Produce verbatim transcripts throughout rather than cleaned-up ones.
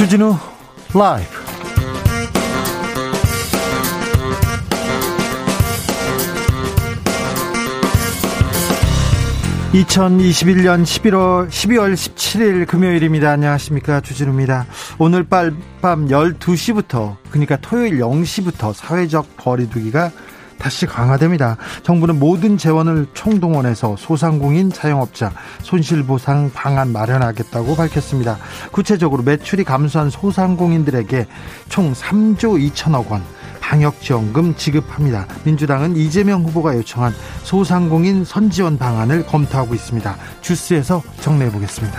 주진우 라이브 이천이십일년 십일월 십이월 십칠일 금요일입니다. 안녕하십니까, 주진우입니다. 오늘 밤 열두시부터 그러니까 토요일 영시부터 사회적 거리두기가 다시 강화됩니다. 정부는 모든 재원을 총동원해서 소상공인, 자영업자 손실보상 방안 마련하겠다고 밝혔습니다. 구체적으로 매출이 감소한 소상공인들에게 총 삼조 이천억 원 방역지원금 지급합니다. 민주당은 이재명 후보가 요청한 소상공인 선지원 방안을 검토하고 있습니다. 주스에서 정리해보겠습니다.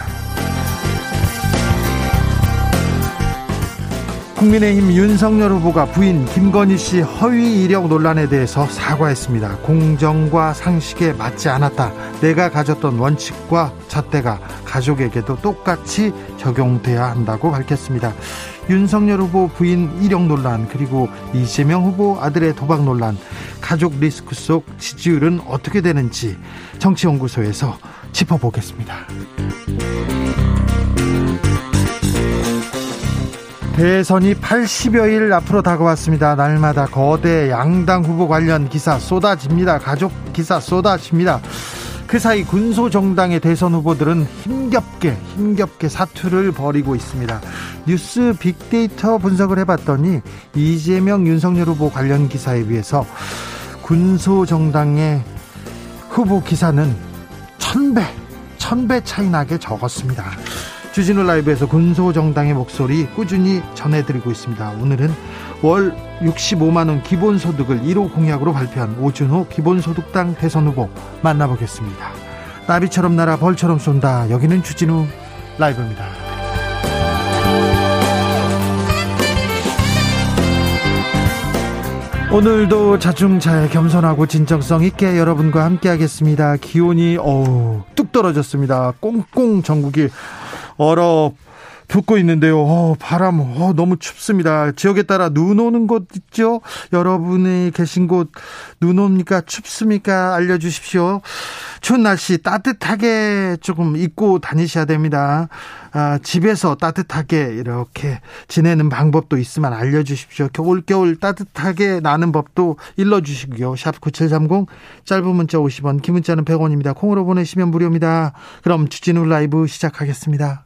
국민의힘 윤석열 후보가 부인 김건희 씨 허위 이력 논란에 대해서 사과했습니다. 공정과 상식에 맞지 않았다. 내가 가졌던 원칙과 잣대가 가족에게도 똑같이 적용돼야 한다고 밝혔습니다. 윤석열 후보 부인 이력 논란, 그리고 이재명 후보 아들의 도박 논란, 가족 리스크 속 지지율은 어떻게 되는지 정치연구소에서 짚어보겠습니다. 대선이 팔십여일 앞으로 다가왔습니다. 날마다 거대 양당 후보 관련 기사 쏟아집니다. 가족 기사 쏟아집니다. 그 사이 군소정당의 대선 후보들은 힘겹게 힘겹게 사투를 벌이고 있습니다. 뉴스 빅데이터 분석을 해봤더니 이재명 윤석열 후보 관련 기사에 비해서 군소정당의 후보 기사는 천배 천배 차이나게 적었습니다. 주진우 라이브에서 군소정당의 목소리 꾸준히 전해드리고 있습니다. 오늘은 월 육십오만 원 기본소득을 일호 공약으로 발표한 오준호 기본소득당 대선 후보 만나보겠습니다. 나비처럼 날아 벌처럼 쏜다. 여기는 주진우 라이브입니다. 오늘도 자중자애 겸손하고 진정성 있게 여러분과 함께하겠습니다. 기온이 어우 뚝 떨어졌습니다. 꽁꽁 전국이 얼어 붙고 있는데요. 어, 바람 어, 너무 춥습니다. 지역에 따라 눈 오는 곳 있죠. 여러분이 계신 곳 눈 옵니까 춥습니까? 알려주십시오. 추운 날씨 따뜻하게 조금 입고 다니셔야 됩니다. 아, 집에서 따뜻하게 이렇게 지내는 방법도 있으면 알려주십시오. 겨울겨울 따뜻하게 나는 법도 일러주시고요. 샵 구칠삼공 짧은 문자 오십원, 긴 문자는 백원입니다. 콩으로 보내시면 무료입니다. 그럼 주진우 라이브 시작하겠습니다.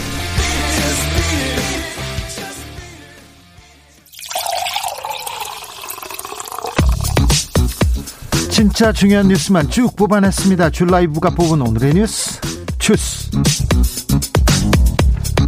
진짜 중요한 뉴스만 쭉 뽑아냈습니다. 줄라이브가 뽑은 오늘의 뉴스 주스.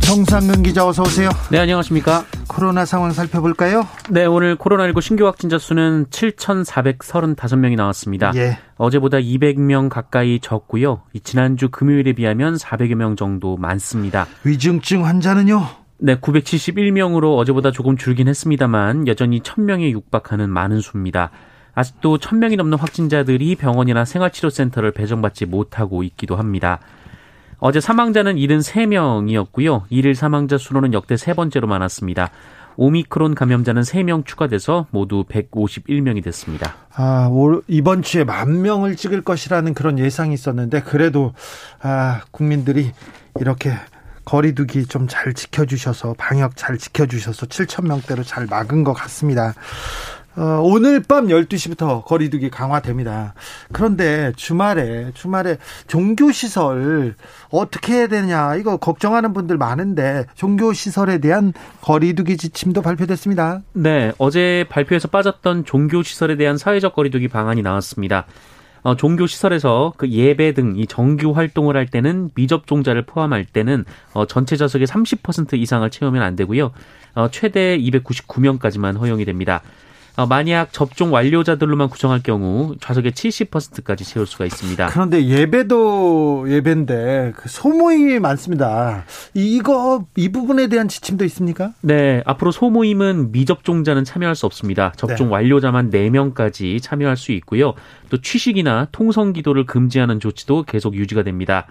정상근 기자 어서 오세요. 네, 안녕하십니까. 코로나 상황 살펴볼까요? 네, 오늘 코로나십구 신규 확진자 수는 칠천사백삼십오명이 나왔습니다. 예. 어제보다 이백명 가까이 적고요. 지난주 금요일에 비하면 사백여 명 정도 많습니다. 위중증 환자는요? 네, 구백칠십일명으로 어제보다 조금 줄긴 했습니다만 여전히 천명에 육박하는 많은 수입니다. 아직도 천명이 넘는 확진자들이 병원이나 생활치료센터를 배정받지 못하고 있기도 합니다. 어제 사망자는 칠십삼명이었고요. 일일 사망자 수로는 역대 세 번째로 많았습니다. 오미크론 감염자는 세명 추가돼서 모두 백오십일명이 됐습니다. 아, 올, 이번 주에 만 명을 찍을 것이라는 그런 예상이 있었는데 그래도 아, 국민들이 이렇게 거리두기 좀 잘 지켜주셔서, 방역 잘 지켜주셔서 칠천명대로 잘 막은 것 같습니다. 어, 오늘 밤 열두시부터 거리두기 강화됩니다. 그런데 주말에 주말에 종교시설 어떻게 해야 되냐, 이거 걱정하는 분들 많은데 종교시설에 대한 거리두기 지침도 발표됐습니다. 네, 어제 발표에서 빠졌던 종교시설에 대한 사회적 거리두기 방안이 나왔습니다. 어, 종교시설에서 그 예배 등 이 정규 활동을 할 때는 미접종자를 포함할 때는 어, 전체 좌석의 삼십 퍼센트 이상을 채우면 안 되고요. 어, 최대 이백구십구명까지만 허용이 됩니다. 만약 접종 완료자들로만 구성할 경우 좌석의 칠십 퍼센트까지 채울 수가 있습니다. 그런데 예배도 예배인데 소모임이 많습니다. 이거 이 부분에 대한 지침도 있습니까? 네, 앞으로 소모임은 미접종자는 참여할 수 없습니다. 접종 네. 완료자만 네 명까지 참여할 수 있고요. 또 취식이나 통성기도를 금지하는 조치도 계속 유지가 됩니다.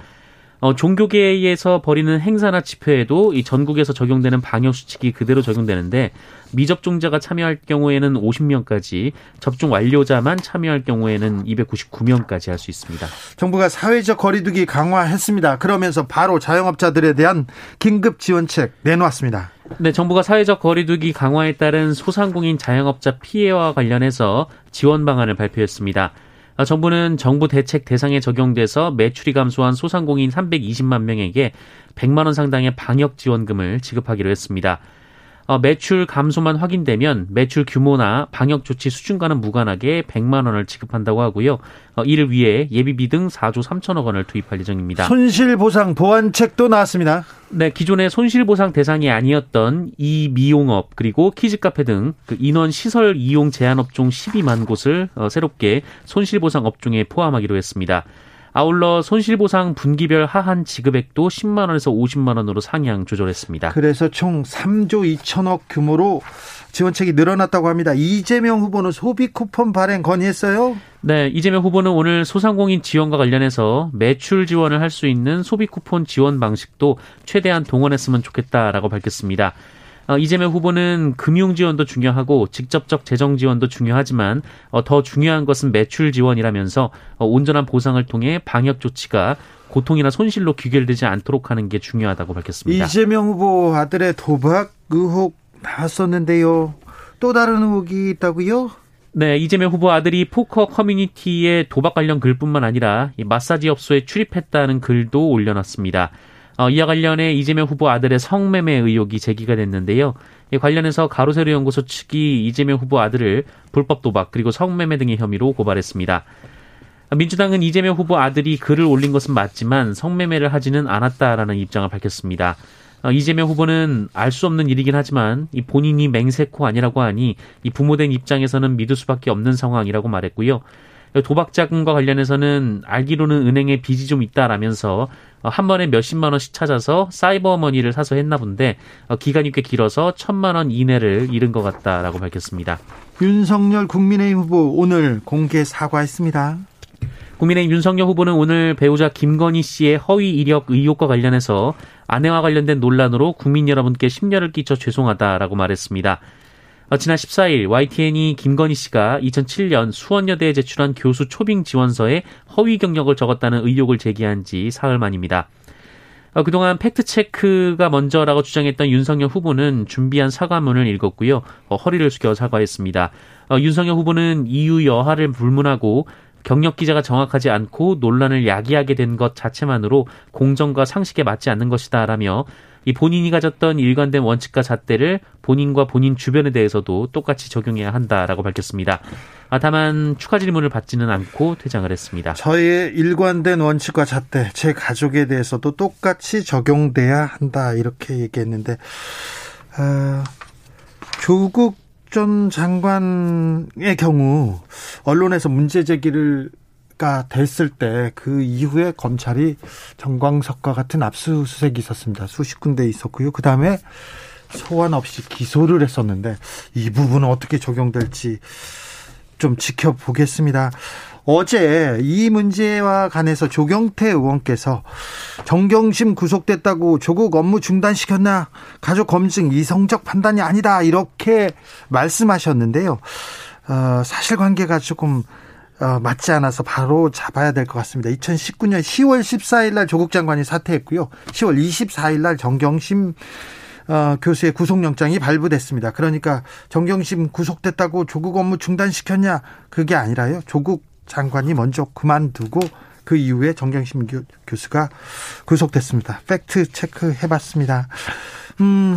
어, 종교계에서 벌이는 행사나 집회에도 이 전국에서 적용되는 방역수칙이 그대로 적용되는데 미접종자가 참여할 경우에는 오십 명까지, 접종 완료자만 참여할 경우에는 이백구십구 명까지 할 수 있습니다. 정부가 사회적 거리두기 강화했습니다. 그러면서 바로 자영업자들에 대한 긴급 지원책 내놓았습니다. 네, 정부가 사회적 거리두기 강화에 따른 소상공인 자영업자 피해와 관련해서 지원 방안을 발표했습니다. 정부는 정부 대책 대상에 적용돼서 매출이 감소한 소상공인 삼백이십만 명에게 백만 원 상당의 방역 지원금을 지급하기로 했습니다. 매출 감소만 확인되면 매출 규모나 방역 조치 수준과는 무관하게 백만 원을 지급한다고 하고요. 이를 위해 예비비 등 사조 삼천억 원을 투입할 예정입니다. 손실보상 보완책도 나왔습니다. 네, 기존의 손실보상 대상이 아니었던 이 미용업 그리고 키즈카페 등 그 인원 시설 이용 제한 업종 십이만 곳을 새롭게 손실보상 업종에 포함하기로 했습니다. 아울러 손실보상 분기별 하한 지급액도 십만 원에서 오십만 원으로 상향 조절했습니다. 그래서 총 삼조 이천억 규모로 지원책이 늘어났다고 합니다. 이재명 후보는 소비 쿠폰 발행 건의했어요? 네, 이재명 후보는 오늘 소상공인 지원과 관련해서 매출 지원을 할 수 있는 소비 쿠폰 지원 방식도 최대한 동원했으면 좋겠다라고 밝혔습니다. 이재명 후보는 금융 지원도 중요하고 직접적 재정 지원도 중요하지만 더 중요한 것은 매출 지원이라면서 온전한 보상을 통해 방역 조치가 고통이나 손실로 귀결되지 않도록 하는 게 중요하다고 밝혔습니다. 이재명 후보 아들의 도박 의혹 나왔었는데요. 또 다른 의혹이 있다고요? 네, 이재명 후보 아들이 포커 커뮤니티에 도박 관련 글뿐만 아니라 마사지 업소에 출입했다는 글도 올려놨습니다. 이와 관련해 이재명 후보 아들의 성매매 의혹이 제기가 됐는데요. 관련해서 가로세로 연구소 측이 이재명 후보 아들을 불법 도박 그리고 성매매 등의 혐의로 고발했습니다. 민주당은 이재명 후보 아들이 글을 올린 것은 맞지만 성매매를 하지는 않았다라는 입장을 밝혔습니다. 이재명 후보는 알 수 없는 일이긴 하지만 본인이 맹세코 아니라고 하니 이 부모된 입장에서는 믿을 수밖에 없는 상황이라고 말했고요. 도박 자금과 관련해서는 알기로는 은행에 빚이 좀 있다라면서 한 번에 몇십만 원씩 찾아서 사이버머니를 사서 했나 본데 기간이 꽤 길어서 천만 원 이내를 잃은 것 같다라고 밝혔습니다. 윤석열 국민의힘 후보 오늘 공개 사과했습니다. 국민의힘 윤석열 후보는 오늘 배우자 김건희 씨의 허위 이력 의혹과 관련해서 아내와 관련된 논란으로 국민 여러분께 심려를 끼쳐 죄송하다라고 말했습니다. 지난 십사일 와이티엔이 김건희 씨가 이천칠년 수원여대에 제출한 교수 초빙 지원서에 허위 경력을 적었다는 의혹을 제기한 지 사흘 만입니다. 그동안 팩트체크가 먼저라고 주장했던 윤석열 후보는 준비한 사과문을 읽었고요. 허리를 숙여 사과했습니다. 윤석열 후보는 이유 여하를 불문하고 경력 기재가 정확하지 않고 논란을 야기하게 된 것 자체만으로 공정과 상식에 맞지 않는 것이다 라며 이 본인이 가졌던 일관된 원칙과 잣대를 본인과 본인 주변에 대해서도 똑같이 적용해야 한다라고 밝혔습니다. 아, 다만 추가 질문을 받지는 않고 퇴장을 했습니다. 저의 일관된 원칙과 잣대, 제 가족에 대해서도 똑같이 적용돼야 한다 이렇게 얘기했는데 아, 조국 전 장관의 경우 언론에서 문제 제기를 됐을 때 그 이후에 검찰이 정광석과 같은 압수수색이 있었습니다. 수십 군데 있었고요. 그다음에 소환 없이 기소를 했었는데 이 부분은 어떻게 적용될지 좀 지켜보겠습니다. 어제 이 문제와 관해서 조경태 의원께서 정경심 구속됐다고 조국 업무 중단시켰나, 가족 검증 이성적 판단이 아니다 이렇게 말씀하셨는데요. 어, 사실관계가 조금 어, 맞지 않아서 바로 잡아야 될 것 같습니다. 이천십구년 시월 십사일 날 조국 장관이 사퇴했고요. 시월 이십사일 날 정경심 어, 교수의 구속영장이 발부됐습니다. 그러니까 정경심 구속됐다고 조국 업무 중단시켰냐 그게 아니라요. 조국 장관이 먼저 그만두고 그 이후에 정경심 교, 교수가 구속됐습니다. 팩트체크 해봤습니다. 음,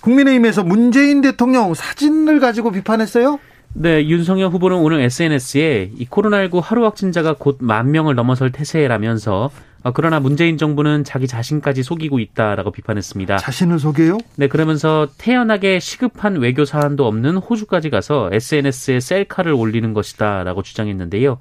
국민의힘에서 문재인 대통령 사진을 가지고 비판했어요? 네, 윤석열 후보는 오늘 에스엔에스에 이 코로나십구 하루 확진자가 곧 만 명을 넘어설 태세라면서 그러나 문재인 정부는 자기 자신까지 속이고 있다라고 비판했습니다. 자신을 속여요? 네, 그러면서 태연하게 시급한 외교 사안도 없는 호주까지 가서 에스엔에스에 셀카를 올리는 것이다라고 주장했는데요.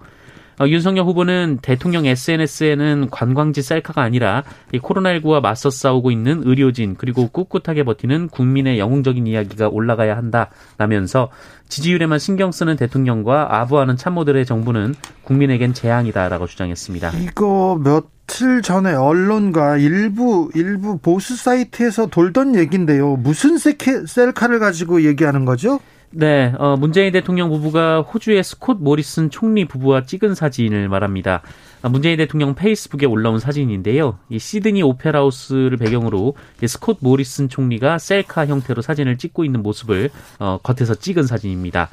윤석열 후보는 대통령 에스엔에스에는 관광지 셀카가 아니라 코로나십구와 맞서 싸우고 있는 의료진 그리고 꿋꿋하게 버티는 국민의 영웅적인 이야기가 올라가야 한다라면서 지지율에만 신경 쓰는 대통령과 아부하는 참모들의 정부는 국민에겐 재앙이다라고 주장했습니다. 이거 며칠 전에 언론과 일부 일부 보수 사이트에서 돌던 얘기인데요. 무슨 셀카를 가지고 얘기하는 거죠? 네, 어, 문재인 대통령 부부가 호주의 스콧 모리슨 총리 부부와 찍은 사진을 말합니다. 문재인 대통령 페이스북에 올라온 사진인데요. 이 시드니 오페라하우스를 배경으로 스콧 모리슨 총리가 셀카 형태로 사진을 찍고 있는 모습을 어, 겉에서 찍은 사진입니다.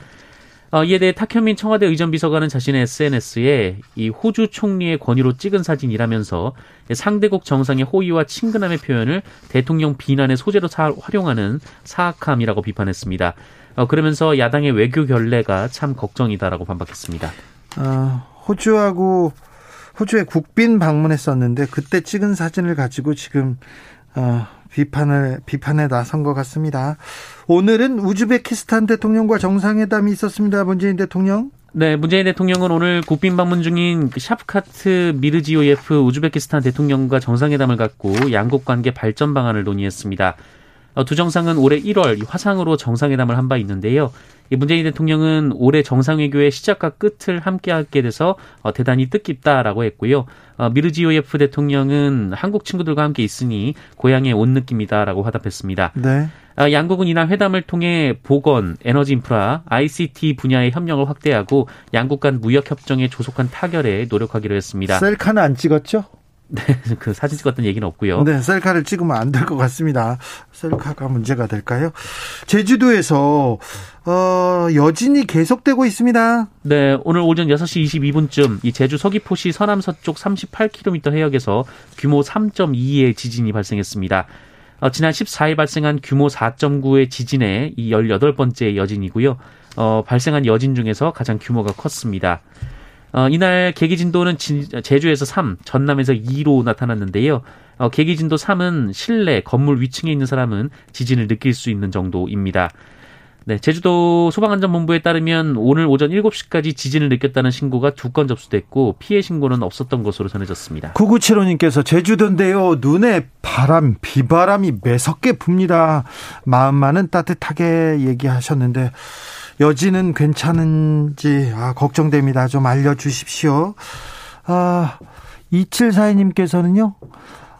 어, 이에 대해 탁현민 청와대 의전비서관은 자신의 에스엔에스에 이 호주 총리의 권유로 찍은 사진이라면서 상대국 정상의 호의와 친근함의 표현을 대통령 비난의 소재로 사, 활용하는 사악함이라고 비판했습니다. 어, 그러면서 야당의 외교 결례가 참 걱정이다라고 반박했습니다. 어, 호주하고 호주에 국빈 방문했었는데 그때 찍은 사진을 가지고 지금 어, 비판을 비판에 나선 것 같습니다. 오늘은 우즈베키스탄 대통령과 정상회담이 있었습니다. 문재인 대통령. 네, 문재인 대통령은 오늘 국빈 방문 중인 샤프카트 미르지오예프 우즈베키스탄 대통령과 정상회담을 갖고 양국 관계 발전 방안을 논의했습니다. 두 정상은 올해 일월 화상으로 정상회담을 한 바 있는데요. 문재인 대통령은 올해 정상회교의 시작과 끝을 함께하게 돼서 대단히 뜻깊다라고 했고요. 미르지오예프 대통령은 한국 친구들과 함께 있으니 고향에 온 느낌이다라고 화답했습니다. 네. 양국은 이날 회담을 통해 보건, 에너지 인프라, 아이씨티 분야의 협력을 확대하고 양국 간 무역협정에 조속한 타결에 노력하기로 했습니다. 셀카는 안 찍었죠? 네, 그 사진 찍었던 얘기는 없고요. 네, 셀카를 찍으면 안 될 것 같습니다. 셀카가 문제가 될까요? 제주도에서 어, 여진이 계속되고 있습니다. 네, 오늘 오전 여섯 시 이십이 분쯤 이 제주 서귀포시 서남 서쪽 삼십팔 킬로미터 해역에서 규모 삼 점 이의 지진이 발생했습니다. 어, 지난 십사일 발생한 규모 사 점 구의 지진의 이 열여덟 번째 여진이고요. 어, 발생한 여진 중에서 가장 규모가 컸습니다. 어, 이날 계기진도는 진, 제주에서 삼, 전남에서 이로 나타났는데요. 어, 계기진도 삼은 실내, 건물 위층에 있는 사람은 지진을 느낄 수 있는 정도입니다. 네, 제주도 소방안전본부에 따르면 오늘 오전 일곱 시까지 지진을 느꼈다는 신고가 두 건 접수됐고 피해 신고는 없었던 것으로 전해졌습니다. 구구칠오님께서 제주도인데요. 눈에 바람, 비바람이 매섭게 붑니다. 마음만은 따뜻하게 얘기하셨는데 여지는 괜찮은지 아, 걱정됩니다. 좀 알려주십시오. 아, 이칠사이님께서는요.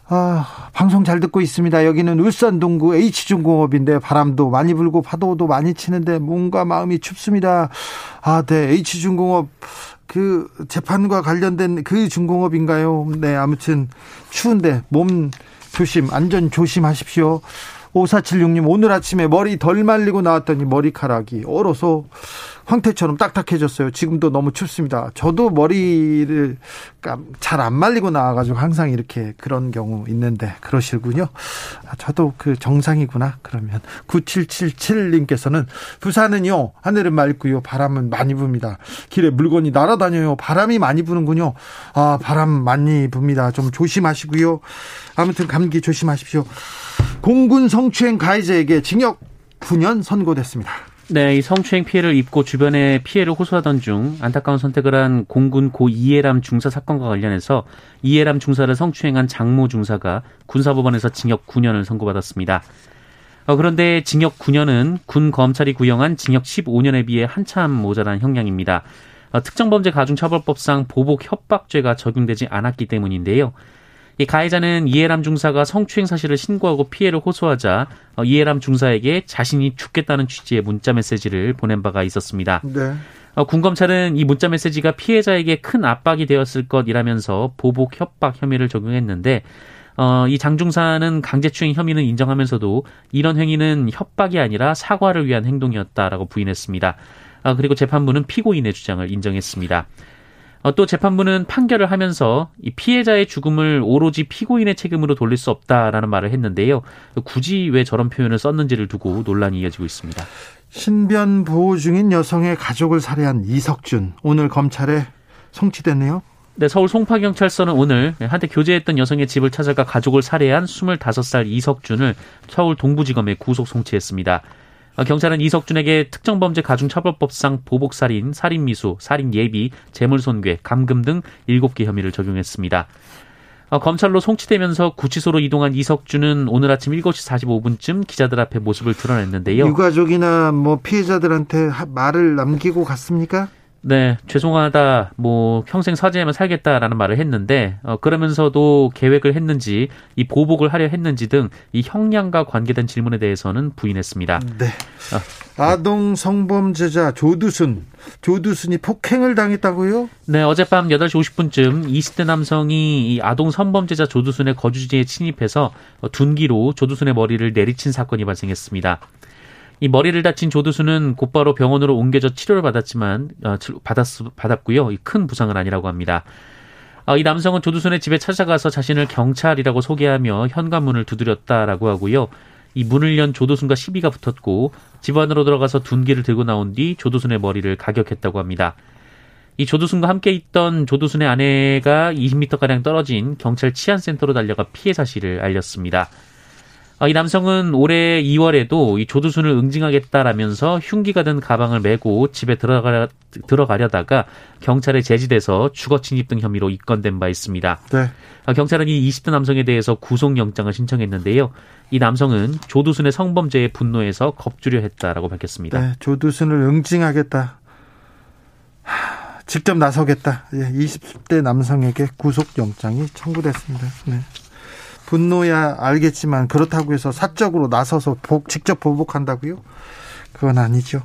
아, 방송 잘 듣고 있습니다. 여기는 울산 동구 H중공업인데 바람도 많이 불고 파도도 많이 치는데 몸과 마음이 춥습니다. 아, 네, H중공업 그 재판과 관련된 그 중공업인가요? 네, 아무튼 추운데 몸 조심, 안전 조심하십시오. 오사칠육님 오늘 아침에 머리 덜 말리고 나왔더니 머리카락이 얼어서 황태처럼 딱딱해졌어요. 지금도 너무 춥습니다. 저도 머리를 잘 안 말리고 나와가지고 항상 이렇게 그런 경우 있는데 그러시군요. 저도 그 정상이구나. 그러면 구칠칠칠님께서는 부산은요 하늘은 맑고요 바람은 많이 붑니다. 길에 물건이 날아다녀요. 바람이 많이 부는군요. 아, 바람 많이 붑니다. 좀 조심하시고요. 아무튼 감기 조심하십시오. 공군 성추행 가해자에게 징역 구 년 선고됐습니다. 네, 이 성추행 피해를 입고 주변에 피해를 호소하던 중 안타까운 선택을 한 공군 고 이해람 중사 사건과 관련해서 이해람 중사를 성추행한 장모 중사가 군사법원에서 징역 구 년을 선고받았습니다. 어, 그런데 징역 구 년은 군 검찰이 구형한 징역 십오 년에 비해 한참 모자란 형량입니다. 어, 특정범죄가중처벌법상 보복 협박죄가 적용되지 않았기 때문인데요. 이 가해자는 이해람 중사가 성추행 사실을 신고하고 피해를 호소하자 이해람 중사에게 자신이 죽겠다는 취지의 문자메시지를 보낸 바가 있었습니다. 네. 군검찰은 이 문자메시지가 피해자에게 큰 압박이 되었을 것이라면서 보복 협박 혐의를 적용했는데 어, 이 장 중사는 강제추행 혐의는 인정하면서도 이런 행위는 협박이 아니라 사과를 위한 행동이었다라고 부인했습니다. 어, 그리고 재판부는 피고인의 주장을 인정했습니다. 또 재판부는 판결을 하면서 이 피해자의 죽음을 오로지 피고인의 책임으로 돌릴 수 없다라는 말을 했는데요. 굳이 왜 저런 표현을 썼는지를 두고 논란이 이어지고 있습니다. 신변 보호 중인 여성의 가족을 살해한 이석준, 오늘 검찰에 송치됐네요. 네, 서울 송파경찰서는 오늘 한때 교제했던 여성의 집을 찾아가 가족을 살해한 스물다섯 살 이석준을 서울 동부지검에 구속 송치했습니다. 경찰은 이석준에게 특정범죄가중처벌법상 보복살인, 살인미수, 살인예비, 재물손괴, 감금 등 일곱 개 혐의를 적용했습니다. 검찰로 송치되면서 구치소로 이동한 이석준은 오늘 아침 일곱 시 사십오 분쯤 기자들 앞에 모습을 드러냈는데요. 유가족이나 뭐 피해자들한테 말을 남기고 갔습니까? 네, 죄송하다, 뭐 평생 사죄하면 살겠다라는 말을 했는데 어, 그러면서도 계획을 했는지 이 보복을 하려 했는지 등 이 형량과 관계된 질문에 대해서는 부인했습니다. 네. 어, 네. 아동 성범죄자 조두순, 조두순이 폭행을 당했다고요? 네, 어젯밤 여덟 시 오십 분쯤 이십 대 남성이 이 아동 성범죄자 조두순의 거주지에 침입해서 둔기로 조두순의 머리를 내리친 사건이 발생했습니다. 이 머리를 다친 조두순은 곧바로 병원으로 옮겨져 치료를 받았지만 어, 받았, 받았고요. 이 큰 부상은 아니라고 합니다. 어, 이 남성은 조두순의 집에 찾아가서 자신을 경찰이라고 소개하며 현관문을 두드렸다라고 하고요. 이 문을 연 조두순과 시비가 붙었고 집 안으로 들어가서 둔기를 들고 나온 뒤 조두순의 머리를 가격했다고 합니다. 이 조두순과 함께 있던 조두순의 아내가 이십 미터가량 떨어진 경찰 치안센터로 달려가 피해 사실을 알렸습니다. 이 남성은 올해 이월에도 이 조두순을 응징하겠다라면서 흉기가 든 가방을 메고 집에 들어가, 들어가려다가 경찰에 제지돼서 주거침입 등 혐의로 입건된 바 있습니다. 네. 경찰은 이 이십 대 남성에 대해서 구속영장을 신청했는데요. 이 남성은 조두순의 성범죄에 분노해서 겁주려 했다라고 밝혔습니다. 네, 조두순을 응징하겠다. 하, 직접 나서겠다. 예, 이십 대 남성에게 구속영장이 청구됐습니다. 네. 분노야 알겠지만 그렇다고 해서 사적으로 나서서 복, 직접 보복한다고요? 그건 아니죠.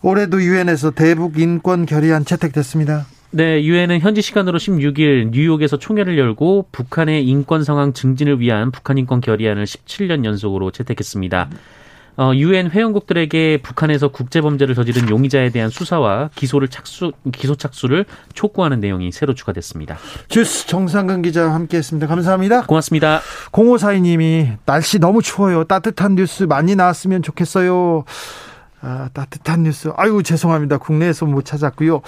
올해도 유엔에서 대북 인권 결의안 채택됐습니다. 네, 유엔은 현지 시간으로 십육 일 뉴욕에서 총회를 열고 북한의 인권 상황 증진을 위한 북한 인권 결의안을 십칠 년 연속으로 채택했습니다. 어, 유엔 회원국들에게 북한에서 국제범죄를 저지른 용의자에 대한 수사와 기소를 착수, 기소 착수를 촉구하는 내용이 새로 추가됐습니다. 주스 정상근 기자와 함께했습니다. 감사합니다. 고맙습니다. 공오사이 님이 날씨 너무 추워요. 따뜻한 뉴스 많이 나왔으면 좋겠어요. 아, 따뜻한 뉴스. 아이고 죄송합니다. 국내에서 못 찾았고요.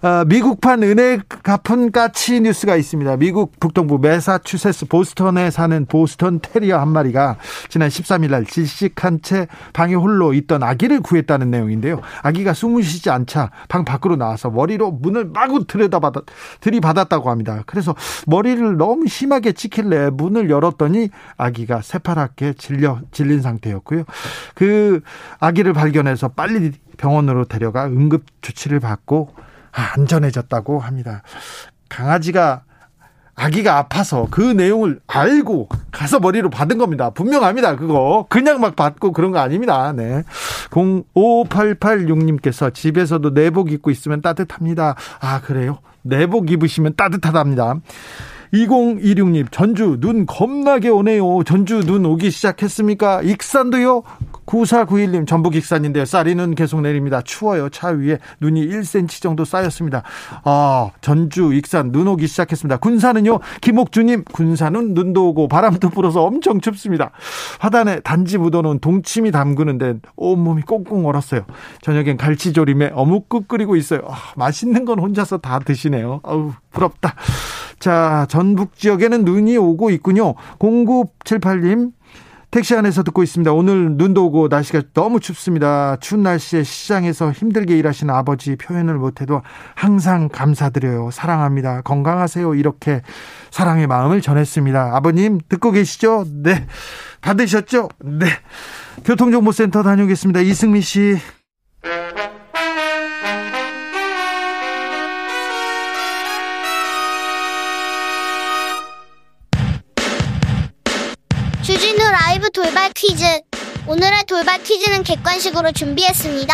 아, 미국판 은혜 갚은 까치 뉴스가 있습니다. 미국 북동부 매사추세츠 보스턴에 사는 보스턴 테리어 한 마리가 지난 십삼 일 날 질식한 채 방에 홀로 있던 아기를 구했다는 내용인데요. 아기가 숨을 쉬지 않자 방 밖으로 나와서 머리로 문을 마구 들여다받았, 들이받았다고 합니다. 그래서 머리를 너무 심하게 찍힐래 문을 열었더니 아기가 새파랗게 질려, 질린 상태였고요. 그 아기를 발견해서 빨리 병원으로 데려가 응급 조치를 받고 안전해졌다고 합니다. 강아지가 아기가 아파서 그 내용을 알고 가서 머리로 받은 겁니다. 분명합니다. 그거 그냥 막 받고 그런 거 아닙니다. 네. 공오팔팔육 님께서 집에서도 내복 입고 있으면 따뜻합니다. 아 그래요? 내복 입으시면 따뜻하답니다. 이공이육 님 전주 눈 겁나게 오네요. 전주 눈 오기 시작했습니까? 익산도요? 구사구일 님 전북 익산인데요. 쌀이 눈 계속 내립니다. 추워요. 차 위에 눈이 일 센티미터 정도 쌓였습니다. 아, 전주 익산 눈 오기 시작했습니다. 군산은요. 김옥주님 군산은 눈도 오고 바람도 불어서 엄청 춥습니다. 화단에 단지 묻어놓은 동치미 담그는데 온몸이 꽁꽁 얼었어요. 저녁엔 갈치조림에 어묵국 끓이고 있어요. 아, 맛있는 건 혼자서 다 드시네요. 아우 부럽다. 자, 전북 지역에는 눈이 오고 있군요. 공구칠팔 님 택시 안에서 듣고 있습니다. 오늘 눈도 오고 날씨가 너무 춥습니다. 추운 날씨에 시장에서 힘들게 일하시는 아버지 표현을 못해도 항상 감사드려요. 사랑합니다. 건강하세요. 이렇게 사랑의 마음을 전했습니다. 아버님 듣고 계시죠? 네. 받으셨죠? 네. 교통정보센터 다녀오겠습니다. 이승민 씨. 주진우 라이브 돌발 퀴즈. 오늘의 돌발 퀴즈는 객관식으로 준비했습니다.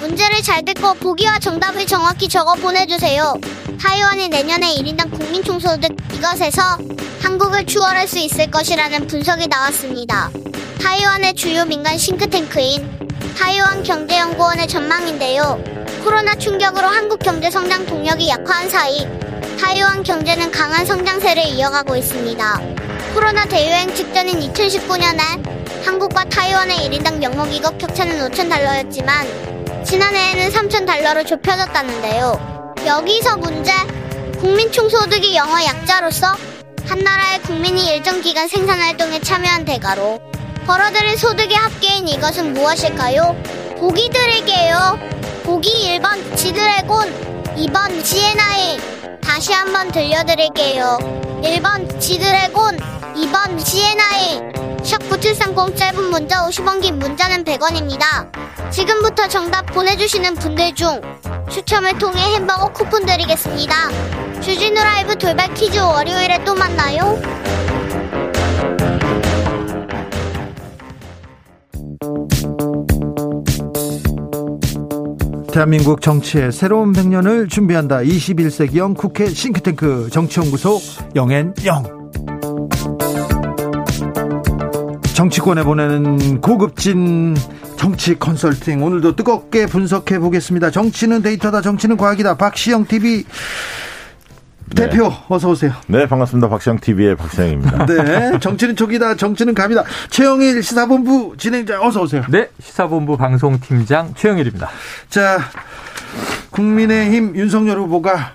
문제를 잘 듣고 보기와 정답을 정확히 적어 보내주세요. 타이완이 내년에 일 인당 국민총소득 이것에서 한국을 추월할 수 있을 것이라는 분석이 나왔습니다. 타이완의 주요 민간 싱크탱크인 타이완 경제연구원의 전망인데요. 코로나 충격으로 한국 경제 성장 동력이 약화한 사이 타이완 경제는 강한 성장세를 이어가고 있습니다. 코로나 대유행 직전인 이천십구 년에 한국과 타이완의 일 인당 명목이익 격차는 오천 달러였지만 지난해에는 삼천 달러로 좁혀졌다는데요. 여기서 문제, 국민 총소득이 영어 약자로서 한 나라의 국민이 일정 기간 생산활동에 참여한 대가로 벌어들인 소득의 합계인 이것은 무엇일까요? 보기 드릴게요. 보기 일 번 지드래곤, 이 번 씨엔아이. 다시 한번 들려드릴게요. 일 번 지드래곤, 이 번 씨엔아이. 샵 구칠삼공, 짧은 문자 오십 원, 긴 문자는 백 원입니다. 지금부터 정답 보내주시는 분들 중 추첨을 통해 햄버거 쿠폰 드리겠습니다. 주진우 라이브 돌발 퀴즈, 월요일에 또 만나요. 대한민국 정치의 새로운 백 년을 준비한다. 이십일 세기형 국회 싱크탱크 정치연구소 영앤영. 정치권에 보내는 고급진 정치 컨설팅, 오늘도 뜨겁게 분석해 보겠습니다. 정치는 데이터다, 정치는 과학이다. 박시영 티비 대표, 네. 어서 오세요. 네, 반갑습니다. 박시영 티비의 박시영입니다. 네, 정치는 촉이다, 정치는 갑이다. 최영일 시사본부 진행자, 어서 오세요. 네, 시사본부 방송팀장 최영일입니다. 자, 국민의힘 윤석열 후보가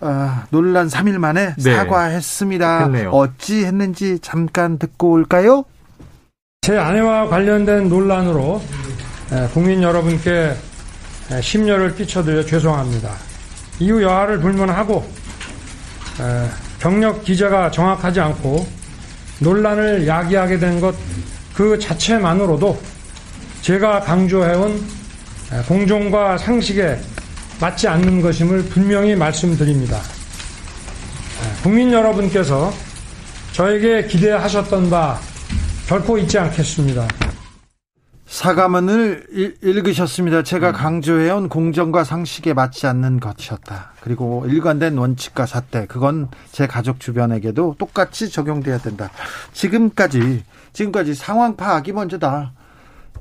아, 논란 삼 일 만에 네. 사과했습니다. 했네요. 어찌 했는지 잠깐 듣고 올까요? 제 아내와 관련된 논란으로 국민 여러분께 심려를 끼쳐드려 죄송합니다. 이후 여하를 불문하고 경력 기재가 정확하지 않고 논란을 야기하게 된 것 그 자체만으로도 제가 강조해온 공정과 상식에 맞지 않는 것임을 분명히 말씀드립니다. 국민 여러분께서 저에게 기대하셨던 바 결코 잊지 않겠습니다. 사과문을 읽으셨습니다. 제가 강조해온 공정과 상식에 맞지 않는 것이었다. 그리고 일관된 원칙과 잣대, 그건 제 가족 주변에게도 똑같이 적용돼야 된다. 지금까지 지금까지 상황 파악이 먼저다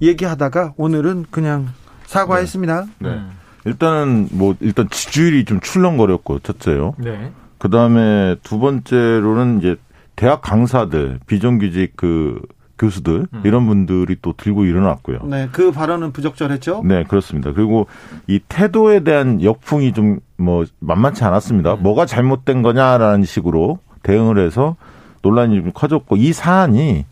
얘기하다가 오늘은 그냥 사과했습니다. 네. 네. 일단은 뭐 일단 지지율이 좀 출렁거렸고 첫째요. 네. 그 다음에 두 번째로는 이제 대학 강사들, 비정규직 그 교수들 이런 분들이 또 들고 일어났고요. 네, 그 발언은 부적절했죠. 네, 그렇습니다. 그리고 이 태도에 대한 역풍이 좀 뭐 만만치 않았습니다. 음. 뭐가 잘못된 거냐라는 식으로 대응을 해서 논란이 좀 커졌고, 이 사안이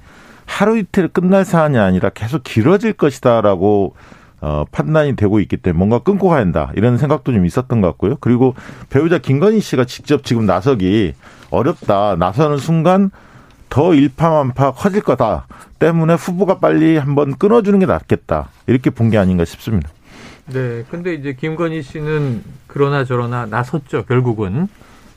하루 이틀 끝날 사안이 아니라 계속 길어질 것이다라고 어, 판단이 되고 있기 때문에 뭔가 끊고 가야 한다 이런 생각도 좀 있었던 것 같고요. 그리고 배우자 김건희 씨가 직접 지금 나서기 어렵다, 나서는 순간 더 일파만파 커질 거다 때문에 후보가 빨리 한번 끊어주는 게 낫겠다 이렇게 본 게 아닌가 싶습니다. 네, 근데 이제 김건희 씨는 그러나 저러나 나섰죠. 결국은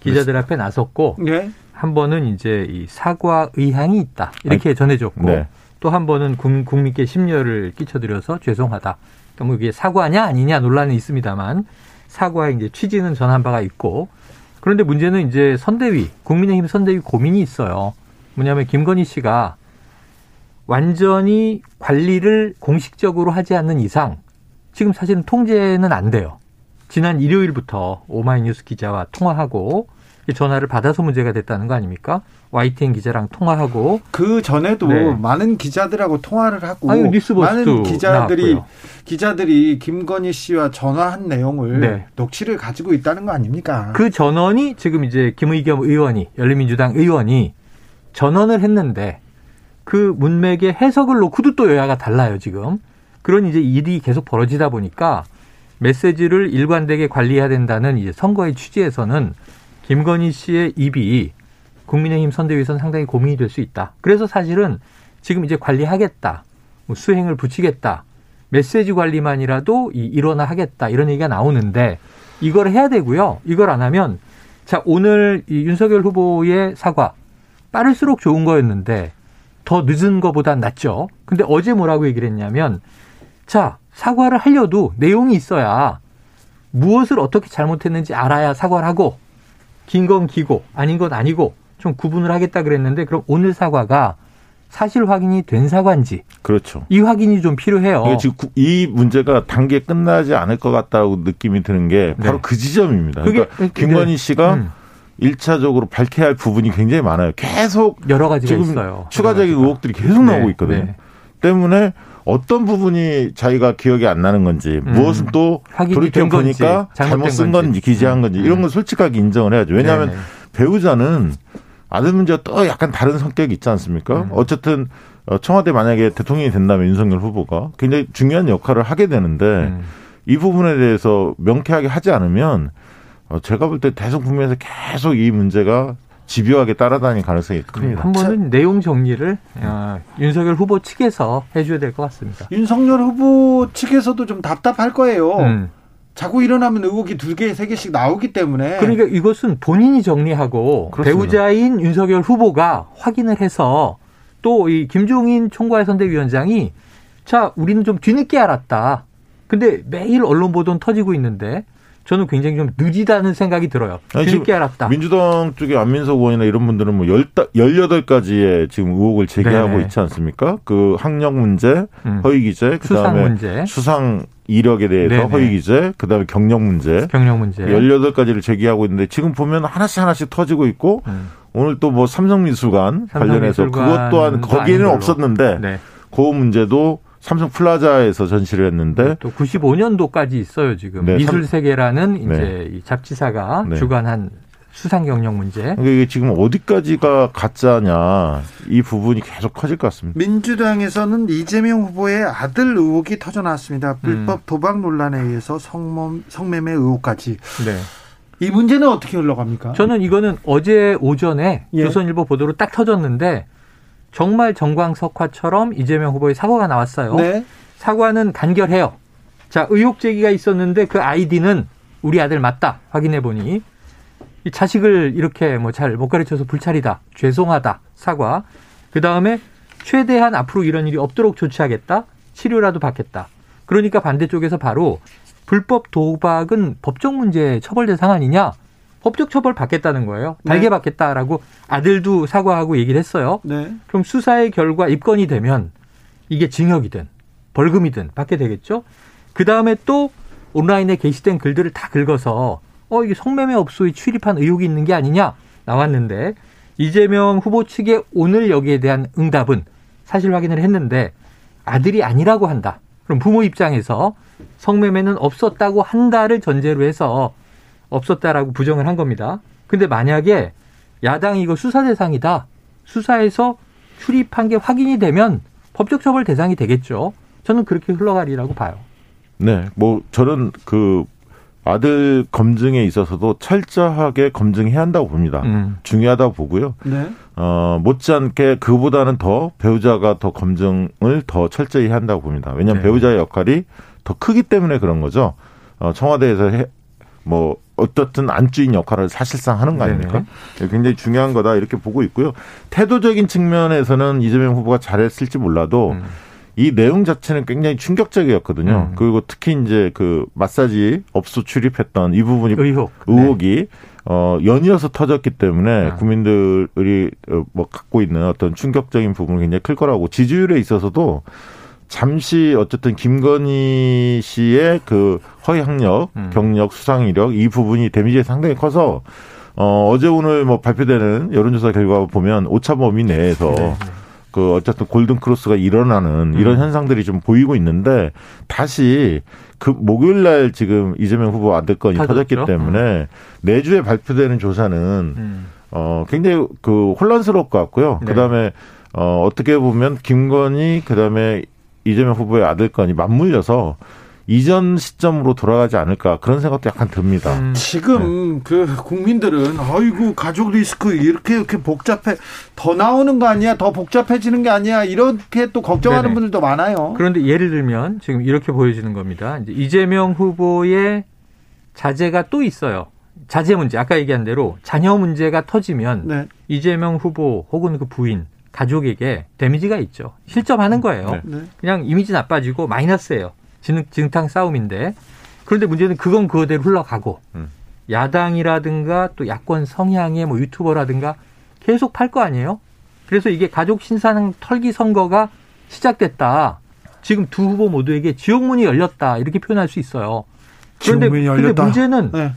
기자들 그렇습니다. 앞에 나섰고 네. 한 번은 이제 이 사과 의향이 있다 이렇게 아니, 전해줬고 네. 또 한 번은 국민께 심려를 끼쳐드려서 죄송하다. 그러니까 뭐 이게 사과냐 아니냐 논란이 있습니다만 사과의 이제 취지는 전한 바가 있고, 그런데 문제는 이제 선대위, 국민의힘 선대위 고민이 있어요. 뭐냐면 김건희 씨가 완전히 관리를 공식적으로 하지 않는 이상 지금 사실은 통제는 안 돼요. 지난 일요일부터 오마이뉴스 기자와 통화하고 전화를 받아서 문제가 됐다는 거 아닙니까? 와이티엔 기자랑 통화하고 그 전에도 네. 많은 기자들하고 통화를 하고 아니, 많은 기자들이 나왔고요. 기자들이 김건희 씨와 전화한 내용을 네. 녹취를 가지고 있다는 거 아닙니까? 그 전원이 지금 이제 김의겸 의원이 열린민주당 의원이 전언을 했는데 그 문맥의 해석을 놓고도 또 여야가 달라요, 지금. 그런 이제 일이 계속 벌어지다 보니까 메시지를 일관되게 관리해야 된다는 이제 선거의 취지에서는 김건희 씨의 입이 국민의힘 선대위에서는 상당히 고민이 될 수 있다. 그래서 사실은 지금 이제 관리하겠다, 뭐 수행을 붙이겠다, 메시지 관리만이라도 이 일어나 하겠다 이런 얘기가 나오는데 이걸 해야 되고요. 이걸 안 하면 자, 오늘 이 윤석열 후보의 사과 빠를수록 좋은 거였는데 더 늦은 거보단 낫죠. 근데 어제 뭐라고 얘기를 했냐면 자, 사과를 하려도 내용이 있어야 무엇을 어떻게 잘못했는지 알아야 사과를 하고 긴 건 기고 아닌 건 아니고 좀 구분을 하겠다 그랬는데 그럼 오늘 사과가 사실 확인이 된 사과인지. 그렇죠. 이 확인이 좀 필요해요. 지금 이 문제가 단계 끝나지 않을 것 같다고 느낌이 드는 게 바로 네. 그 지점입니다. 그게, 그러니까 김건희 네. 씨가 음. 일 차적으로 밝혀야 할 부분이 굉장히 많아요. 계속 여러 가지가 지금 있어요. 추가적인 가지가. 의혹들이 계속 네. 나오고 있거든요. 네. 때문에 어떤 부분이 자기가 기억이 안 나는 건지 음. 무엇은 또 돌이켜 보니까 잘못 쓴 건지 기재한 건지 음. 이런 건 솔직하게 인정을 해야죠. 왜냐하면 네. 배우자는 아들 문제와 또 약간 다른 성격이 있지 않습니까? 음. 어쨌든 청와대 만약에 대통령이 된다면 윤석열 후보가 굉장히 중요한 역할을 하게 되는데 음. 이 부분에 대해서 명쾌하게 하지 않으면 제가 볼 때 대선 국면에서 계속 이 문제가 집요하게 따라다닐 가능성이 큽니다. 한 번은 내용 정리를 어, 윤석열 후보 측에서 해줘야 될 것 같습니다. 윤석열 후보 측에서도 좀 답답할 거예요. 음. 자꾸 일어나면 의혹이 두 개, 세 개씩 나오기 때문에. 그러니까 이것은 본인이 정리하고 그렇습니다. 배우자인 윤석열 후보가 확인을 해서 또 이 김종인 총괄 선대위원장이 자, 우리는 좀 뒤늦게 알았다. 근데 매일 언론 보도는 터지고 있는데 저는 굉장히 좀 늦이다는 생각이 들어요. 뒤늦게 알았다. 민주당 쪽에 안민석 의원이나 이런 분들은 뭐 열여덟 가지의 지금 의혹을 제기하고 네네. 있지 않습니까? 그 학력 문제, 음. 허위 기재, 수상 문제, 수상 이력에 대해서 네네. 허위 기재, 그다음에 경력 문제, 경력 문제 열여덟 가지를 제기하고 있는데 지금 보면 하나씩 하나씩 터지고 있고 음. 오늘 또 뭐 삼성미술관, 삼성미술관 관련해서 그것 또한 거기에는 없었는데 네. 그 문제도 삼성 플라자에서 전시를 했는데 또 구십오 년도까지 있어요 지금. 네, 미술 세계라는 이제 네. 잡지사가 네. 주관한 수상 경력 문제. 이게 지금 어디까지가 가짜냐 이 부분이 계속 커질 것 같습니다. 민주당에서는 이재명 후보의 아들 의혹이 터져나왔습니다. 불법 도박 논란에 의해서 성몸, 성매매 의혹까지. 네. 이 문제는 어떻게 흘러갑니까? 저는 이거는 어제 오전에 예. 조선일보 보도로 딱 터졌는데. 정말 정광석화처럼 이재명 후보의 사과가 나왔어요. 네. 사과는 간결해요. 자, 의혹 제기가 있었는데 그 아이디는 우리 아들 맞다. 확인해 보니 이 자식을 이렇게 뭐 잘 못 가르쳐서 불찰이다. 죄송하다. 사과. 그다음에 최대한 앞으로 이런 일이 없도록 조치하겠다. 치료라도 받겠다. 그러니까 반대쪽에서 바로 불법 도박은 법적 문제 처벌 대상 아니냐. 법적 처벌 받겠다는 거예요. 달게 네. 받겠다라고 아들도 사과하고 얘기를 했어요. 네. 그럼 수사의 결과 입건이 되면 이게 징역이든 벌금이든 받게 되겠죠. 그다음에 또 온라인에 게시된 글들을 다 긁어서 어 이게 성매매 업소에 출입한 의혹이 있는 게 아니냐 나왔는데 이재명 후보 측의 오늘 여기에 대한 응답은 사실 확인을 했는데 아들이 아니라고 한다. 그럼 부모 입장에서 성매매는 없었다고 한다를 전제로 해서 없었다라고 부정을 한 겁니다. 근데 만약에 야당이 이거 수사 대상이다. 수사에서 출입한 게 확인이 되면 법적 처벌 대상이 되겠죠. 저는 그렇게 흘러가리라고 봐요. 네. 뭐 저는 그 아들 검증에 있어서도 철저하게 검증해야 한다고 봅니다. 음. 중요하다고 보고요. 네. 어, 못지않게 그보다는 더 배우자가 더 검증을 더 철저히 해야 한다고 봅니다. 왜냐하면 네. 배우자의 역할이 더 크기 때문에 그런 거죠. 어, 청와대에서 해, 뭐 어떻든 안주인 역할을 사실상 하는 거 아닙니까? 네네. 굉장히 중요한 거다 이렇게 보고 있고요. 태도적인 측면에서는 이재명 후보가 잘했을지 몰라도 음. 이 내용 자체는 굉장히 충격적이었거든요. 음. 그리고 특히 이제 그 마사지 업소 출입했던 이 부분이 의혹. 의혹이 네. 어, 연이어서 터졌기 때문에 아. 국민들이 뭐 갖고 있는 어떤 충격적인 부분이 굉장히 클 거라고 지지율에 있어서도. 잠시 어쨌든 김건희 씨의 그 허위 학력, 음. 경력, 수상 이력 이 부분이 데미지가 상당히 커서 어, 어제 오늘 뭐 발표되는 여론조사 결과 보면 오차 범위 내에서 네. 그 어쨌든 골든 크로스가 일어나는 이런 음. 현상들이 좀 보이고 있는데 다시 그 목요일 날 지금 이재명 후보 아들 건이 터졌기 때문에 내주에 발표되는 조사는 음. 어, 굉장히 그 혼란스러울 것 같고요. 네. 그다음에 어, 어떻게 보면 김건희 그다음에 이재명 후보의 아들 건이 맞물려서 이전 시점으로 돌아가지 않을까 그런 생각도 약간 듭니다. 음. 지금 네. 그 국민들은 아이고 가족 리스크 이렇게 이렇게 복잡해 더 나오는 거 아니야 더 복잡해지는 게 아니야 이렇게 또 걱정하는 네네. 분들도 많아요. 그런데 예를 들면 지금 이렇게 보여지는 겁니다. 이제 이재명 후보의 자제가 또 있어요. 자제 문제 아까 얘기한 대로 자녀 문제가 터지면 네. 이재명 후보 혹은 그 부인 가족에게 데미지가 있죠. 실점하는 거예요. 네. 그냥 이미지 나빠지고 마이너스예요. 진, 진탕 싸움인데. 그런데 문제는 그건 그거대로 흘러가고 음. 야당이라든가 또 야권 성향의 뭐 유튜버라든가 계속 팔 거 아니에요. 그래서 이게 가족 신상 털기 선거가 시작됐다. 지금 두 후보 모두에게 지옥문이 열렸다. 이렇게 표현할 수 있어요. 그런데, 그런데 문제는 네.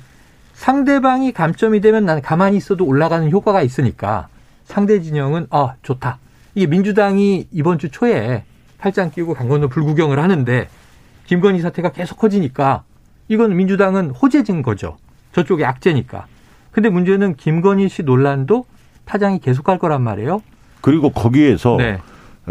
상대방이 감점이 되면 나는 가만히 있어도 올라가는 효과가 있으니까 상대 진영은 아 좋다. 이게 민주당이 이번 주 초에 팔짱 끼고 강건우 불구경을 하는데 김건희 사태가 계속 커지니까 이건 민주당은 호재진 거죠. 저쪽이 악재니까. 근데 문제는 김건희 씨 논란도 파장이 계속할 거란 말이에요. 그리고 거기에서 네.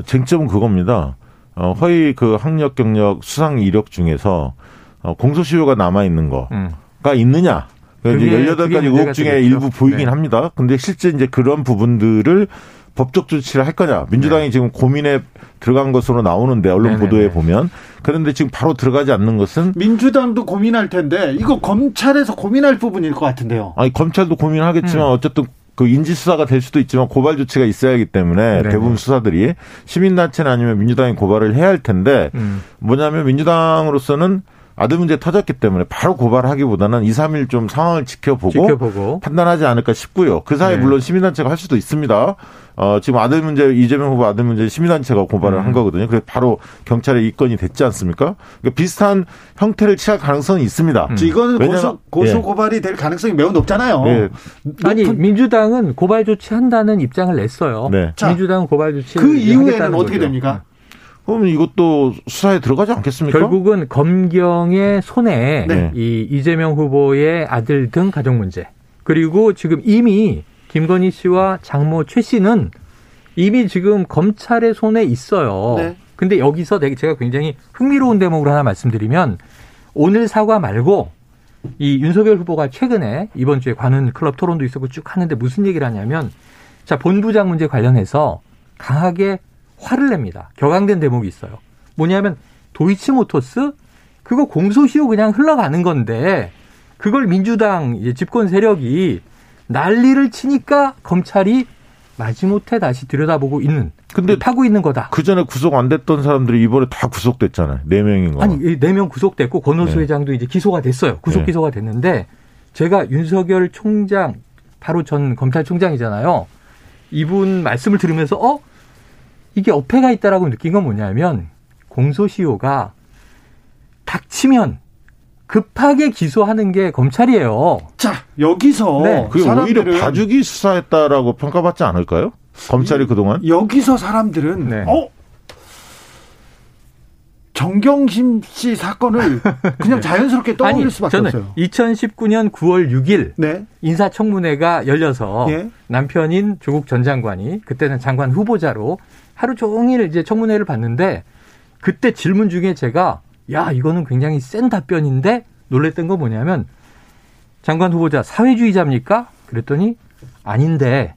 쟁점은 그겁니다. 어, 허위 그 학력 경력 수상 이력 중에서 어, 공소시효가 남아 있는 거가 음. 있느냐. 그게, 이제 열여덟 가지 의혹 중에 되겠죠. 일부 보이긴 네. 합니다. 근데 실제 이제 그런 부분들을 법적 조치를 할 거냐. 민주당이 네. 지금 고민에 들어간 것으로 나오는데 언론 네네네. 보도에 보면. 그런데 지금 바로 들어가지 않는 것은. 민주당도 고민할 텐데 이거 검찰에서 고민할 부분일 것 같은데요. 아니 검찰도 고민하겠지만 음. 어쨌든 그 인지수사가 될 수도 있지만 고발 조치가 있어야 하기 때문에 네네. 대부분 수사들이 시민단체는 아니면 민주당이 고발을 해야 할 텐데 음. 뭐냐면 민주당으로서는 아들 문제 터졌기 때문에 바로 고발하기보다는 이, 삼 일 좀 상황을 지켜보고, 지켜보고 판단하지 않을까 싶고요. 그 사이 네. 물론 시민단체가 할 수도 있습니다. 어, 지금 아들 문제, 이재명 후보 아들 문제 시민단체가 고발을 음. 한 거거든요. 그래서 바로 경찰에 입건이 됐지 않습니까? 그러니까 비슷한 형태를 취할 가능성이 있습니다. 음. 이거는 고소, 고소 고발이 예. 될 가능성이 매우 높잖아요. 예. 아니, 민주당은 고발 조치한다는 입장을 냈어요. 네. 자, 민주당은 고발 조치를 그 이후에는 어떻게 거죠. 됩니까? 그럼 이것도 수사에 들어가지 않겠습니까? 결국은 검경의 손에 네. 이 이재명 후보의 아들 등 가족 문제. 그리고 지금 이미 김건희 씨와 장모 최 씨는 이미 지금 검찰의 손에 있어요. 네. 근데 여기서 제가 굉장히 흥미로운 대목으로 하나 말씀드리면 오늘 사과 말고 이 윤석열 후보가 최근에 이번 주에 관훈 클럽 토론도 있었고 쭉 하는데 무슨 얘기를 하냐면 자, 본부장 문제 관련해서 강하게 화를 냅니다. 격앙된 대목이 있어요. 뭐냐면 도이치모토스 그거 공소시효 그냥 흘러가는 건데 그걸 민주당 이제 집권 세력이 난리를 치니까 검찰이 마지못해 다시 들여다보고 있는 근데 파고 있는 거다. 그전에 구속 안 됐던 사람들이 이번에 다 구속됐잖아요. 네 명인 거. 아니 네 명 구속됐고 권오수 네. 회장도 이제 기소가 됐어요. 구속 네. 기소가 됐는데 제가 윤석열 총장 바로 전 검찰총장이잖아요. 이분 말씀을 들으면서 어? 이게 어폐가 있다라고 느낀 건 뭐냐면 공소시효가 닥치면 급하게 기소하는 게 검찰이에요. 자, 여기서 네. 그게 오히려 봐주기 수사했다라고 평가받지 않을까요? 검찰이 이, 그동안? 여기서 사람들은 네. 어? 정경심 씨 사건을 그냥 자연스럽게 떠올릴 아니, 수밖에 저는 없어요. 이천십구 년 구월 육일 네. 인사청문회가 열려서 네. 남편인 조국 전 장관이 그때는 장관 후보자로 하루 종일 이제 청문회를 봤는데 그때 질문 중에 제가 야 이거는 굉장히 센 답변인데 놀랬던 거 뭐냐면 장관 후보자 사회주의자입니까? 그랬더니 아닌데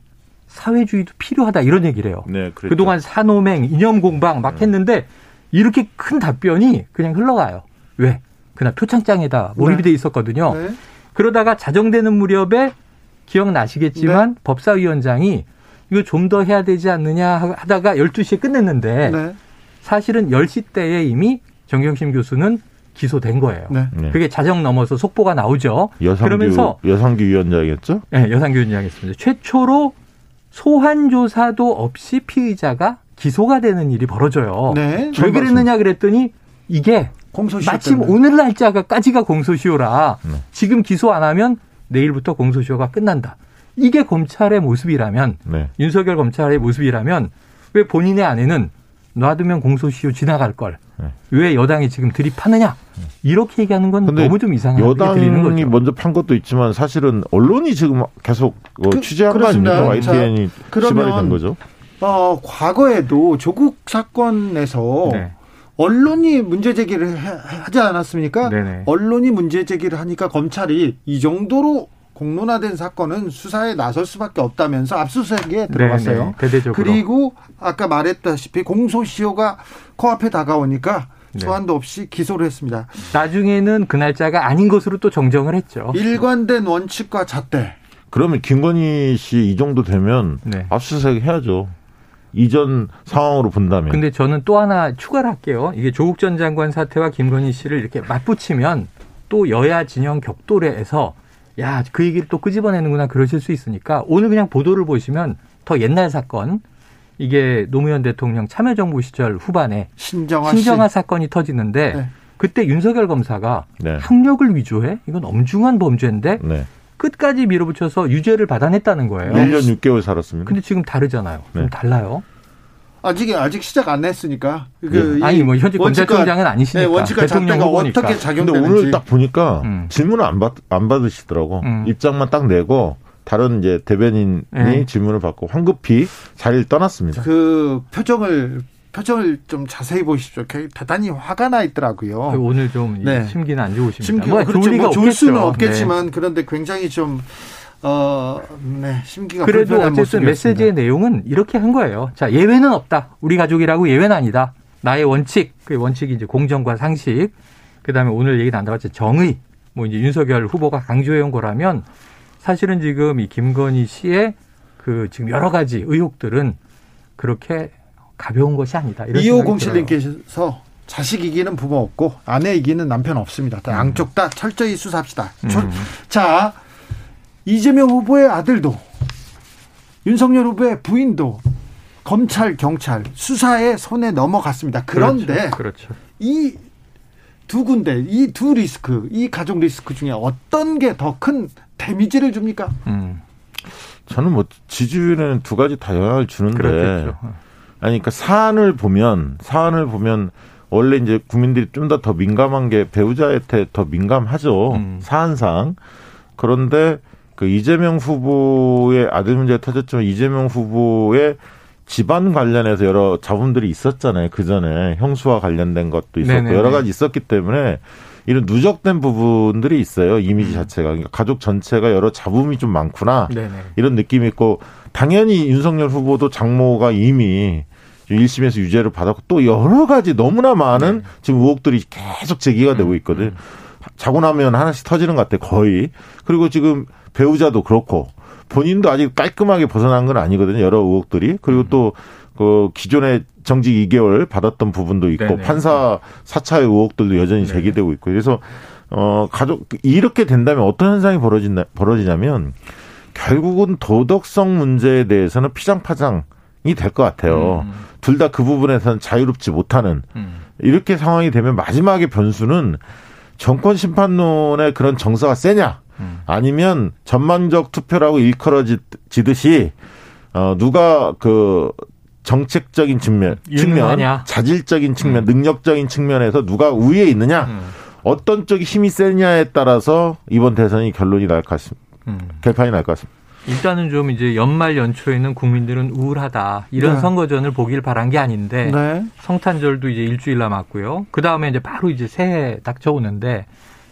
사회주의도 필요하다 이런 얘기를 해요. 네, 그랬죠. 그동안 산호맹, 이념공방 막 했는데 이렇게 큰 답변이 그냥 흘러가요. 왜? 그날 표창장에다 몰입이 돼 있었거든요. 네. 그러다가 자정되는 무렵에 기억나시겠지만 네. 법사위원장이 이거 좀 더 해야 되지 않느냐 하다가 열두 시에 끝냈는데 네. 사실은 열 시 때에 이미 정경심 교수는 기소된 거예요. 네. 그게 자정 넘어서 속보가 나오죠. 여상규, 그러면서 여상규 위원장이었죠? 네. 여상규 위원장이었습니다. 최초로 소환조사도 없이 피의자가 기소가 되는 일이 벌어져요. 네. 왜 그랬느냐 그랬더니 이게 공소시효 마침 때문에. 오늘 날짜까지가 공소시효라 네. 지금 기소 안 하면 내일부터 공소시효가 끝난다. 이게 검찰의 모습이라면 네. 윤석열 검찰의 모습이라면 왜 본인의 아내는 놔두면 공소시효 지나갈 걸. 네. 왜 여당이 지금 들이파느냐. 이렇게 얘기하는 건 너무 좀 이상하게 들리는 거죠. 여당이 먼저 판 것도 있지만 사실은 언론이 지금 계속 그, 취재한 거 아닙니까? 와이티엔이 시발이 된 거죠. 어, 과거에도 조국 사건에서 네. 언론이 문제 제기를 하지 않았습니까? 네네. 언론이 문제 제기를 하니까 검찰이 이 정도로 공론화된 사건은 수사에 나설 수밖에 없다면서 압수수색에 들어갔어요. 대대적으로. 그리고 아까 말했다시피 공소시효가 코앞에 다가오니까 네. 소환도 없이 기소를 했습니다. 나중에는 그 날짜가 아닌 것으로 또 정정을 했죠. 일관된 원칙과 잣대. 그러면 김건희 씨 이 정도 되면 네. 압수수색 해야죠. 이전 상황으로 본다면. 근데 저는 또 하나 추가를 할게요. 이게 조국 전 장관 사태와 김건희 씨를 이렇게 맞붙이면 또 여야 진영 격돌에서 야, 그 얘기를 또 끄집어내는구나 그러실 수 있으니까 오늘 그냥 보도를 보시면 더 옛날 사건 이게 노무현 대통령 참여정부 시절 후반에 신정아, 신정아 사건이 터지는데 네. 그때 윤석열 검사가 네. 학력을 위조해? 이건 엄중한 범죄인데 네. 끝까지 밀어붙여서 유죄를 받아냈다는 거예요. 일 년 육 개월 살았습니다. 근데 지금 다르잖아요. 네. 좀 달라요. 아직 아직 시작 안 했으니까. 그 예. 아니 뭐 현직 검찰총장은 아니시니까. 네, 원칙과 잣대가 어떻게 작용되는지. 근데 오늘 딱 보니까 음. 질문을 안 받 안 받으시더라고. 음. 입장만 딱 내고 다른 이제 대변인이 음. 질문을 받고 황급히 자리를 떠났습니다. 그 표정을 표정을 좀 자세히 보십시오. 대단히 화가 나 있더라고요. 그 오늘 좀 네. 심기는 안 좋으십니다. 심기가 뭐, 그렇죠. 뭐 좋을 수는 없겠지만 네. 그런데 굉장히 좀. 어, 네, 심기가 그래도 어쨌든 모습이었습니다. 메시지의 내용은 이렇게 한 거예요. 자, 예외는 없다. 우리 가족이라고 예외는 아니다. 나의 원칙, 그 원칙이 이제 공정과 상식. 그 다음에 오늘 얘기 나눠봤자 정의. 뭐 이제 윤석열 후보가 강조해온 거라면 사실은 지금 이 김건희 씨의 그 지금 여러 가지 의혹들은 그렇게 가벼운 것이 아니다. 이오공칠 님께서 자식 이기는 부모 없고 아내 이기는 남편 없습니다. 다 양쪽 다 철저히 수사합시다. 음. 조, 자. 이재명 후보의 아들도 윤석열 후보의 부인도 검찰, 경찰 수사의 손에 넘어갔습니다. 그런데 그렇죠, 그렇죠. 이 두 군데, 이 두 리스크, 이 가족 리스크 중에 어떤 게 더 큰 데미지를 줍니까? 음. 저는 뭐 지지율에는 두 가지 다 영향을 주는데 그렇겠죠. 아니 그러니까 사안을 보면 사안을 보면 원래 이제 국민들이 좀 더 더 민감한 게 배우자한테 더 민감하죠. 음. 사안상. 그런데 그 이재명 후보의 아들 문제가 터졌지만 이재명 후보의 집안 관련해서 여러 잡음들이 있었잖아요. 그전에 형수와 관련된 것도 있었고 네네네. 여러 가지 있었기 때문에 이런 누적된 부분들이 있어요. 이미지 자체가. 그러니까 가족 전체가 여러 잡음이 좀 많구나. 네네. 이런 느낌이 있고 당연히 윤석열 후보도 장모가 이미 일 심에서 유죄를 받았고 또 여러 가지 너무나 많은 네네. 지금 의혹들이 계속 제기가 음, 되고 있거든요. 음. 자고 나면 하나씩 터지는 것 같아요. 거의. 그리고 지금 배우자도 그렇고 본인도 아직 깔끔하게 벗어난 건 아니거든요. 여러 의혹들이. 그리고 또 그 기존에 정직 이 개월 받았던 부분도 있고 네네. 판사 사차의 의혹들도 여전히 제기되고 있고. 그래서 어 가족 이렇게 된다면 어떤 현상이 벌어진다, 벌어지냐면 결국은 도덕성 문제에 대해서는 피장파장이 될 것 같아요. 음. 둘 다 그 부분에서는 자유롭지 못하는. 음. 이렇게 상황이 되면 마지막에 변수는 정권 심판론의 그런 정서가 세냐 아니면 전망적 투표라고 일컬어지듯이 어 누가 그 정책적인 측면, 측면, 자질적인 측면, 능력적인 측면에서 누가 우위에 있느냐 어떤 쪽이 힘이 세냐에 따라서 이번 대선이 결론이 날 것 같습니다. 결판이 날 것 같습니다. 일단은 좀 이제 연말 연초에는 국민들은 우울하다. 이런 네. 선거전을 보길 바란 게 아닌데 네. 성탄절도 이제 일주일 남았고요. 그다음에 이제 바로 이제 새해 닥쳐오는데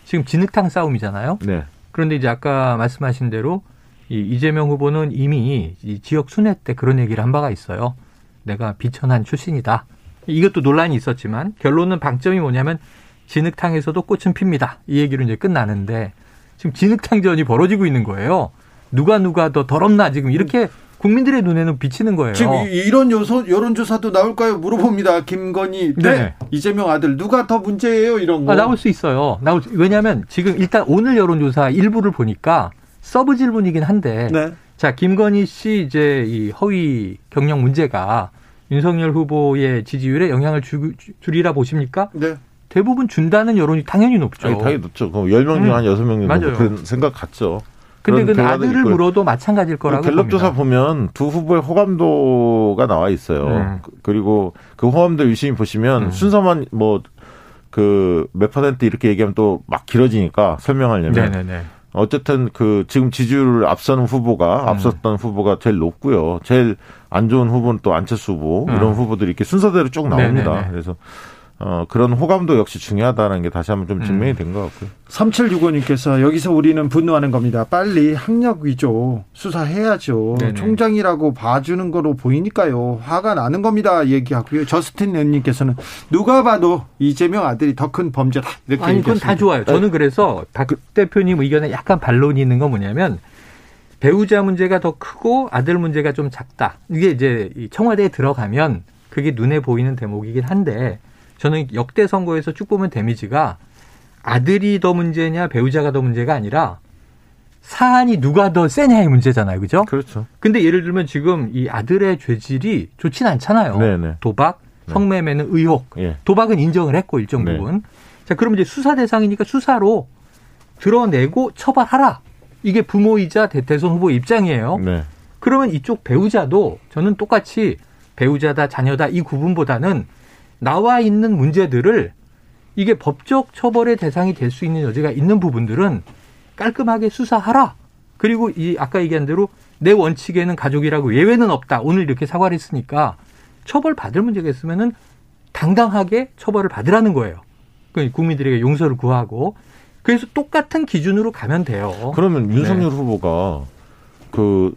지금 진흙탕 싸움이잖아요. 네. 그런데 이제 아까 말씀하신 대로 이 이재명 후보는 이미 이 지역 순회 때 그런 얘기를 한 바가 있어요. 내가 비천한 출신이다. 이것도 논란이 있었지만 결론은 방점이 뭐냐면 진흙탕에서도 꽃은 핍니다. 이 얘기로 이제 끝나는데 지금 진흙탕전이 벌어지고 있는 거예요. 누가 누가 더 더럽나 지금 이렇게 국민들의 눈에는 비치는 거예요. 지금 이런 요소, 여론조사도 나올까요? 물어봅니다. 김건희, 네. 네. 이재명 아들 누가 더 문제예요? 이런 거. 아, 나올 수 있어요. 나올 수, 왜냐하면 지금 일단 오늘 여론조사 일부를 보니까 서브 질문이긴 한데 네. 자 김건희 씨 이제 이 허위 경력 문제가 윤석열 후보의 지지율에 영향을 주, 줄이라 보십니까? 네. 대부분 준다는 여론이 당연히 높죠. 아니, 당연히 높죠. 그럼 열 명 중 한 여섯 명 정도 그런 생각 같죠. 근데 그 아들을 물어도 마찬가지일 거라고 봅니다. 갤럽 조사 보면 두 후보의 호감도가 나와 있어요. 네. 그리고 그 호감도 유심히 보시면 음. 순서만 뭐 그 몇 퍼센트 이렇게 얘기하면 또 막 길어지니까 설명하려면 네네네. 어쨌든 그 지금 지지율을 앞서는 후보가 앞섰던 음. 후보가 제일 높고요. 제일 안 좋은 후보는 또 안철수 후보 음. 이런 후보들이 이렇게 순서대로 쭉 나옵니다. 네네네. 그래서. 어, 그런 호감도 역시 중요하다는 게 다시 한번 좀 증명이 된 것 같고요. 삼칠육오 님께서 여기서 우리는 분노하는 겁니다. 빨리 학력 위조 수사해야죠. 네네. 총장이라고 봐주는 거로 보이니까요. 화가 나는 겁니다. 얘기하고요. 저스틴 앤님께서는 누가 봐도 이재명 아들이 더 큰 범죄다. 이렇게 아니, 얘기했습니다. 그건 다 좋아요. 저는 그래서 박 대표님 의견에 약간 반론이 있는 건 뭐냐면 배우자 문제가 더 크고 아들 문제가 좀 작다. 이게 이제 청와대에 들어가면 그게 눈에 보이는 대목이긴 한데 저는 역대 선거에서 쭉 보면 데미지가 아들이 더 문제냐 배우자가 더 문제가 아니라 사안이 누가 더 세냐의 문제잖아요. 그죠? 그렇죠. 근데 예를 들면 지금 이 아들의 죄질이 좋진 않잖아요. 네네. 도박, 성매매는 의혹. 예. 도박은 인정을 했고 일정 부분. 네. 자, 그럼 이제 수사 대상이니까 수사로 드러내고 처벌하라. 이게 부모이자 대선 후보 입장이에요. 네. 그러면 이쪽 배우자도 저는 똑같이 배우자다, 자녀다 이 구분보다는 나와 있는 문제들을 이게 법적 처벌의 대상이 될 수 있는 여지가 있는 부분들은 깔끔하게 수사하라. 그리고 이 아까 얘기한 대로 내 원칙에는 가족이라고 예외는 없다. 오늘 이렇게 사과를 했으니까 처벌받을 문제가 있으면은 당당하게 처벌을 받으라는 거예요. 그러니까 국민들에게 용서를 구하고. 그래서 똑같은 기준으로 가면 돼요. 그러면 윤석열 네. 후보가 그,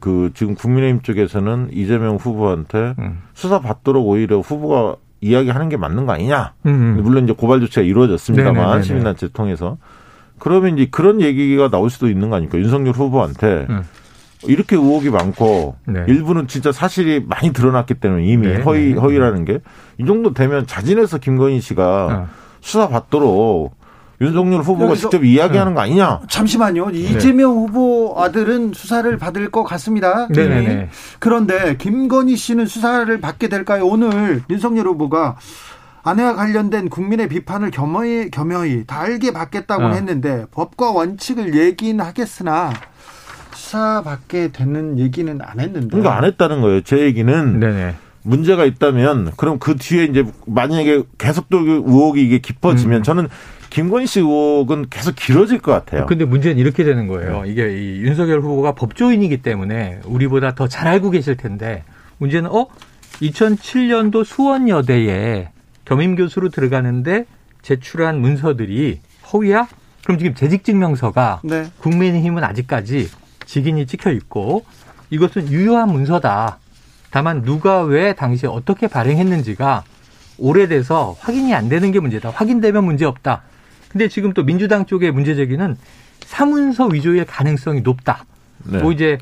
그 지금 국민의힘 쪽에서는 이재명 후보한테 음. 수사 받도록 오히려 후보가 이야기하는 게 맞는 거 아니냐. 음음. 물론 이제 고발 조치가 이루어졌습니다만 네네네네. 시민단체 통해서. 그러면 이제 그런 얘기가 나올 수도 있는 거 아닙니까? 윤석열 후보한테 음. 이렇게 의혹이 많고 네. 일부는 진짜 사실이 많이 드러났기 때문에 이미 네. 허위, 네. 허위라는 게 이 정도 되면 자진해서 김건희 씨가 어. 수사 받도록 윤석열 후보가 직접 이야기하는 네. 거 아니냐? 잠시만요. 이재명 네. 후보 아들은 수사를 받을 것 같습니다. 네네네. 그런데 김건희 씨는 수사를 받게 될까요? 오늘 윤석열 후보가 아내와 관련된 국민의 비판을 겸허히, 겸허히 달게 받겠다고 어. 했는데 법과 원칙을 얘기는 하겠으나 수사받게 되는 얘기는 안 했는데. 그러니까 안 했다는 거예요. 제 얘기는. 네네. 문제가 있다면 그럼 그 뒤에 이제 만약에 계속 또 의혹이 이게 깊어지면 음. 저는 김건희 씨 의혹은 계속 길어질 것 같아요. 근데 문제는 이렇게 되는 거예요. 네. 이게 이 윤석열 후보가 법조인이기 때문에 우리보다 더 잘 알고 계실 텐데 문제는 어? 이천칠 년도 수원여대에 겸임교수로 들어가는데 제출한 문서들이 허위야? 그럼 지금 재직증명서가 네. 국민의힘은 아직까지 직인이 찍혀 있고 이것은 유효한 문서다. 다만 누가 왜 당시에 어떻게 발행했는지가 오래돼서 확인이 안 되는 게 문제다. 확인되면 문제없다. 근데 지금 또 민주당 쪽의 문제제기는 사문서 위조일 가능성이 높다. 네. 뭐 이제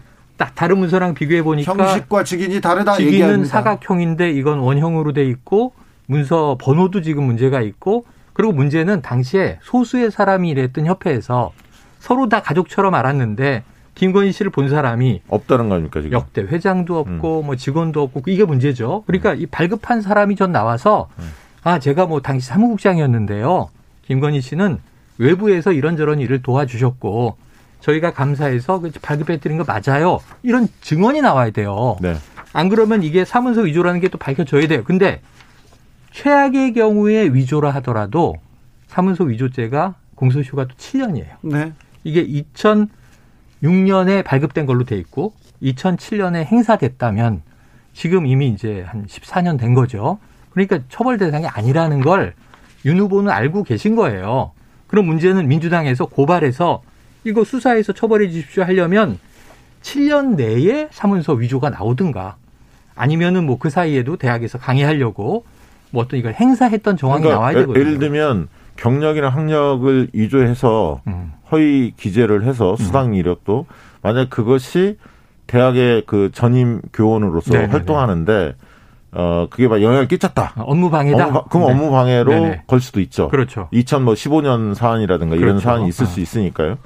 다른 문서랑 비교해 보니까 형식과 직인이 다르다 직인은 얘기합니다. 사각형인데 이건 원형으로 돼 있고 문서 번호도 지금 문제가 있고 그리고 문제는 당시에 소수의 사람이 일했던 협회에서 서로 다 가족처럼 알았는데 김건희 씨를 본 사람이 없다는 거 아닙니까 지금? 역대 회장도 없고 음. 뭐 직원도 없고 이게 문제죠. 그러니까 음. 이 발급한 사람이 전 나와서 음. 아 제가 뭐 당시 사무국장이었는데요. 김건희 씨는 외부에서 이런저런 일을 도와주셨고 저희가 감사해서 발급해드린 거 맞아요. 이런 증언이 나와야 돼요. 네. 안 그러면 이게 사문서 위조라는 게 또 밝혀져야 돼요. 근데 최악의 경우에 위조라 하더라도 사문서 위조죄가 공소시효가 또 칠 년이에요. 네. 이게 이천육 년에 발급된 걸로 돼 있고 이천칠 년에 행사됐다면 지금 이미 이제 한 십사 년 된 거죠. 그러니까 처벌 대상이 아니라는 걸 윤 후보는 알고 계신 거예요. 그럼 문제는 민주당에서 고발해서 이거 수사해서 처벌해 주십시오 하려면 칠 년 내에 사문서 위조가 나오든가 아니면은 뭐 그 사이에도 대학에서 강의하려고 뭐 어떤 이걸 행사했던 정황이 그러니까 나와야 되거든요. 예를 들면 경력이나 학력을 위조해서 음. 허위 기재를 해서 수당 이력도 음. 만약 그것이 대학의 그 전임 교원으로서 네네네. 활동하는데 어 그게 막 영향을 끼쳤다. 아, 업무 방해다. 업무, 그럼 네. 업무 방해로 네네. 걸 수도 있죠. 그렇죠. 이천십오 년 사안이라든가 그렇죠. 이런 사안이 있을 아. 수 있으니까요.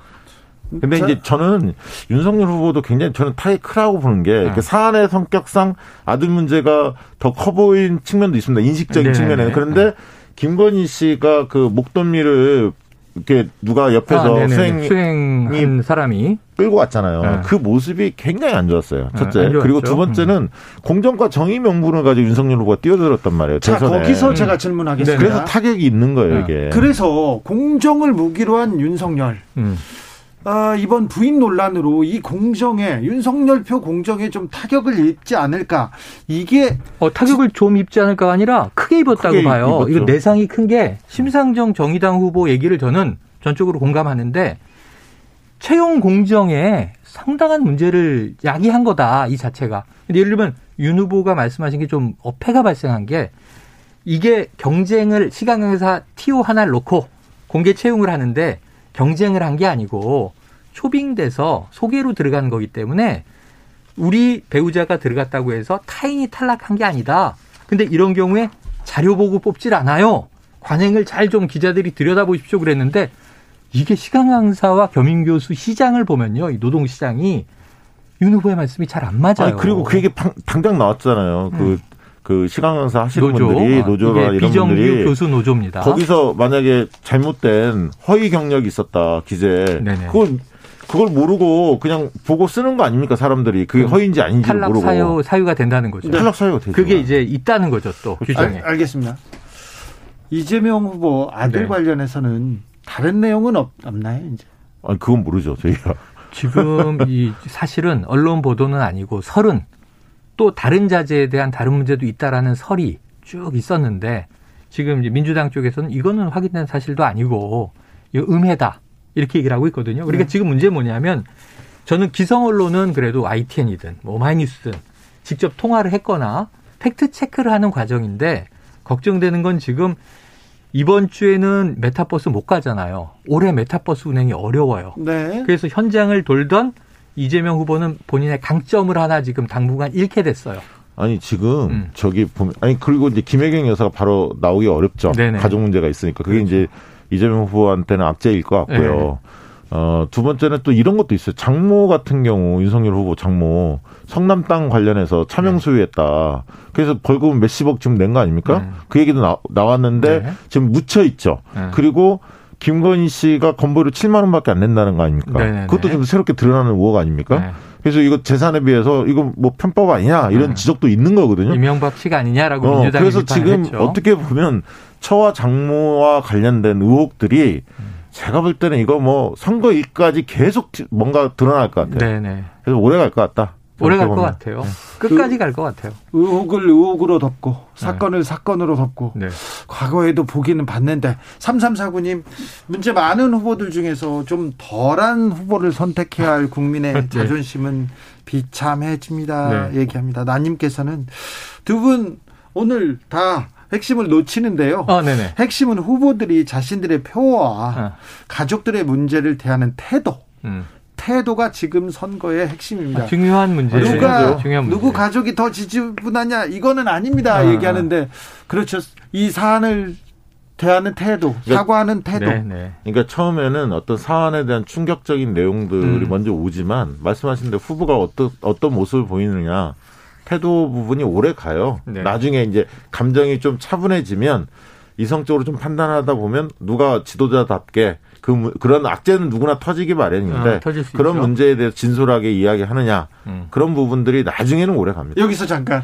근데 이제 저는 윤석열 후보도 굉장히 저는 타이 크라고 보는 게 그 사안의 성격상 아들 문제가 더 커 보인 측면도 있습니다. 인식적인 네네. 측면에는. 그런데 김건희 씨가 그 목돈미를 이렇게 누가 옆에서 아, 수행 수행한 사람이 끌고 왔잖아요. 네. 그 모습이 굉장히 안 좋았어요. 첫째. 네, 안 그리고 두 번째는 음. 공정과 정의 명분을 가지고 윤석열 후보가 뛰어들었단 말이에요. 자, 대선에. 거기서 제가 질문하겠습니다. 네. 그래서 타격이 있는 거예요, 네. 이게. 그래서 공정을 무기로 한 윤석열. 음. 아, 이번 부인 논란으로 이 공정에 윤석열 표 공정에 좀 타격을 입지 않을까 이게 어, 타격을 좀 입지 않을까가 아니라 크게 입었다고 크게 봐요. 입었죠. 이거 내상이 큰 게 심상정 정의당 후보 얘기를 저는 전적으로 공감하는데 채용 공정에 상당한 문제를 야기한 거다 이 자체가. 근데 예를 들면 윤 후보가 말씀하신 게 좀 어폐가 발생한 게 이게 경쟁을 시간강사 티오 하나를 놓고 공개 채용을 하는데. 경쟁을 한 게 아니고 초빙돼서 소개로 들어간 거기 때문에 우리 배우자가 들어갔다고 해서 타인이 탈락한 게 아니다. 근데 이런 경우에 자료 보고 뽑질 않아요. 관행을 잘 좀 기자들이 들여다보십시오 그랬는데 이게 시강 강사와 겸임교수 시장을 보면요. 이 노동시장이 윤 후보의 말씀이 잘 안 맞아요. 아니, 그리고 그 얘기 방, 당장 나왔잖아요. 음. 그, 그 시강 강사 하시는 노조. 분들이, 노조라 이런 비정규 분들이. 교수 노조입니다. 거기서 만약에 잘못된 허위 경력이 있었다. 기재에. 네네. 그건 그걸 모르고 그냥 보고 쓰는 거 아닙니까 사람들이. 그게 허위인지 아닌지 모르고. 탈락 사유, 사유가 된다는 거죠. 네. 탈락 사유가 되죠. 그게 이제 있다는 거죠. 또 규정에. 알, 알겠습니다. 이재명 후보 아들 네. 관련해서는 다른 내용은 없, 없나요? 이제? 아니, 그건 모르죠. 저희가. 지금 이 사실은 언론 보도는 아니고 설은 또 다른 자제에 대한 다른 문제도 있다라는 설이 쭉 있었는데 지금 이제 민주당 쪽에서는 이거는 확인된 사실도 아니고 이거 음해다. 이렇게 얘기를 하고 있거든요. 그러니까 네. 지금 문제 뭐냐면 저는 기성 언론은 그래도 아이티엔이든 뭐 마이뉴스든 직접 통화를 했거나 팩트 체크를 하는 과정인데 걱정되는 건 지금 이번 주에는 메타버스 못 가잖아요. 올해 메타버스 운행이 어려워요. 네. 그래서 현장을 돌던 이재명 후보는 본인의 강점을 하나 지금 당분간 잃게 됐어요. 아니 지금 음. 저기 보면 아니 그리고 이제 김혜경 여사가 바로 나오기 어렵죠. 네네. 가족 문제가 있으니까 그게 그렇죠. 이제. 이재명 후보한테는 악재일 것 같고요. 어, 두 번째는 또 이런 것도 있어요. 장모 같은 경우 윤석열 후보 장모 성남 땅 관련해서 차명 소유했다. 그래서 벌금 몇십억 지금 낸 거 아닙니까? 네. 그 얘기도 나, 나왔는데 네. 지금 묻혀 있죠. 네. 그리고 김건희 씨가 건보료 칠만 원밖에 안 낸다는 거 아닙니까? 네네네. 그것도 좀 새롭게 드러나는 의혹 아닙니까? 네. 그래서 이거 재산에 비해서 이거 뭐 편법 아니냐 이런 네. 지적도 있는 거거든요. 이명박 씨가 아니냐라고 어, 민주당이 그래서 지금 했죠. 어떻게 보면 처와 장모와 관련된 의혹들이 제가 볼 때는 이거 뭐 선거일까지 계속 뭔가 드러날 것 같아요. 네네. 그래서 오래 갈 것 같다. 오래 갈 것 같아요. 네. 끝까지 갈 것 같아요. 의혹을 의혹으로 덮고 사건을 네. 사건으로 덮고 네. 과거에도 보기는 봤는데 삼삼사구 님 문제 많은 후보들 중에서 좀 덜한 후보를 선택해야 할 국민의 네. 자존심은 비참해집니다. 네. 얘기합니다. 나님께서는 두 분 오늘 다 핵심을 놓치는데요. 어, 네네. 핵심은 후보들이 자신들의 표와 어. 가족들의 문제를 대하는 태도. 음. 태도가 지금 선거의 핵심입니다. 아, 중요한 문제예요. 누가 중요한 문제. 누구 가족이 더 지지분하냐 이거는 아닙니다. 아, 얘기하는데 그렇죠. 이 사안을 대하는 태도, 그러니까, 사과하는 태도. 네네. 그러니까 처음에는 어떤 사안에 대한 충격적인 내용들이 음. 먼저 오지만 말씀하신 대로 후보가 어떤 어떤 모습을 보이느냐. 태도 부분이 오래 가요. 네. 나중에 이제 감정이 좀 차분해지면 이성적으로 좀 판단하다 보면 누가 지도자답게 그 그런 악재는 누구나 터지기 마련인데 아, 그런 있죠. 문제에 대해서 진솔하게 이야기하느냐 음. 그런 부분들이 나중에는 오래 갑니다. 여기서 잠깐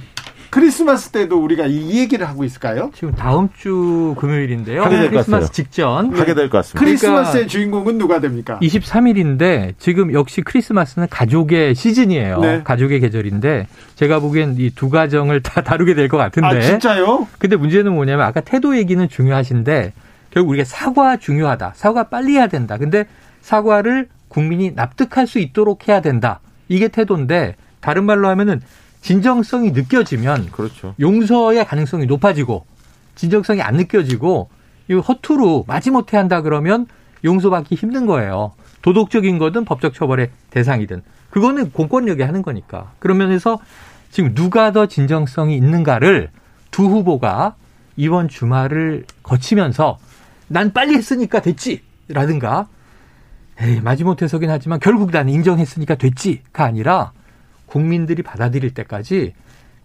크리스마스 때도 우리가 이 얘기를 하고 있을까요? 지금 다음 주 금요일인데요. 하게 될 크리스마스 것 직전 하게 될 것 같습니다. 크리스마스의 그러니까 주인공은 누가 됩니까? 이십삼 일인데 지금 역시 크리스마스는 가족의 시즌이에요. 네. 가족의 계절인데 제가 보기엔 이 두 가정을 다 다루게 될 것 같은데. 아 진짜요? 근데 문제는 뭐냐면 아까 태도 얘기는 중요하신데 결국 우리가 사과 중요하다. 사과 빨리 해야 된다. 근데 사과를 국민이 납득할 수 있도록 해야 된다. 이게 태도인데 다른 말로 하면은 진정성이 느껴지면 그렇죠. 용서의 가능성이 높아지고 진정성이 안 느껴지고 이 허투루 마지못해 한다 그러면 용서받기 힘든 거예요. 도덕적인 거든 법적 처벌의 대상이든 그거는 공권력이 하는 거니까. 그런 면에서 지금 누가 더 진정성이 있는가를 두 후보가 이번 주말을 거치면서 난 빨리 했으니까 됐지라든가 에이 마지못해서긴 하지만 결국 난 인정했으니까 됐지가 아니라 국민들이 받아들일 때까지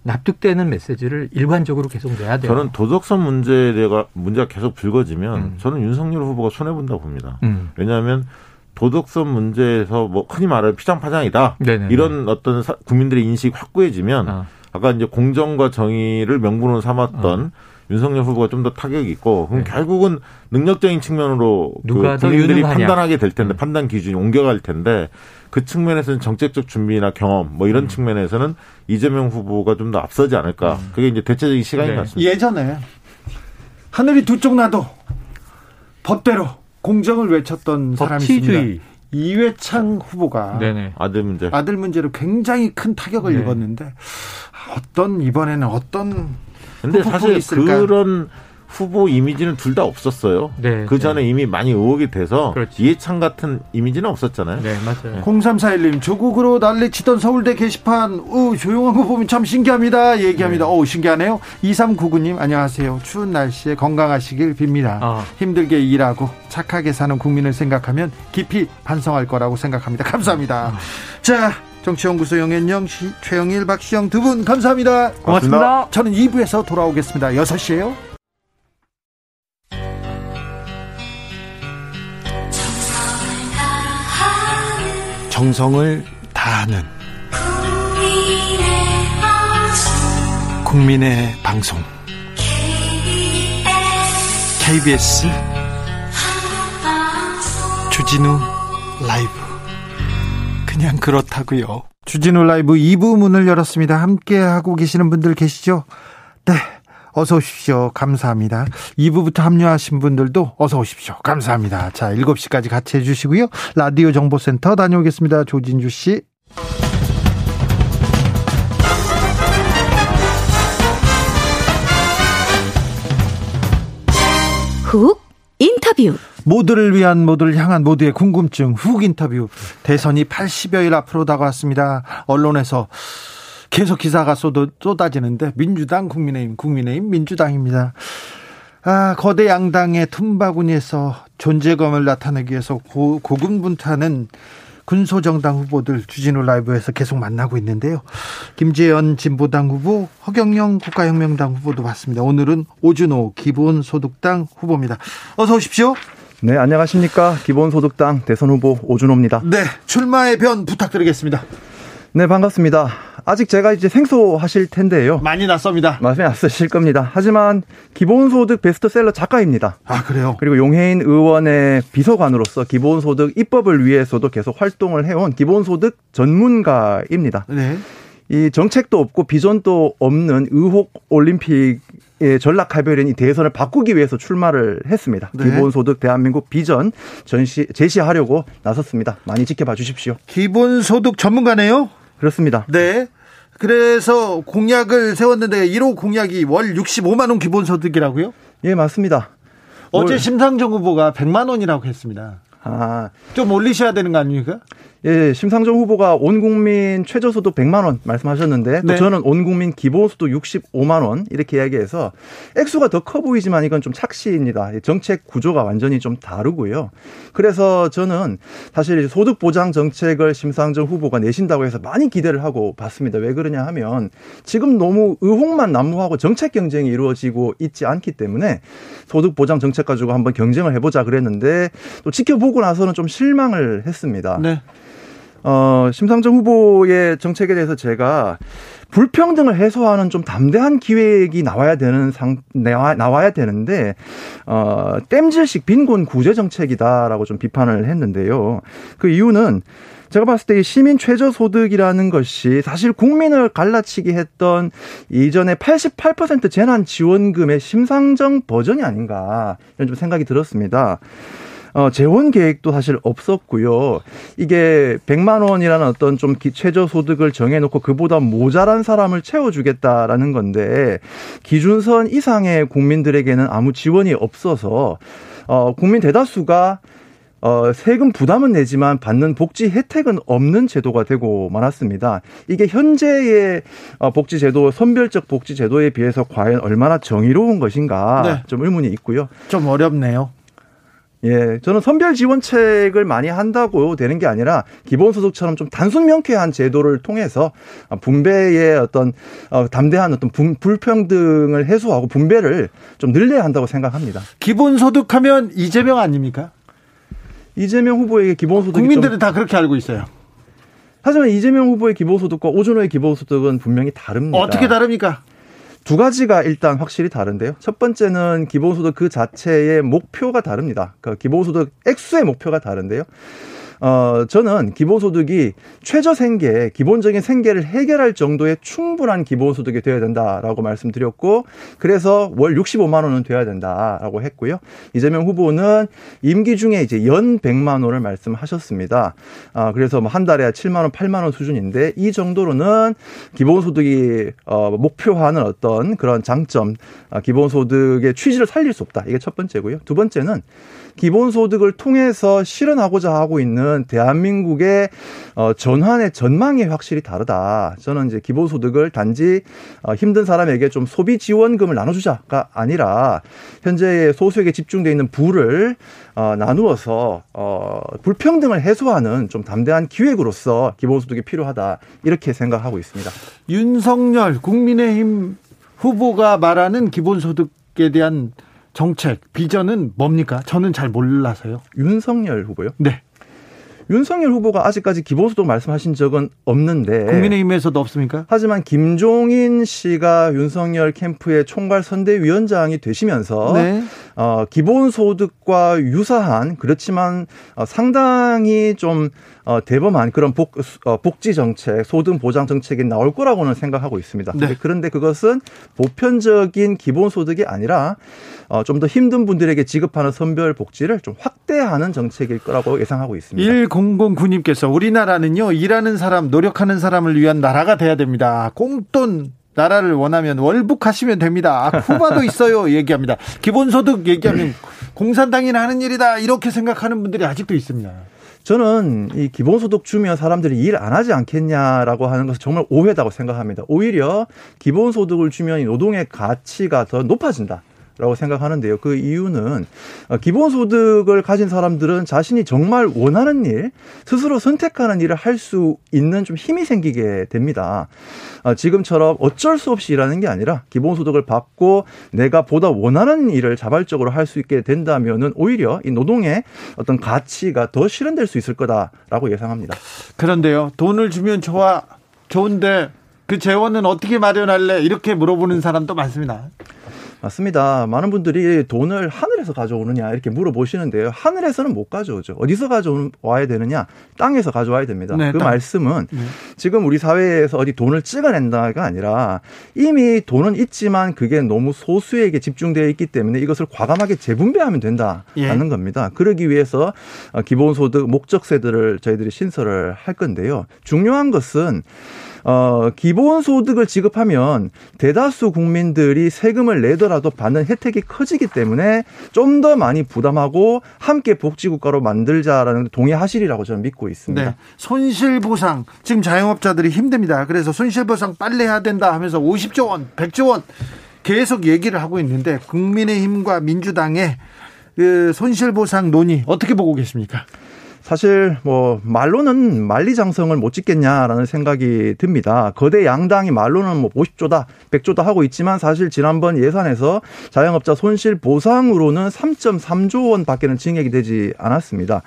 납득되는 메시지를 일관적으로 계속 내야 돼요. 저는 도덕성 문제에 대해서 문제가 계속 불거지면 음. 저는 윤석열 후보가 손해본다고 봅니다. 음. 왜냐하면 도덕성 문제에서 뭐 흔히 말하는 피장파장이다. 네네네. 이런 어떤 사, 국민들의 인식이 확고해지면 아. 아까 이제 공정과 정의를 명분으로 삼았던 아. 윤석열 후보가 좀 더 타격이 있고 그럼 네. 결국은 능력적인 측면으로 그 국민들이 판단하게 될 텐데 음. 판단 기준이 옮겨갈 텐데 그 측면에서는 정책적 준비나 경험 뭐 이런 음. 측면에서는 이재명 후보가 좀 더 앞서지 않을까. 음. 그게 이제 대체적인 시간인 네. 것 같습니다. 예전에 하늘이 두 쪽 나도 법대로 공정을 외쳤던 사람이 있습니다. 이회창 후보가 네네. 아들 문제 아들 문제로 굉장히 큰 타격을 네. 입었는데 어떤 이번에는 어떤 근데 사실 있을까? 그런 후보 이미지는 둘 다 없었어요. 네, 그 전에 네. 이미 많이 의혹이 돼서 그렇지. 이해찬 같은 이미지는 없었잖아요. 네, 맞아요. 공삼사일 님, 조국으로 난리치던 서울대 게시판 오, 조용한 거 보면 참 신기합니다. 얘기합니다. 네. 오, 신기하네요. 이삼구구 님, 안녕하세요. 추운 날씨에 건강하시길 빕니다. 어. 힘들게 일하고 착하게 사는 국민을 생각하면 깊이 반성할 거라고 생각합니다. 감사합니다. 어. 자, 정치연구소 용혜인, 최영일, 박시영 두 분 감사합니다. 고맙습니다. 고맙습니다. 저는 이 부에서 돌아오겠습니다. 여섯 시에요. 정성을 다하는 국민의 방송 케이비에스 주진우 라이브, 그냥 그렇다고요. 주진우 라이브 이 부 문을 열었습니다. 함께하고 계시는 분들 계시죠? 네, 어서 오십시오. 감사합니다. 이 부부터 합류하신 분들도 어서 오십시오. 감사합니다. 자, 일곱 시까지 같이 해주시고요. 라디오 정보센터 다녀오겠습니다. 조진주 씨. 훅 인터뷰. 모두를 위한, 모두를 향한, 모두의 궁금증 훅 인터뷰. 대선이 팔십여 일 앞으로 다가왔습니다. 언론에서 계속 기사가 쏟아, 쏟아지는데 민주당, 국민의힘, 국민의힘, 민주당입니다. 아, 거대 양당의 틈바구니에서 존재감을 나타내기 위해서 고, 고군분투하는 군소정당 후보들 주진우 라이브에서 계속 만나고 있는데요. 김재현 진보당 후보, 허경영 국가혁명당 후보도 봤습니다. 오늘은 오준호 기본소득당 후보입니다. 어서 오십시오. 네, 안녕하십니까. 기본소득당 대선 후보 오준호입니다. 네, 출마의 변 부탁드리겠습니다. 네, 반갑습니다. 아직 제가 이제 생소하실 텐데요. 많이 낯섭니다. 많이 낯서실 겁니다. 하지만 기본소득 베스트셀러 작가입니다. 아, 그래요? 그리고 용혜인 의원의 비서관으로서 기본소득 입법을 위해서도 계속 활동을 해온 기본소득 전문가입니다. 네. 이 정책도 없고 비전도 없는 의혹 올림픽의 전락하별인 이 대선을 바꾸기 위해서 출마를 했습니다. 네. 기본소득 대한민국 비전 전시, 제시하려고 나섰습니다. 많이 지켜봐 주십시오. 기본소득 전문가네요? 그렇습니다. 네. 그래서 공약을 세웠는데 일 호 공약이 월 육십오만 원 기본소득이라고요? 예, 맞습니다. 어제 월... 심상정 후보가 백만 원이라고 했습니다. 아, 좀 올리셔야 되는 거 아닙니까? 예, 심상정 후보가 온 국민 최저소득 백만 원 말씀하셨는데, 또 네. 저는 온 국민 기본소득 육십오만 원 이렇게 이야기해서 액수가 더 커 보이지만 이건 좀 착시입니다. 정책 구조가 완전히 좀 다르고요. 그래서 저는 사실 소득 보장 정책을 심상정 후보가 내신다고 해서 많이 기대를 하고 봤습니다. 왜 그러냐 하면 지금 너무 의혹만 난무하고 정책 경쟁이 이루어지고 있지 않기 때문에 소득 보장 정책 가지고 한번 경쟁을 해보자 그랬는데, 또 지켜보고 나서는 좀 실망을 했습니다. 네. 어, 심상정 후보의 정책에 대해서 제가 불평등을 해소하는 좀 담대한 기획이 나와야 되는 상, 나와, 나와야 되는데, 어, 땜질식 빈곤 구제 정책이다라고 좀 비판을 했는데요. 그 이유는 제가 봤을 때 이 시민 최저소득이라는 것이 사실 국민을 갈라치게 했던 이전에 팔십팔 퍼센트 재난지원금의 심상정 버전이 아닌가, 이런 좀 생각이 들었습니다. 어, 재원 계획도 사실 없었고요. 이게 백만 원이라는 어떤 좀 기, 최저소득을 정해놓고 그보다 모자란 사람을 채워주겠다라는 건데, 기준선 이상의 국민들에게는 아무 지원이 없어서 어, 국민 대다수가 어, 세금 부담은 내지만 받는 복지 혜택은 없는 제도가 되고 말았습니다. 이게 현재의 복지 제도, 선별적 복지 제도에 비해서 과연 얼마나 정의로운 것인가, 네. 좀 의문이 있고요. 좀 어렵네요. 예, 저는 선별 지원책을 많이 한다고 되는 게 아니라 기본소득처럼 좀 단순 명쾌한 제도를 통해서 분배의 어떤 어, 담대한 어떤 분, 불평등을 해소하고 분배를 좀 늘려야 한다고 생각합니다. 기본소득하면 이재명 아닙니까? 이재명 후보에게 기본소득이, 국민들은 다 그렇게 알고 있어요. 하지만 이재명 후보의 기본소득과 오준호의 기본소득은 분명히 다릅니다. 어떻게 다릅니까? 두 가지가 일단 확실히 다른데요. 첫 번째는 기본소득 그 자체의 목표가 다릅니다. 그 기본소득 액수의 목표가 다른데요. 어, 저는 기본소득이 최저생계, 기본적인 생계를 해결할 정도의 충분한 기본소득이 되어야 된다라고 말씀드렸고, 그래서 월 육십오만 원은 돼야 된다라고 했고요. 이재명 후보는 임기 중에 이제 연 백만 원을 말씀하셨습니다. 아, 그래서 뭐 한 달에 칠만 원, 팔만 원 수준인데, 이 정도로는 기본소득이 어, 목표하는 어떤 그런 장점, 아, 기본소득의 취지를 살릴 수 없다. 이게 첫 번째고요. 두 번째는 기본소득을 통해서 실현하고자 하고 있는 대한민국의 전환의 전망이 확실히 다르다. 저는 이제 기본소득을 단지 힘든 사람에게 좀 소비 지원금을 나눠주자가 아니라 현재 소수에게 집중되어 있는 부를 나누어서 불평등을 해소하는 좀 담대한 기획으로서 기본소득이 필요하다. 이렇게 생각하고 있습니다. 윤석열 국민의힘 후보가 말하는 기본소득에 대한 정책, 비전은 뭡니까? 저는 잘 몰라서요. 윤석열 후보요? 네. 윤석열 후보가 아직까지 기본소득 말씀하신 적은 없는데. 국민의힘에서도 없습니까? 하지만 김종인 씨가 윤석열 캠프의 총괄 선대위원장이 되시면서 네. 어, 기본소득과 유사한, 그렇지만 어, 상당히 좀 어, 대범한 그런 복, 어, 복지정책, 소득보장정책이 나올 거라고는 생각하고 있습니다. 네. 그런데 그것은 보편적인 기본소득이 아니라 어, 좀 더 힘든 분들에게 지급하는 선별복지를 좀 확대하는 정책일 거라고 예상하고 있습니다. 천구십구님께서 우리나라는요, 일하는 사람, 노력하는 사람을 위한 나라가 돼야 됩니다. 공돈 나라를 원하면 월북하시면 됩니다. 아, 쿠바도 있어요. 얘기합니다. 기본소득 얘기하면 공산당이나 하는 일이다. 이렇게 생각하는 분들이 아직도 있습니다. 저는 이 기본소득 주면 사람들이 일 안 하지 않겠냐라고 하는 것은 정말 오해다고 생각합니다. 오히려 기본소득을 주면 노동의 가치가 더 높아진다. 라고 생각하는데요. 그 이유는 기본소득을 가진 사람들은 자신이 정말 원하는 일, 스스로 선택하는 일을 할 수 있는 좀 힘이 생기게 됩니다. 지금처럼 어쩔 수 없이 일하는 게 아니라 기본소득을 받고 내가 보다 원하는 일을 자발적으로 할 수 있게 된다면은 오히려 이 노동의 어떤 가치가 더 실현될 수 있을 거다라고 예상합니다. 그런데요. 돈을 주면 좋아, 좋은데 그 재원은 어떻게 마련할래? 이렇게 물어보는 사람도 많습니다. 맞습니다. 많은 분들이 돈을 하늘에서 가져오느냐 이렇게 물어보시는데요. 하늘에서는 못 가져오죠. 어디서 가져와야 되느냐? 땅에서 가져와야 됩니다. 네, 그 땅. 말씀은 네. 지금 우리 사회에서 어디 돈을 찍어낸다가 아니라 이미 돈은 있지만 그게 너무 소수에게 집중되어 있기 때문에 이것을 과감하게 재분배하면 된다는 예. 겁니다. 그러기 위해서 기본소득 목적세들을 저희들이 신설을 할 건데요. 중요한 것은 어, 기본소득을 지급하면 대다수 국민들이 세금을 내더라도 받는 혜택이 커지기 때문에 좀 더 많이 부담하고 함께 복지국가로 만들자라는 동의하시리라고 저는 믿고 있습니다. 네. 손실보상. 지금 자영업자들이 힘듭니다. 그래서 손실보상 빨리 해야 된다 하면서 오십조 원, 백조 원 계속 얘기를 하고 있는데 국민의힘과 민주당의 그 손실보상 논의 어떻게 보고 계십니까? 사실 뭐 말로는 만리장성을 못 짓겠냐라는 생각이 듭니다. 거대 양당이 말로는 뭐 오십조다, 백조다 하고 있지만 사실 지난번 예산에서 자영업자 손실보상으로는 삼점삼조 원 밖에는 증액이 되지 않았습니다.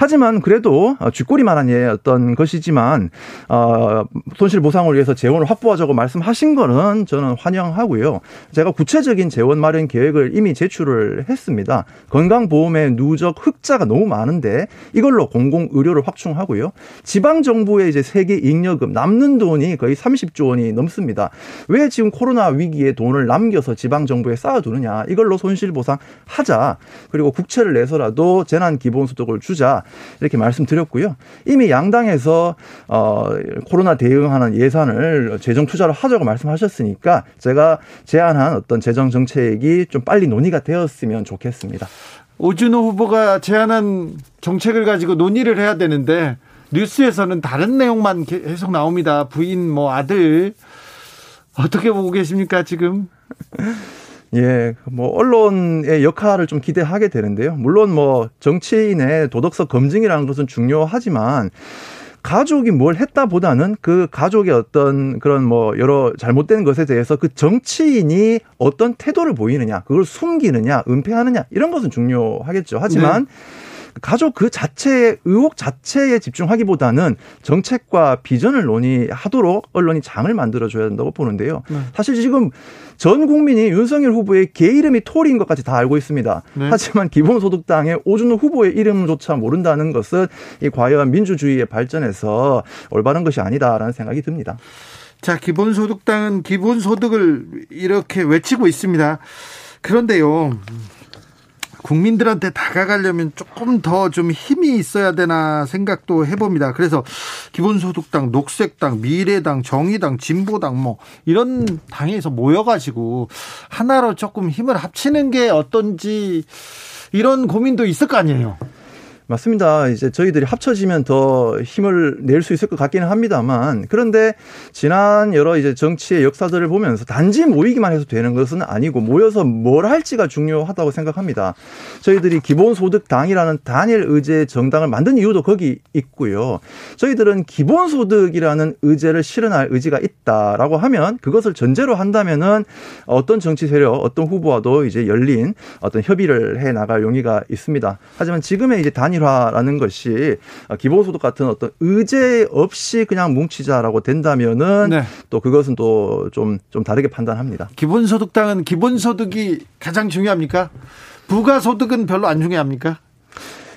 하지만 그래도 쥐꼬리만한 어떤 것이지만 어, 손실보상을 위해서 재원을 확보하자고 말씀하신 거는 저는 환영하고요. 제가 구체적인 재원 마련 계획을 이미 제출을 했습니다. 건강보험의 누적 흑자가 너무 많은데 이걸로 공공의료를 확충하고요. 지방정부의 이제 세계 잉여금 남는 돈이 거의 삼십조 원이 넘습니다. 왜 지금 코로나 위기에 돈을 남겨서 지방정부에 쌓아두느냐. 이걸로 손실보상하자. 그리고 국채를 내서라도 재난기본소득을 주자. 이렇게 말씀드렸고요. 이미 양당에서 어, 코로나 대응하는 예산을 재정 투자를 하자고 말씀하셨으니까 제가 제안한 어떤 재정 정책이 좀 빨리 논의가 되었으면 좋겠습니다. 오준호 후보가 제안한 정책을 가지고 논의를 해야 되는데 뉴스에서는 다른 내용만 계속 나옵니다. 부인, 뭐 아들 어떻게 보고 계십니까 지금? 예, 뭐, 언론의 역할을 좀 기대하게 되는데요. 물론 뭐, 정치인의 도덕성 검증이라는 것은 중요하지만, 가족이 뭘 했다 보다는 그 가족의 어떤 그런 뭐 여러 잘못된 것에 대해서 그 정치인이 어떤 태도를 보이느냐, 그걸 숨기느냐, 은폐하느냐, 이런 것은 중요하겠죠. 하지만, 네. 가족 그 자체의 의혹 자체에 집중하기보다는 정책과 비전을 논의하도록 언론이 장을 만들어줘야 된다고 보는데요. 네. 사실 지금 전 국민이 윤석열 후보의 개 이름이 토리인 것까지 다 알고 있습니다. 네. 하지만 기본소득당의 오준호 후보의 이름조차 모른다는 것은 이 과연 민주주의의 발전에서 올바른 것이 아니다라는 생각이 듭니다. 자, 기본소득당은 기본소득을 이렇게 외치고 있습니다. 그런데요, 국민들한테 다가가려면 조금 더 좀 힘이 있어야 되나 생각도 해봅니다. 그래서 기본소득당, 녹색당, 미래당, 정의당, 진보당 뭐 이런 당에서 모여가지고 하나로 조금 힘을 합치는 게 어떤지 이런 고민도 있을 거 아니에요. 맞습니다. 이제 저희들이 합쳐지면 더 힘을 낼 수 있을 것 같기는 합니다만, 그런데 지난 여러 이제 정치의 역사들을 보면서 단지 모이기만 해서 되는 것은 아니고 모여서 뭘 할지가 중요하다고 생각합니다. 저희들이 기본소득당이라는 단일 의제 정당을 만든 이유도 거기 있고요. 저희들은 기본소득이라는 의제를 실현할 의지가 있다라고 하면 그것을 전제로 한다면은 어떤 정치 세력, 어떤 후보와도 이제 열린 어떤 협의를 해 나갈 용의가 있습니다. 하지만 지금의 이제 단일 라는 것이 기본소득 같은 어떤 의제 없이 그냥 뭉치자라고 된다면은 네. 또 그것은 또 좀 좀 다르게 판단합니다. 기본소득당은 기본소득이 가장 중요합니까? 부가소득은 별로 안 중요합니까?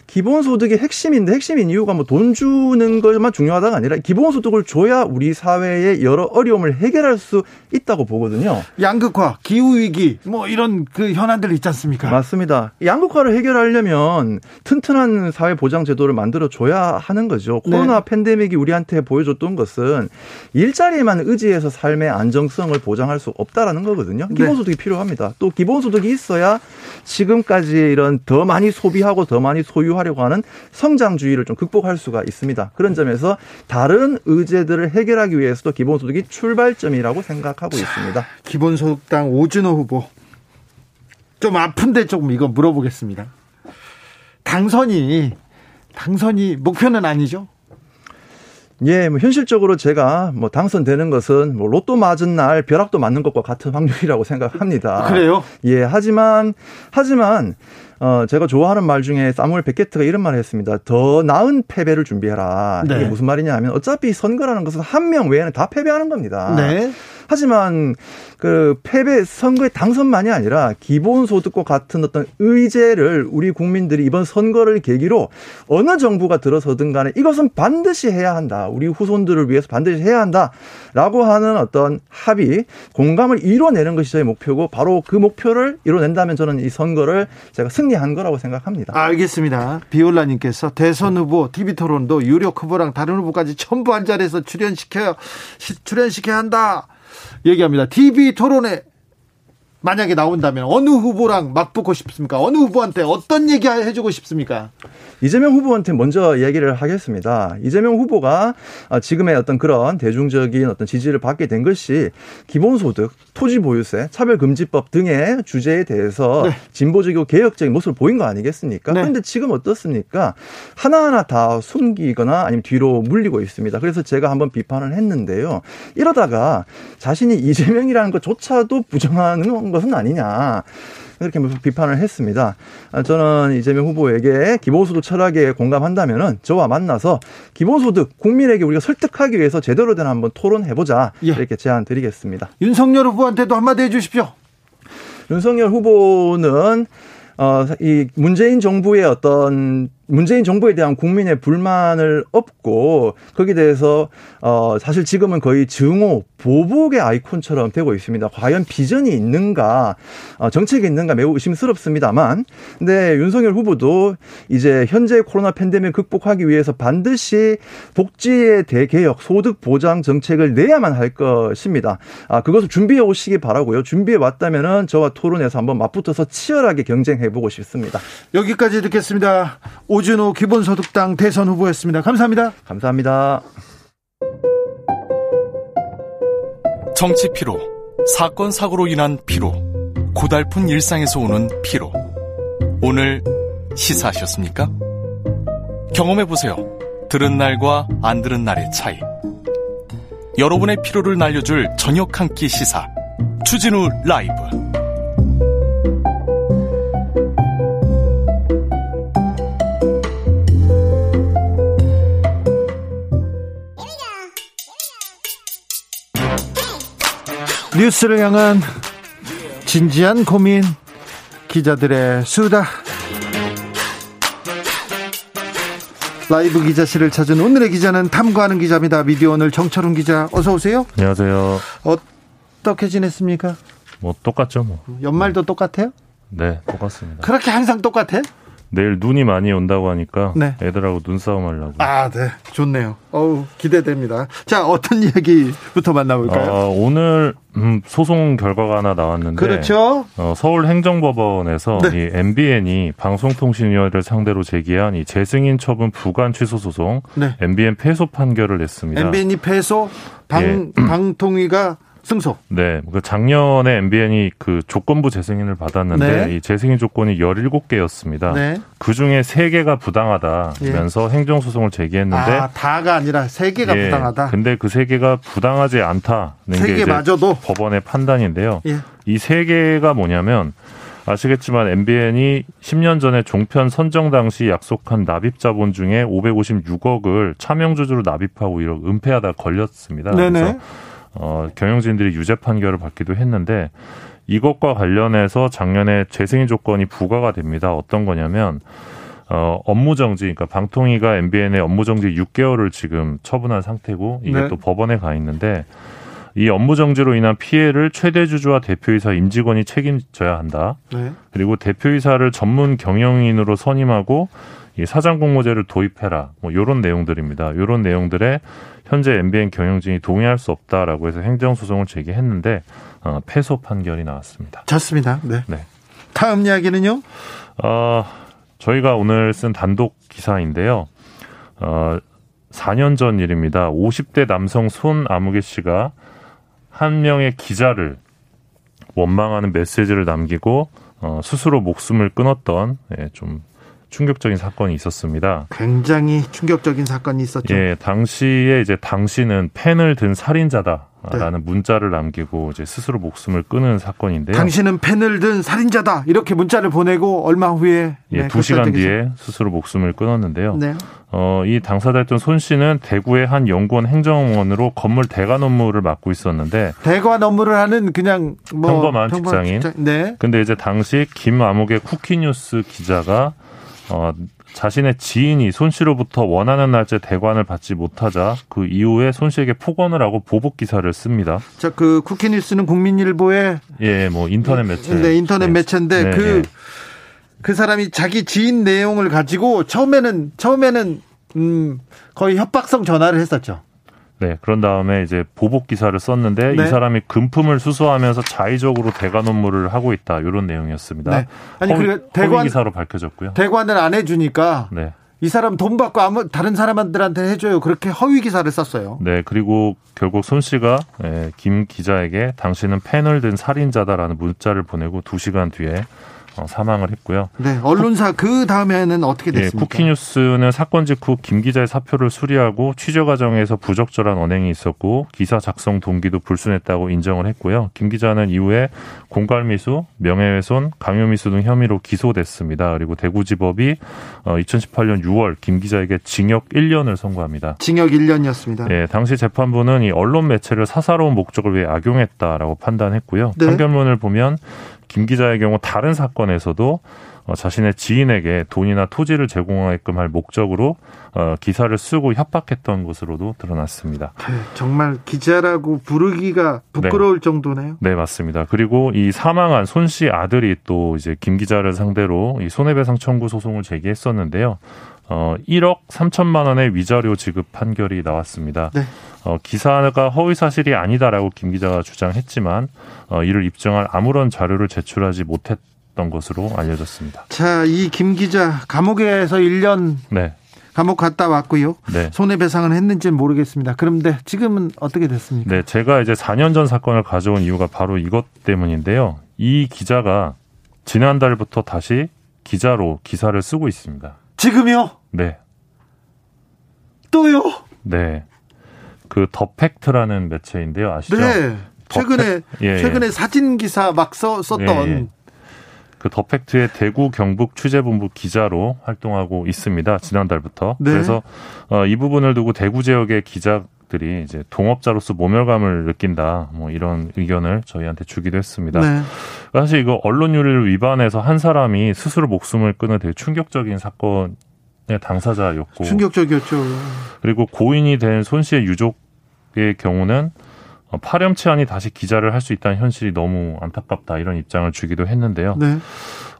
기본소득이 핵심인데 핵심인 이유가 뭐 돈 주는 것만 중요하다가 아니라 기본소득을 줘야 우리 사회의 여러 어려움을 해결할 수 있다고 보거든요. 양극화, 기후위기 뭐 이런 그 현안들 있지 않습니까? 맞습니다. 양극화를 해결하려면 튼튼한 사회보장제도를 만들어줘야 하는 거죠. 코로나 네. 팬데믹이 우리한테 보여줬던 것은 일자리에만 의지해서 삶의 안정성을 보장할 수 없다라는 거거든요. 기본소득이 네. 필요합니다. 또 기본소득이 있어야 지금까지 이런 더 많이 소비하고 더 많이 소유하고 하려고 하는 성장주의를 좀 극복할 수가 있습니다. 그런 점에서 다른 의제들을 해결하기 위해서도 기본소득이 출발점이라고 생각하고 자, 있습니다. 기본소득당 오준호 후보 좀 아픈데 조금 이거 물어보겠습니다. 당선이 당선이 목표는 아니죠? 예, 뭐 현실적으로 제가 뭐 당선되는 것은 뭐 로또 맞은 날 벼락도 맞는 것과 같은 확률이라고 생각합니다. 그래요? 예, 하지만 하지만 어, 제가 좋아하는 말 중에 사무엘 베케트가 이런 말을 했습니다. 더 나은 패배를 준비해라. 네. 이게 무슨 말이냐 하면 어차피 선거라는 것은 한 명 외에는 다 패배하는 겁니다. 네. 하지만 그 패배 선거의 당선만이 아니라 기본소득과 같은 어떤 의제를 우리 국민들이 이번 선거를 계기로 어느 정부가 들어서든 간에 이것은 반드시 해야 한다. 우리 후손들을 위해서 반드시 해야 한다라고 하는 어떤 합의, 공감을 이뤄내는 것이 저의 목표고 바로 그 목표를 이뤄낸다면 저는 이 선거를 제가 승리한 거라고 생각합니다. 알겠습니다. 비올라님께서 대선 후보, 티비토론도 유력 후보랑 다른 후보까지 전부 한 자리에서 출연시켜, 출연시켜야 한다. 얘기합니다. 티비 토론에 만약에 나온다면 어느 후보랑 맞붙고 싶습니까? 어느 후보한테 어떤 얘기 해주고 싶습니까? 이재명 후보한테 먼저 얘기를 하겠습니다. 이재명 후보가 지금의 어떤 그런 대중적인 어떤 지지를 받게 된 것이 기본소득, 토지보유세, 차별금지법 등의 주제에 대해서 네. 진보적이고 개혁적인 모습을 보인 거 아니겠습니까? 네. 그런데 지금 어떻습니까? 하나하나 다 숨기거나 아니면 뒤로 물리고 있습니다. 그래서 제가 한번 비판을 했는데요. 이러다가 자신이 이재명이라는 것조차도 부정하는 것은 아니냐 이렇게 비판을 했습니다. 저는 이재명 후보에게 기본소득 철학에 공감한다면은 저와 만나서 기본소득 국민에게 우리가 설득하기 위해서 제대로 된 한번 토론해보자 예. 이렇게 제안 드리겠습니다. 윤석열 후보한테도 한마디 해주십시오. 윤석열 후보는 어, 이 문재인 정부의 어떤 문재인 정부에 대한 국민의 불만을 업고 거기에 대해서 어 사실 지금은 거의 증오, 보복의 아이콘처럼 되고 있습니다. 과연 비전이 있는가, 어, 정책이 있는가 매우 의심스럽습니다만, 근데 윤석열 후보도 이제 현재 코로나 팬데믹 극복하기 위해서 반드시 복지의 대개혁, 소득 보장 정책을 내야만 할 것입니다. 아 그것을 준비해 오시기 바라고요. 준비해 왔다면은 저와 토론에서 한번 맞붙어서 치열하게 경쟁해보고 싶습니다. 여기까지 듣겠습니다. 오준호 기본소득당 대선 후보였습니다. 감사합니다. 감사합니다. 정치 피로, 사건 사고로 인한 피로, 고달픈 일상에서 오는 피로. 오늘 시사하셨습니까? 경험해보세요. 들은 날과 안 들은 날의 차이. 여러분의 피로를 날려줄 저녁 한 끼 시사. 주진우 라이브. 뉴스를 향한 진지한 고민, 기자들의 수다. 라이브 기자실을 찾은 오늘의 기자는 탐구하는 기자입니다. 미디어 오늘 정철훈 기자, 어서 오세요. 안녕하세요. 어떻게 지냈습니까? 뭐 똑같죠 뭐. 연말도 네. 똑같아요? 네, 똑같습니다. 그렇게 항상 똑같아? 내일 눈이 많이 온다고 하니까 네. 애들하고 눈싸움 하려고. 아, 네. 좋네요. 어우, 기대됩니다. 자, 어떤 이야기부터 만나볼까요? 어, 오늘 음, 소송 결과가 하나 나왔는데. 그렇죠. 어, 서울행정법원에서 네. 이 엠비엔이 방송통신위원회를 상대로 제기한 이 재승인 처분 부관 취소 소송 네. 엠비엔 패소 판결을 냈습니다. 엠비엔이 패소, 방, 예. 방통위가 승소. 네. 작년에 엠비엔이 그 조건부 재승인을 받았는데 네. 이 재승인 조건이 열일곱 개였습니다. 네. 그중에 세 개가 부당하다면서 예. 행정소송을 제기했는데. 아, 다가 아니라 세 개가 예. 부당하다. 근데 그 세 개가 부당하지 않다는 세 개 게 이제 마저도. 법원의 판단인데요. 예. 이 세 개가 뭐냐면 아시겠지만 엠비엔이 십 년 전에 종편 선정 당시 약속한 납입 자본 중에 오백오십육억을 차명주주로 납입하고 이런 은폐하다 걸렸습니다. 네네. 그래서 어, 경영진들이 유죄 판결을 받기도 했는데 이것과 관련해서 작년에 재승인 조건이 부과가 됩니다. 어떤 거냐면 어, 업무정지, 그러니까 방통위가 엠비엔의 업무정지 육 개월을 지금 처분한 상태고 이게 네. 또 법원에 가 있는데 이 업무정지로 인한 피해를 최대 주주와 대표이사 임직원이 책임져야 한다. 네. 그리고 대표이사를 전문 경영인으로 선임하고 이 사장 공모제를 도입해라. 뭐 이런 내용들입니다. 이런 내용들에 현재 엠비엔 경영진이 동의할 수 없다라고 해서 행정소송을 제기했는데 어, 패소 판결이 나왔습니다. 좋습니다. 네. 네. 다음 이야기는요? 어, 저희가 오늘 쓴 단독 기사인데요. 어, 사 년 전 일입니다. 오십 대 남성 손아무개 씨가 한 명의 기자를 원망하는 메시지를 남기고 어, 스스로 목숨을 끊었던 예, 좀 충격적인 사건이 있었습니다. 굉장히 충격적인 사건이 있었죠. 예, 당시에 이제 당신은 펜을 든 살인자다라는 네. 문자를 남기고 이제 스스로 목숨을 끊은 사건인데요. 당신은 펜을 든 살인자다 이렇게 문자를 보내고 얼마 후에 예, 네, 두 시간 뒤에 스스로 목숨을 끊었는데요. 네. 어, 이 당사자였던 손 씨는 대구의 한 연구원 행정원으로 건물 대관 업무를 맡고 있었는데 대관 업무를 하는 그냥 뭐 평범한, 평범한 직장인. 직장, 네. 근데 이제 당시 김아무개 쿠키뉴스 기자가 어, 자신의 지인이 손 씨로부터 원하는 날짜에 대관을 받지 못하자 그 이후에 손 씨에게 폭언을 하고 보복 기사를 씁니다. 자, 그 쿠키뉴스는 국민일보에 예, 뭐 인터넷 매체. 네, 인터넷 네. 매체인데 네, 그, 네. 그 사람이 자기 지인 내용을 가지고 처음에는 처음에는 음, 거의 협박성 전화를 했었죠. 네, 그런 다음에 이제 보복 기사를 썼는데 네. 이 사람이 금품을 수수하면서 자의적으로 대관 업무를 하고 있다 이런 내용이었습니다. 네. 아니 허위, 그러니까 대관 허위 기사로 밝혀졌고요. 대관을 안 해주니까 네. 이 사람 돈 받고 아무 다른 사람들한테 해줘요. 그렇게 허위 기사를 썼어요. 네, 그리고 결국 손 씨가 예, 김 기자에게 당신은 펜을 든 살인자다라는 문자를 보내고 두 시간 뒤에. 어, 사망을 했고요. 네, 언론사 그 다음에는 어떻게 됐습니까? 예, 쿠키뉴스는 사건 직후 김 기자의 사표를 수리하고 취재 과정에서 부적절한 언행이 있었고 기사 작성 동기도 불순했다고 인정을 했고요. 김 기자는 이후에 공갈미수, 명예훼손, 강요미수 등 혐의로 기소됐습니다. 그리고 대구지법이 이천십팔 년 유월 김 기자에게 징역 일 년을 선고합니다. 징역 일 년이었습니다. 예, 당시 재판부는 이 언론 매체를 사사로운 목적을 위해 악용했다라고 판단했고요. 네. 판결문을 보면 김 기자의 경우 다른 사건에서도 자신의 지인에게 돈이나 토지를 제공하게끔 할 목적으로 기사를 쓰고 협박했던 것으로도 드러났습니다. 네, 정말 기자라고 부르기가 부끄러울 네. 정도네요. 네, 맞습니다. 그리고 이 사망한 손 씨 아들이 또 이제 김 기자를 상대로 이 손해배상 청구 소송을 제기했었는데요. 어, 일억 삼천만 원의 위자료 지급 판결이 나왔습니다. 네. 어, 기사가 허위 사실이 아니다라고 김 기자가 주장했지만 어, 이를 입증할 아무런 자료를 제출하지 못했던 것으로 알려졌습니다. 자, 이 김 기자 감옥에서 일 년 네. 감옥 갔다 왔고요. 네. 손해배상은 했는지는 모르겠습니다. 그런데 지금은 어떻게 됐습니까? 네, 제가 이제 사 년 전 사건을 가져온 이유가 바로 이것 때문인데요. 이 기자가 지난달부터 다시 기자로 기사를 쓰고 있습니다. 지금요? 네. 또요? 네. 그 더 팩트라는 매체인데요. 아시죠? 네. 최근에 예, 최근에 예. 사진 기사 막 써, 썼던 예, 예. 그 더 팩트의 대구 경북 취재본부 기자로 활동하고 있습니다. 지난달부터. 네. 그래서 어, 이 부분을 두고 대구 지역의 기자 전략들이 이제 동업자로서 모멸감을 느낀다, 뭐 이런 의견을 저희한테 주기도 했습니다. 네. 사실 이거 언론윤리를 위반해서 한 사람이 스스로 목숨을 끊은 되게 충격적인 사건의 당사자였고, 충격적이었죠. 그리고 고인이 된 손 씨의 유족의 경우는 파렴치한이 다시 기자를 할 수 있다는 현실이 너무 안타깝다, 이런 입장을 주기도 했는데요. 네.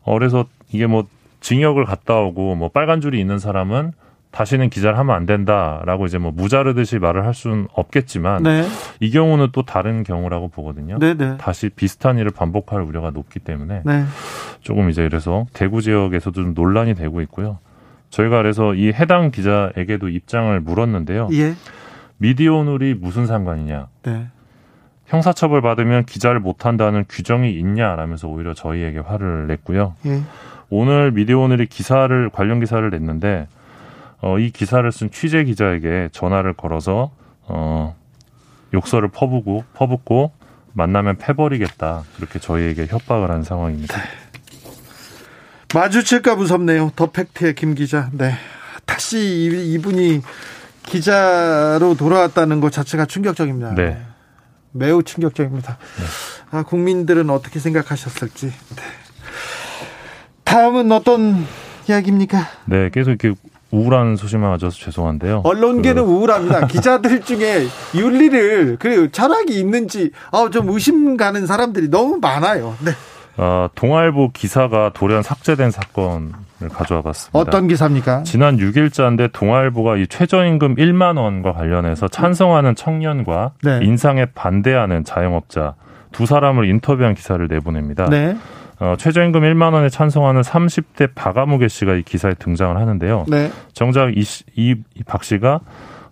어, 그래서 이게 뭐 징역을 갔다 오고 뭐 빨간 줄이 있는 사람은 다시는 기자를 하면 안 된다라고 이제 뭐 무자르듯이 말을 할 수는 없겠지만, 네, 이 경우는 또 다른 경우라고 보거든요. 네, 네. 다시 비슷한 일을 반복할 우려가 높기 때문에, 네, 조금 이제 이래서 대구 지역에서도 좀 논란이 되고 있고요. 저희가 그래서 이 해당 기자에게도 입장을 물었는데요. 예. 미디어오늘이 무슨 상관이냐, 네, 형사처벌 받으면 기자를 못한다는 규정이 있냐라면서 오히려 저희에게 화를 냈고요. 예. 오늘 미디어오늘이 기사를, 관련 기사를 냈는데, 어, 이 기사를 쓴 취재 기자에게 전화를 걸어서 어, 욕설을 퍼부고 퍼붓고 만나면 패버리겠다, 그렇게 저희에게 협박을 한 상황입니다. 네. 마주칠까 무섭네요. 더 팩트의 김 기자. 네, 다시 이, 이분이 기자로 돌아왔다는 것 자체가 충격적입니다. 네. 매우 충격적입니다. 네. 아, 국민들은 어떻게 생각하셨을지. 네. 다음은 어떤 이야기입니까? 네, 계속 이렇게 우울한 소식만 가져서 죄송한데요. 언론계는 그... 우울합니다. 기자들 중에 윤리를, 그리고 철학이 있는지, 아, 좀 의심 가는 사람들이 너무 많아요. 네. 아, 동아일보 기사가 돌연 삭제된 사건을 가져와 봤습니다. 어떤 기사입니까? 지난 육 일자인데 동아일보가 이 최저임금 일만 원과 관련해서 찬성하는 청년과, 네, 인상에 반대하는 자영업자 두 사람을 인터뷰한 기사를 내보냅니다. 네. 어, 최저임금 일만 원에 찬성하는 삼십 대 박아무개 씨가 이 기사에 등장을 하는데요. 네. 정작 이, 이, 이 박 씨가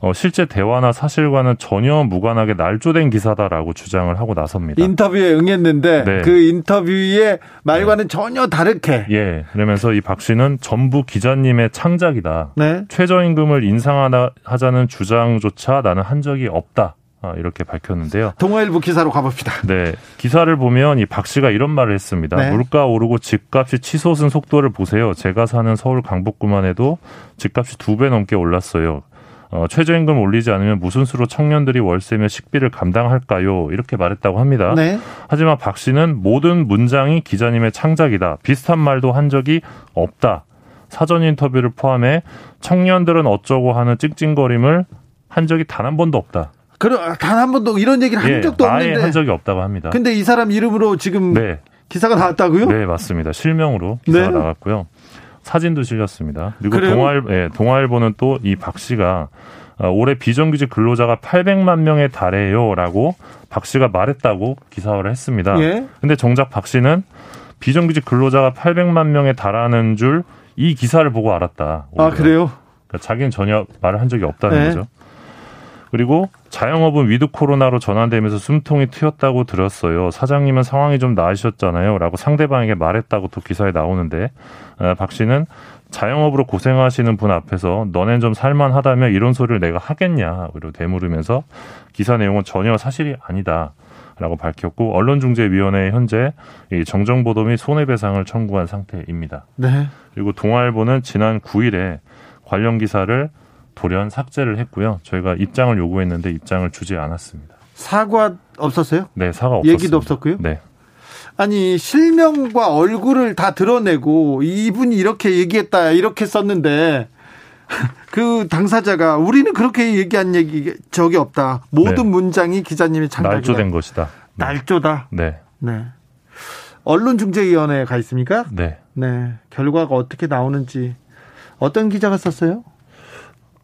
어, 실제 대화나 사실과는 전혀 무관하게 날조된 기사다라고 주장을 하고 나섭니다. 인터뷰에 응했는데, 네, 그 인터뷰의 말과는, 네, 전혀 다르게. 예. 그러면서 이 박 씨는 전부 기자님의 창작이다, 네, 최저임금을 인상하자는 주장조차 나는 한 적이 없다, 이렇게 밝혔는데요. 동아일보 기사로 가봅시다. 네, 기사를 보면 이 박 씨가 이런 말을 했습니다. 네. 물가 오르고 집값이 치솟은 속도를 보세요. 제가 사는 서울 강북구만 해도 집값이 두 배 넘게 올랐어요. 어, 최저임금 올리지 않으면 무슨 수로 청년들이 월세며 식비를 감당할까요? 이렇게 말했다고 합니다. 네. 하지만 박 씨는 모든 문장이 기자님의 창작이다, 비슷한 말도 한 적이 없다, 사전 인터뷰를 포함해 청년들은 어쩌고 하는 찡찡거림을 한 적이 단 한 번도 없다. 그럼 단 한 번도 이런 얘기를 한, 예, 적도 없는데. 아예 한 적이 없다고 합니다. 근데 이 사람 이름으로 지금, 네, 기사가 나왔다고요? 네, 맞습니다. 실명으로 기사가, 네, 나왔고요. 사진도 실렸습니다. 그리고 그래요? 동아일, 예, 동아일보는 또 이 박 씨가 올해 비정규직 근로자가 팔백만 명에 달해요라고 박 씨가 말했다고 기사화를 했습니다. 그런데, 예, 정작 박 씨는 비정규직 근로자가 팔백만 명에 달하는 줄 이 기사를 보고 알았다. 오히려. 아, 그래요? 그러니까 자기는 전혀 말을 한 적이 없다는, 네, 거죠. 그리고 자영업은 위드 코로나로 전환되면서 숨통이 트였다고 들었어요. 사장님은 상황이 좀 나으셨잖아요, 라고 상대방에게 말했다고 또 기사에 나오는데, 박 씨는 자영업으로 고생하시는 분 앞에서 너넨 좀 살만하다며 이런 소리를 내가 하겠냐, 그리고 되물으면서 기사 내용은 전혀 사실이 아니다, 라고 밝혔고, 언론중재위원회에 현재 정정보도 및 손해배상을 청구한 상태입니다. 네. 그리고 동아일보는 지난 구 일에 관련 기사를 돌연 삭제를 했고요. 저희가 입장을 요구했는데 입장을 주지 않았습니다. 사과 없었어요? 네, 사과 없었어요. 얘기도 없었고요. 네. 아니, 실명과 얼굴을 다 드러내고 이분이 이렇게 얘기했다, 이렇게 썼는데 그 당사자가 우리는 그렇게 얘기한 얘기 적이 없다, 모든, 네, 문장이 기자님이 창작이다, 날조된 것이다. 네. 날조다. 네. 네. 언론중재위원회에 가 있습니까? 네. 네. 결과가 어떻게 나오는지. 어떤 기자가 썼어요?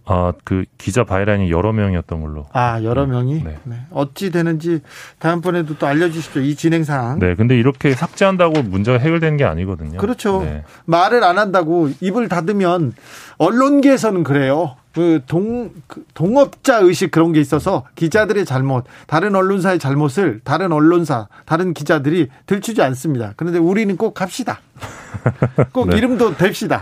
아, 그 기자 바이란이 여러 명이었던 걸로. 아, 여러 명이? 네. 네. 어찌 되는지 다음번에도 또 알려주십시오, 이 진행상. 네, 근데 이렇게 삭제한다고 문제가 해결되는 게 아니거든요. 그렇죠. 네. 말을 안 한다고 입을 닫으면, 언론계에서는 그래요. 그 동, 그 동업자 의식, 그런 게 있어서 기자들의 잘못, 다른 언론사의 잘못을 다른 언론사, 다른 기자들이 들추지 않습니다. 그런데 우리는 꼭 갑시다. 꼭 네. 이름도 댑시다.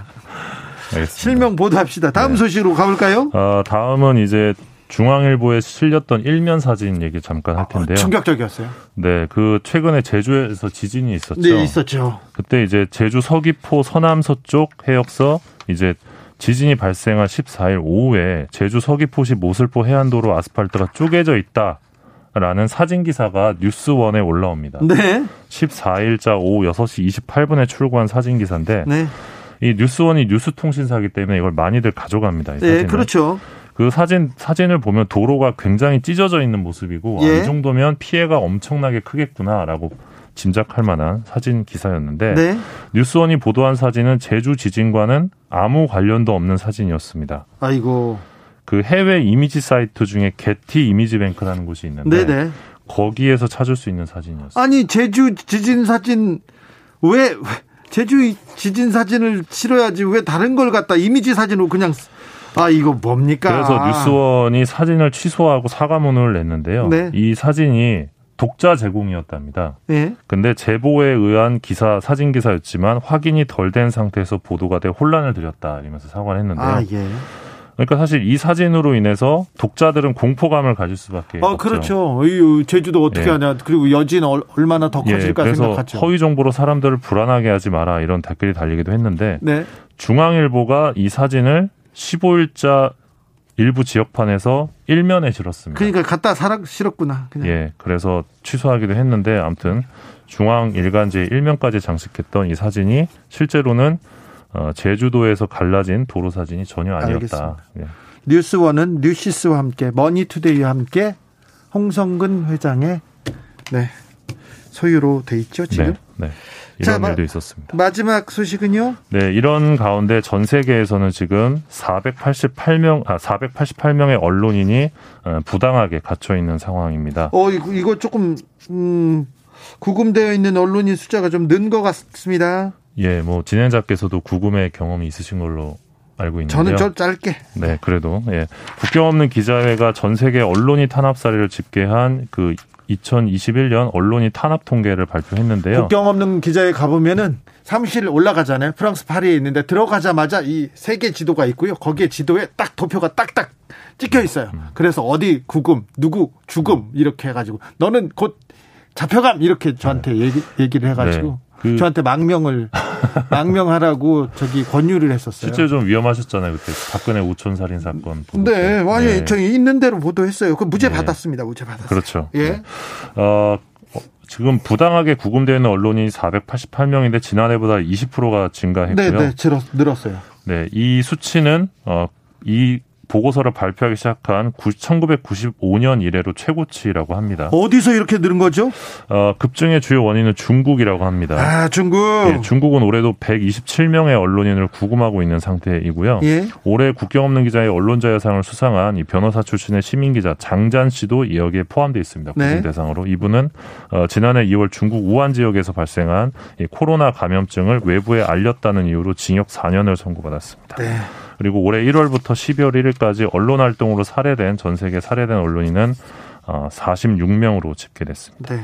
알겠습니다. 실명 보도합시다. 다음 네. 소식으로 가볼까요? 어, 다음은 이제 중앙일보에 실렸던 일면 사진 얘기 잠깐 할 텐데요. 아, 충격적이었어요. 네, 그 최근에 제주에서 지진이 있었죠. 네, 있었죠. 그때 이제 제주 서귀포 서남 서쪽 해역서 이제 지진이 발생한 십사일 오후에 제주 서귀포시 모슬포 해안도로 아스팔트가 쪼개져 있다라는 사진 기사가 뉴스원에 올라옵니다. 네. 십사일자 오후 여섯시 이십팔분에 출고한 사진 기사인데 네. 이 뉴스원이 뉴스통신사이기 때문에 이걸 많이들 가져갑니다. 이 네, 사진을. 그렇죠. 그 사진, 사진을 보면 도로가 굉장히 찢어져 있는 모습이고 예. 아, 이 정도면 피해가 엄청나게 크겠구나라고 짐작할 만한 사진 기사였는데 네. 뉴스원이 보도한 사진은 제주 지진과는 아무 관련도 없는 사진이었습니다. 아이고. 그 해외 이미지 사이트 중에 게티 이미지 뱅크라는 곳이 있는데 네네. 거기에서 찾을 수 있는 사진이었어요. 아니 제주 지진 사진 왜, 왜 제주 지진 사진을 실어야지 왜 다른 걸 갖다 이미지 사진으로 그냥 아 이거 뭡니까? 그래서 뉴스원이 사진을 취소하고 사과문을 냈는데요. 네. 이 사진이 독자 제공이었답니다. 네. 근데 제보에 의한 기사 사진 기사였지만 확인이 덜 된 상태에서 보도가 돼 혼란을 드렸다 이러면서 사과를 했는데요. 아, 예. 그러니까 사실 이 사진으로 인해서 독자들은 공포감을 가질 수밖에 아, 없죠. 그렇죠. 제주도 어떻게 예. 하냐. 그리고 여진 얼마나 더 커질까 예, 생각하죠. 허위 정보로 사람들을 불안하게 하지 마라 이런 댓글이 달리기도 했는데 네. 중앙일보가 이 사진을 십오일자 일부 지역판에서 일면에 실었습니다. 그러니까 갖다 사락 실었구나. 그냥. 예, 그래서 취소하기도 했는데 아무튼 중앙 일간지 일면까지 장식했던 이 사진이 실제로는 제주도에서 갈라진 도로 사진이 전혀 아니었다. 예. 뉴스원은 뉴시스와 함께 머니투데이와 함께 홍성근 회장의 네, 소유로 돼 있죠 지금. 네. 네. 이런 자, 일도 마, 있었습니다. 마지막 소식은요? 네, 이런 가운데 전 세계에서는 지금 사백팔십팔명의 언론인이 부당하게 갇혀 있는 상황입니다. 어, 이거, 이거 조금 음, 구금되어 있는 언론인 숫자가 좀 는 것 같습니다. 예, 뭐 진행자께서도 구금의 경험이 있으신 걸로 알고 있는데요. 저는 좀 짧게. 네, 그래도 예, 국경 없는 기자회가 전 세계 언론이 탄압 사례를 집계한 그. 이천이십일년 언론이 탄압 통계를 발표했는데요. 국경 없는 기자에 가보면은 사무실 올라가잖아요. 프랑스 파리에 있는데 들어가자마자 이 세계 지도가 있고요. 거기에 지도에 딱 도표가 딱딱 찍혀 있어요. 그래서 어디 구금, 누구 죽음 이렇게 해가지고 너는 곧 잡혀감 이렇게 저한테 얘기, 얘기를 해가지고. 네. 그 저한테 망명을 망명하라고 저기 권유를 했었어요. 실제 좀 위험하셨잖아요 그때 박근혜 오촌살인 사건. 네, 아니 네. 저 있는 대로 보도했어요. 그 무죄 네. 받았습니다. 무죄 받았어요. 그렇죠. 예. 네. 어, 지금 부당하게 구금되는 언론이 사백팔십팔 명인데 지난해보다 이십 퍼센트가 증가했고요. 네, 네, 늘었어요. 네, 이 수치는 어, 이 보고서를 발표하기 시작한 천구백구십오년 이래로 최고치라고 합니다. 어디서 이렇게 늘은 거죠? 어, 급증의 주요 원인은 중국이라고 합니다. 아, 중국. 예, 중국은 올해도 백이십칠명의 언론인을 구금하고 있는 상태이고요. 예? 올해 국경 없는 기자의 언론자여상을 수상한 이 변호사 출신의 시민기자 장잔 씨도 이 여기에 포함되어 있습니다. 구금 네? 대상으로. 이분은 어, 지난해 이월 중국 우한 지역에서 발생한 이 코로나 감염증을 외부에 알렸다는 이유로 징역 사년을 선고받았습니다. 네. 그리고 올해 일월부터 십이월 일일까지 언론 활동으로 살해된 전 세계 살해된 언론인은 사십육명으로 집계됐습니다. 네.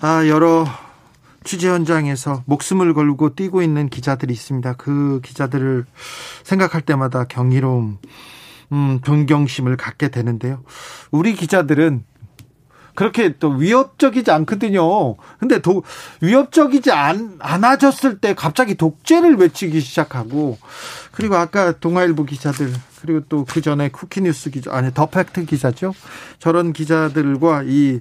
아, 여러 취재 현장에서 목숨을 걸고 뛰고 있는 기자들이 있습니다. 그 기자들을 생각할 때마다 경이로움, 음, 존경심을 갖게 되는데요. 우리 기자들은 그렇게 또 위협적이지 않거든요. 근데 도, 위협적이지 안, 않아졌을 때 갑자기 독재를 외치기 시작하고, 그리고 아까 동아일보 기자들, 그리고 또 그 전에 쿠키뉴스 기자, 아니, 더 팩트 기자죠. 저런 기자들과 이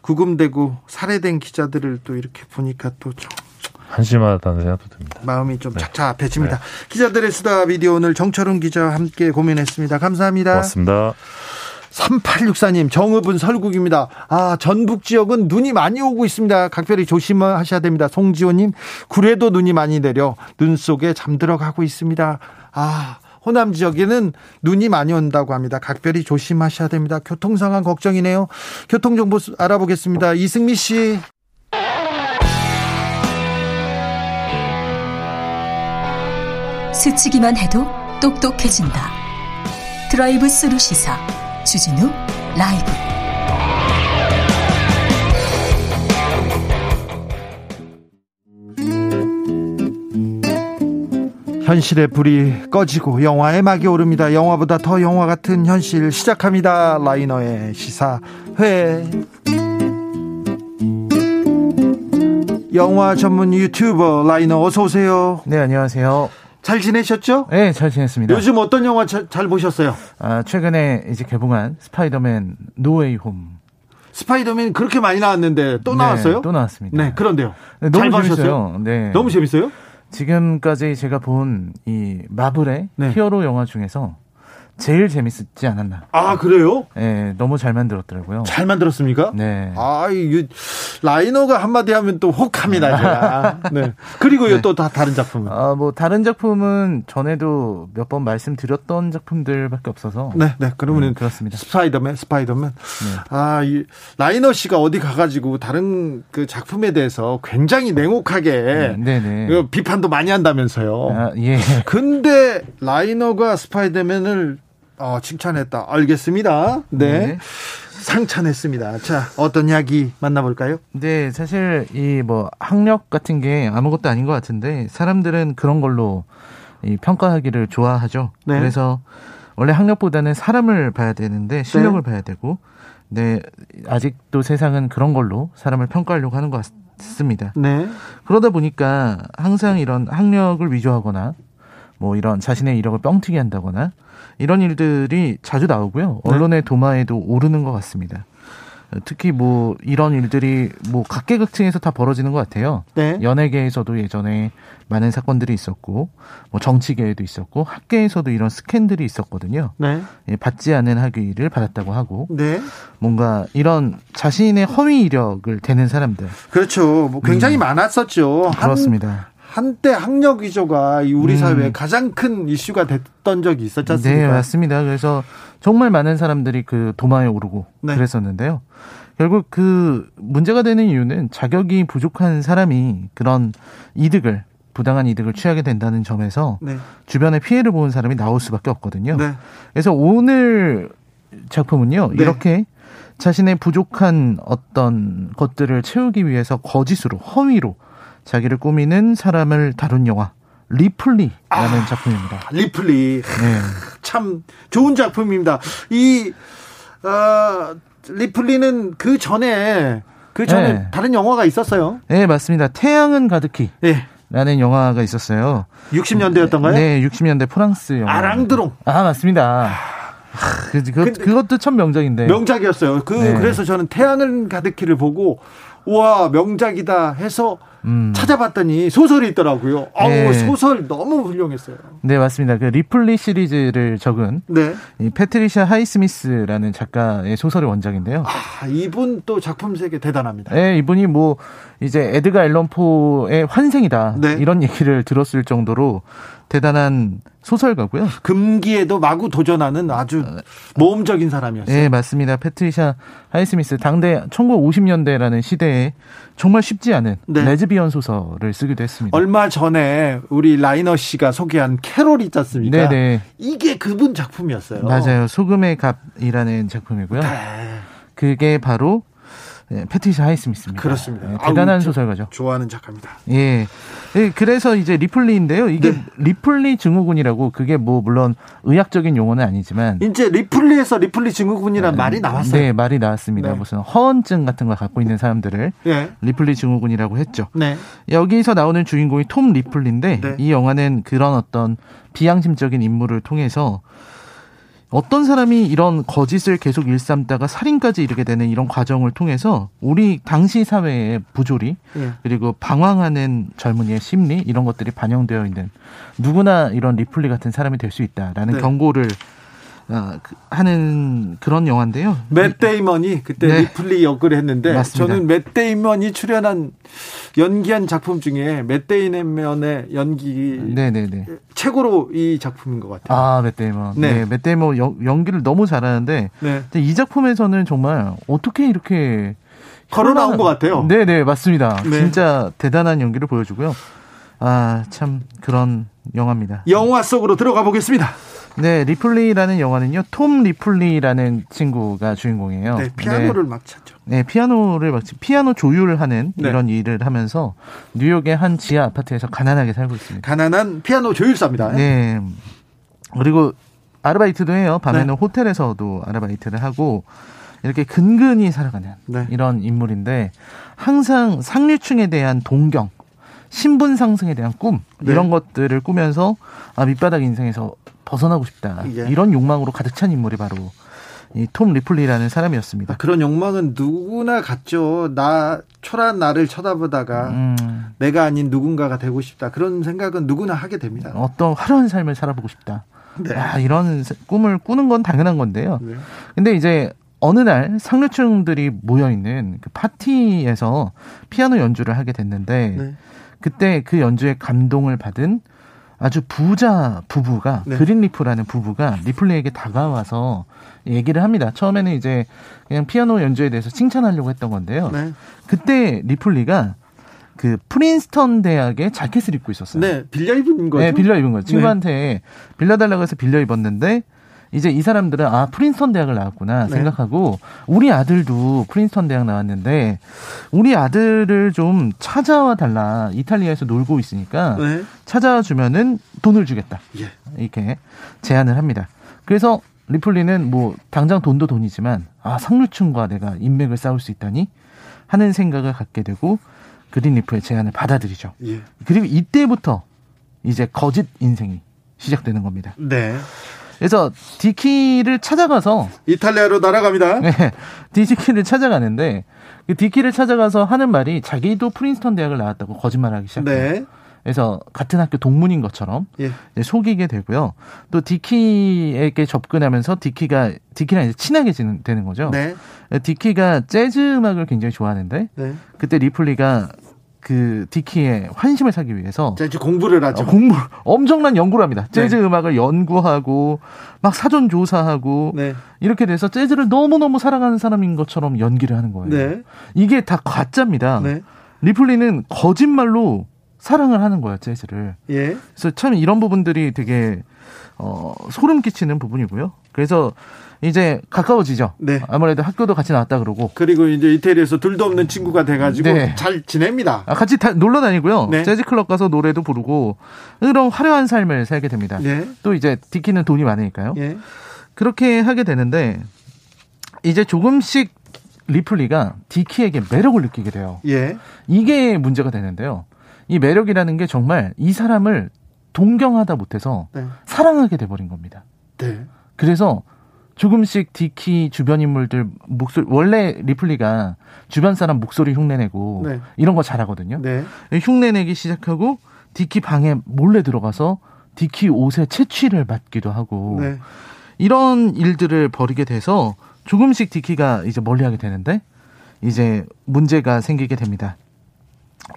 구금되고 살해된 기자들을 또 이렇게 보니까 또 좀. 한심하다는 생각도 듭니다. 마음이 좀 네. 착잡해집니다. 네. 기자들의 수다 미디어 오늘 정철훈 기자와 함께 고민했습니다. 감사합니다. 고맙습니다. 삼팔육사님 정읍은 설국입니다. 아, 전북 지역은 눈이 많이 오고 있습니다. 각별히 조심하셔야 됩니다. 송지호님 구례도 눈이 많이 내려 눈 속에 잠들어가고 있습니다. 아, 호남 지역에는 눈이 많이 온다고 합니다. 각별히 조심하셔야 됩니다. 교통 상황 걱정이네요. 교통정보 알아보겠습니다. 이승미 씨. 스치기만 해도 똑똑해진다. 드라이브 스루 시사 주진우 라이브. 현실의 불이 꺼지고 영화의 막이 오릅니다. 영화보다 더 영화 같은 현실 시작합니다. 라이너의 시사회. 영화 전문 유튜버 라이너 어서 오세요. 네, 안녕하세요. 잘 지내셨죠? 네, 잘 지냈습니다. 요즘 어떤 영화 자, 잘 보셨어요? 아, 최근에 이제 개봉한 스파이더맨 노웨이 홈. 스파이더맨 그렇게 많이 나왔는데 또 나왔어요? 네, 또 나왔습니다. 네, 그런데요. 네, 너무 잘 재밌어요. 네. 너무 재밌어요? 지금까지 제가 본 이 마블의 네. 히어로 영화 중에서 제일 재밌었지 않았나. 아, 그래요? 네, 너무 잘 만들었더라고요. 잘 만들었습니까? 네. 아, 이 라이너가 한마디 하면 또 혹합니다, 제가. 네. 그리고요, 네. 또 다 다른 작품은? 아, 뭐, 다른 작품은 전에도 몇 번 말씀드렸던 작품들밖에 없어서. 네, 네. 그러면은. 음, 그렇습니다. 스파이더맨, 스파이더맨. 네. 아, 이 라이너 씨가 어디 가가지고 다른 그 작품에 대해서 굉장히 냉혹하게. 네, 네. 네. 비판도 많이 한다면서요. 아, 예. 근데 라이너가 스파이더맨을 어, 칭찬했다. 알겠습니다. 네. 네. 상찬했습니다. 자, 어떤 이야기 만나볼까요? 네, 사실, 이 뭐, 학력 같은 게 아무것도 아닌 것 같은데, 사람들은 그런 걸로 이 평가하기를 좋아하죠. 네. 그래서, 원래 학력보다는 사람을 봐야 되는데, 실력을 네. 봐야 되고, 네, 아직도 세상은 그런 걸로 사람을 평가하려고 하는 것 같습니다. 네. 그러다 보니까 항상 이런 학력을 위조하거나, 뭐 이런 자신의 이력을 뻥튀기 한다거나, 이런 일들이 자주 나오고요. 언론의 도마에도 오르는 것 같습니다. 특히 뭐 이런 일들이 뭐 각계각층에서 다 벌어지는 것 같아요. 네. 연예계에서도 예전에 많은 사건들이 있었고, 뭐 정치계에도 있었고, 학계에서도 이런 스캔들이 있었거든요. 네. 예, 받지 않은 학위를 받았다고 하고, 네. 뭔가 이런 자신의 허위 이력을 대는 사람들. 그렇죠. 뭐 굉장히 음. 많았었죠. 그렇습니다. 한때 학력 위조가 우리 사회에 음. 가장 큰 이슈가 됐던 적이 있었지 않습니까? 네, 맞습니다. 그래서 정말 많은 사람들이 그 도마에 오르고 네. 그랬었는데요. 결국 그 문제가 되는 이유는 자격이 부족한 사람이 그런 이득을, 부당한 이득을 취하게 된다는 점에서 네. 주변에 피해를 보는 사람이 나올 수밖에 없거든요. 네. 그래서 오늘 작품은요. 네. 이렇게 자신의 부족한 어떤 것들을 채우기 위해서 거짓으로, 허위로 자기를 꾸미는 사람을 다룬 영화 리플리라는 아, 작품입니다. 리플리 네. 참 좋은 작품입니다. 이 어, 리플리는 그 전에 그 전에 네. 다른 영화가 있었어요. 네 맞습니다. 태양은 가득히 네. 라는 영화가 있었어요. 육십 년대였던가요? 네, 육십 년대 프랑스 영화. 아랑드롱. 아 맞습니다. 하, 그, 그, 그것도 참 명작인데. 명작이었어요. 그 네. 그래서 저는 태양은 가득히를 보고 우와 명작이다 해서. 음. 찾아봤더니 소설이 있더라고요. 아우 네. 소설 너무 훌륭했어요. 네 맞습니다. 그 리플리 시리즈를 적은 네. 이 패트리샤 하이스미스라는 작가의 소설의 원작인데요. 아 이분 또 작품 세계 대단합니다. 네 이분이 뭐 이제 에드가 앨런 포의 환생이다 네. 이런 얘기를 들었을 정도로 대단한 소설가고요. 금기에도 마구 도전하는 아주 모험적인 사람이었어요. 네 맞습니다. 패트리샤 하이스미스 당대 천구백오십 년대라는 시대에 정말 쉽지 않은 네. 레즈비언 소설을 쓰기도 했습니다. 얼마 전에 우리 라이너 씨가 소개한 캐롤 있지 않습니까? 네네. 이게 그분 작품이었어요. 맞아요. 소금의 갑이라는 작품이고요. 네. 그게 바로 패트리샤 하이스미스입니다. 그렇습니다. 네, 대단한 아우, 소설가죠. 좋아하는 작가입니다. 예. 네, 그래서 이제 리플리인데요. 이게 네. 리플리 증후군이라고 그게 뭐 물론 의학적인 용어는 아니지만 이제 리플리에서 리플리 증후군이란 네, 말이 나왔어요. 네, 말이 나왔습니다. 네. 무슨 허언증 같은 걸 갖고 있는 사람들을 네. 리플리 증후군이라고 했죠. 네. 여기서 나오는 주인공이 톰 리플리인데 네. 이 영화는 그런 어떤 비양심적인 인물을 통해서 어떤 사람이 이런 거짓을 계속 일삼다가 살인까지 이르게 되는 이런 과정을 통해서 우리 당시 사회의 부조리 예. 그리고 방황하는 젊은이의 심리 이런 것들이 반영되어 있는 누구나 이런 리플리 같은 사람이 될 수 있다라는 네. 경고를 어, 하는 그런 영화인데요. 맷 데이먼이 그때 네. 리플리 역을 했는데 맞습니다. 저는 맷 데이먼이 출연한 연기한 작품 중에 맷 데이먼의 연기 네네네. 최고로 이 작품인 것 같아요. 아, 맷 데이먼. 네. 네, 맷 데이먼 연기를 너무 잘하는데 네. 이 작품에서는 정말 어떻게 이렇게 걸어 나온 것 같아요. 네네 맞습니다. 네. 진짜 대단한 연기를 보여주고요. 아, 참 그런 영화입니다. 영화 속으로 들어가 보겠습니다. 네, 리플리라는 영화는요. 톰 리플리라는 친구가 주인공이에요. 네, 피아노를 네, 막 찾죠. 네, 피아노를 막 피아노 조율을 하는 네. 이런 일을 하면서 뉴욕의 한 지하 아파트에서 가난하게 살고 있습니다. 가난한 피아노 조율사입니다. 네. 그리고 아르바이트도 해요. 밤에는 네. 호텔에서도 아르바이트를 하고 이렇게 근근히 살아가는 네. 이런 인물인데 항상 상류층에 대한 동경 신분 상승에 대한 꿈, 네. 이런 것들을 꾸면서 아, 밑바닥 인생에서 벗어나고 싶다. 예. 이런 욕망으로 가득 찬 인물이 바로 이 톰 리플리라는 사람이었습니다. 그런 욕망은 누구나 갖죠. 나 초라한 나를 쳐다보다가 음. 내가 아닌 누군가가 되고 싶다. 그런 생각은 누구나 하게 됩니다. 어떤 화려한 삶을 살아보고 싶다. 네. 야, 이런 꿈을 꾸는 건 당연한 건데요. 네. 근데 이제 어느 날 상류층들이 모여있는 그 파티에서 피아노 연주를 하게 됐는데 네. 그때 그 연주에 감동을 받은 아주 부자 부부가 네. 그린 리프라는 부부가 리플리에게 다가와서 얘기를 합니다. 처음에는 이제 그냥 피아노 연주에 대해서 칭찬하려고 했던 건데요. 네. 그때 리플리가 그 프린스턴 대학의 자켓을 입고 있었어요. 네, 빌려 입은 거죠. 네, 빌려 입은 거죠. 친구한테 네. 빌려달라고 해서 빌려 입었는데 이제 이 사람들은 아 프린스턴 대학을 나왔구나 네. 생각하고 우리 아들도 프린스턴 대학 나왔는데 우리 아들을 좀 찾아와 달라. 이탈리아에서 놀고 있으니까 네. 찾아와 주면은 돈을 주겠다. 예. 이렇게 제안을 합니다. 그래서 리플리는 뭐 당장 돈도 돈이지만 아 상류층과 내가 인맥을 쌓을 수 있다니 하는 생각을 갖게 되고 그린리프의 제안을 받아들이죠. 예. 그리고 이때부터 이제 거짓 인생이 시작되는 겁니다. 네. 그래서 디키를 찾아가서 이탈리아로 날아갑니다. 네, 디키를 찾아가는데 그 디키를 찾아가서 하는 말이 자기도 프린스턴 대학을 나왔다고 거짓말하기 시작해요. 네. 그래서 같은 학교 동문인 것처럼 예. 속이게 되고요. 또 디키에게 접근하면서 디키가 디키랑 이제 친하게 되는 거죠. 네. 디키가 재즈 음악을 굉장히 좋아하는데 네. 그때 리플리가 그 디키의 환심을 사기 위해서 재즈 공부를 하죠. 공부 엄청난 연구를 합니다. 재즈 네. 음악을 연구하고 막 사전 조사하고 네. 이렇게 돼서 재즈를 너무 너무 사랑하는 사람인 것처럼 연기를 하는 거예요. 네. 이게 다 가짜입니다. 네. 리플리는 거짓말로 사랑을 하는 거야, 재즈를. 예. 그래서 참 이런 부분들이 되게, 어, 소름 끼치는 부분이고요. 그래서 이제 가까워지죠. 네. 아무래도 학교도 같이 나왔다 그러고. 그리고 이제 이태리에서 둘도 없는 친구가 돼가지고 네. 잘 지냅니다. 아, 같이 다 놀러 다니고요. 네. 재즈클럽 가서 노래도 부르고, 이런 화려한 삶을 살게 됩니다. 네. 또 이제 디키는 돈이 많으니까요. 예. 그렇게 하게 되는데, 이제 조금씩 리플리가 디키에게 매력을 느끼게 돼요. 예. 이게 문제가 되는데요. 이 매력이라는 게 정말 이 사람을 동경하다 못해서 네. 사랑하게 돼버린 겁니다. 네. 그래서 조금씩 디키 주변 인물들 목소리, 원래 리플리가 주변 사람 목소리 흉내내고 네. 이런 거 잘하거든요. 네. 흉내내기 시작하고 디키 방에 몰래 들어가서 디키 옷에 채취를 맡기도 하고 네. 이런 일들을 벌이게 돼서 조금씩 디키가 이제 멀리하게 되는데 이제 문제가 생기게 됩니다.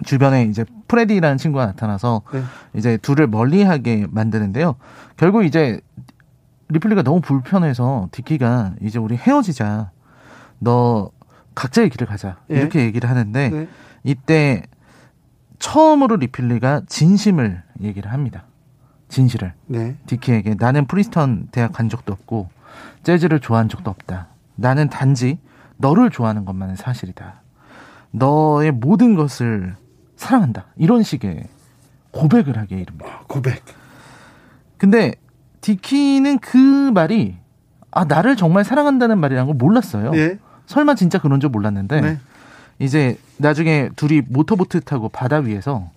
주변에 이제 프레디라는 친구가 나타나서 네. 이제 둘을 멀리하게 만드는데요. 결국 이제 리플리가 너무 불편해서 디키가 이제 우리 헤어지자. 너 각자의 길을 가자. 네. 이렇게 얘기를 하는데 네. 이때 처음으로 리플리가 진심을 얘기를 합니다. 진실을. 네. 디키에게 나는 프린스턴 대학 간 적도 없고 재즈를 좋아한 적도 없다. 나는 단지 너를 좋아하는 것만은 사실이다. 너의 모든 것을 사랑한다. 이런 식의 고백을 하게 이릅니다. 고백. 근데 디키는 그 말이 아 나를 정말 사랑한다는 말이라는 걸 몰랐어요. 네. 설마 진짜 그런 줄 몰랐는데 네. 이제 나중에 둘이 모터보트 타고 바다 위에서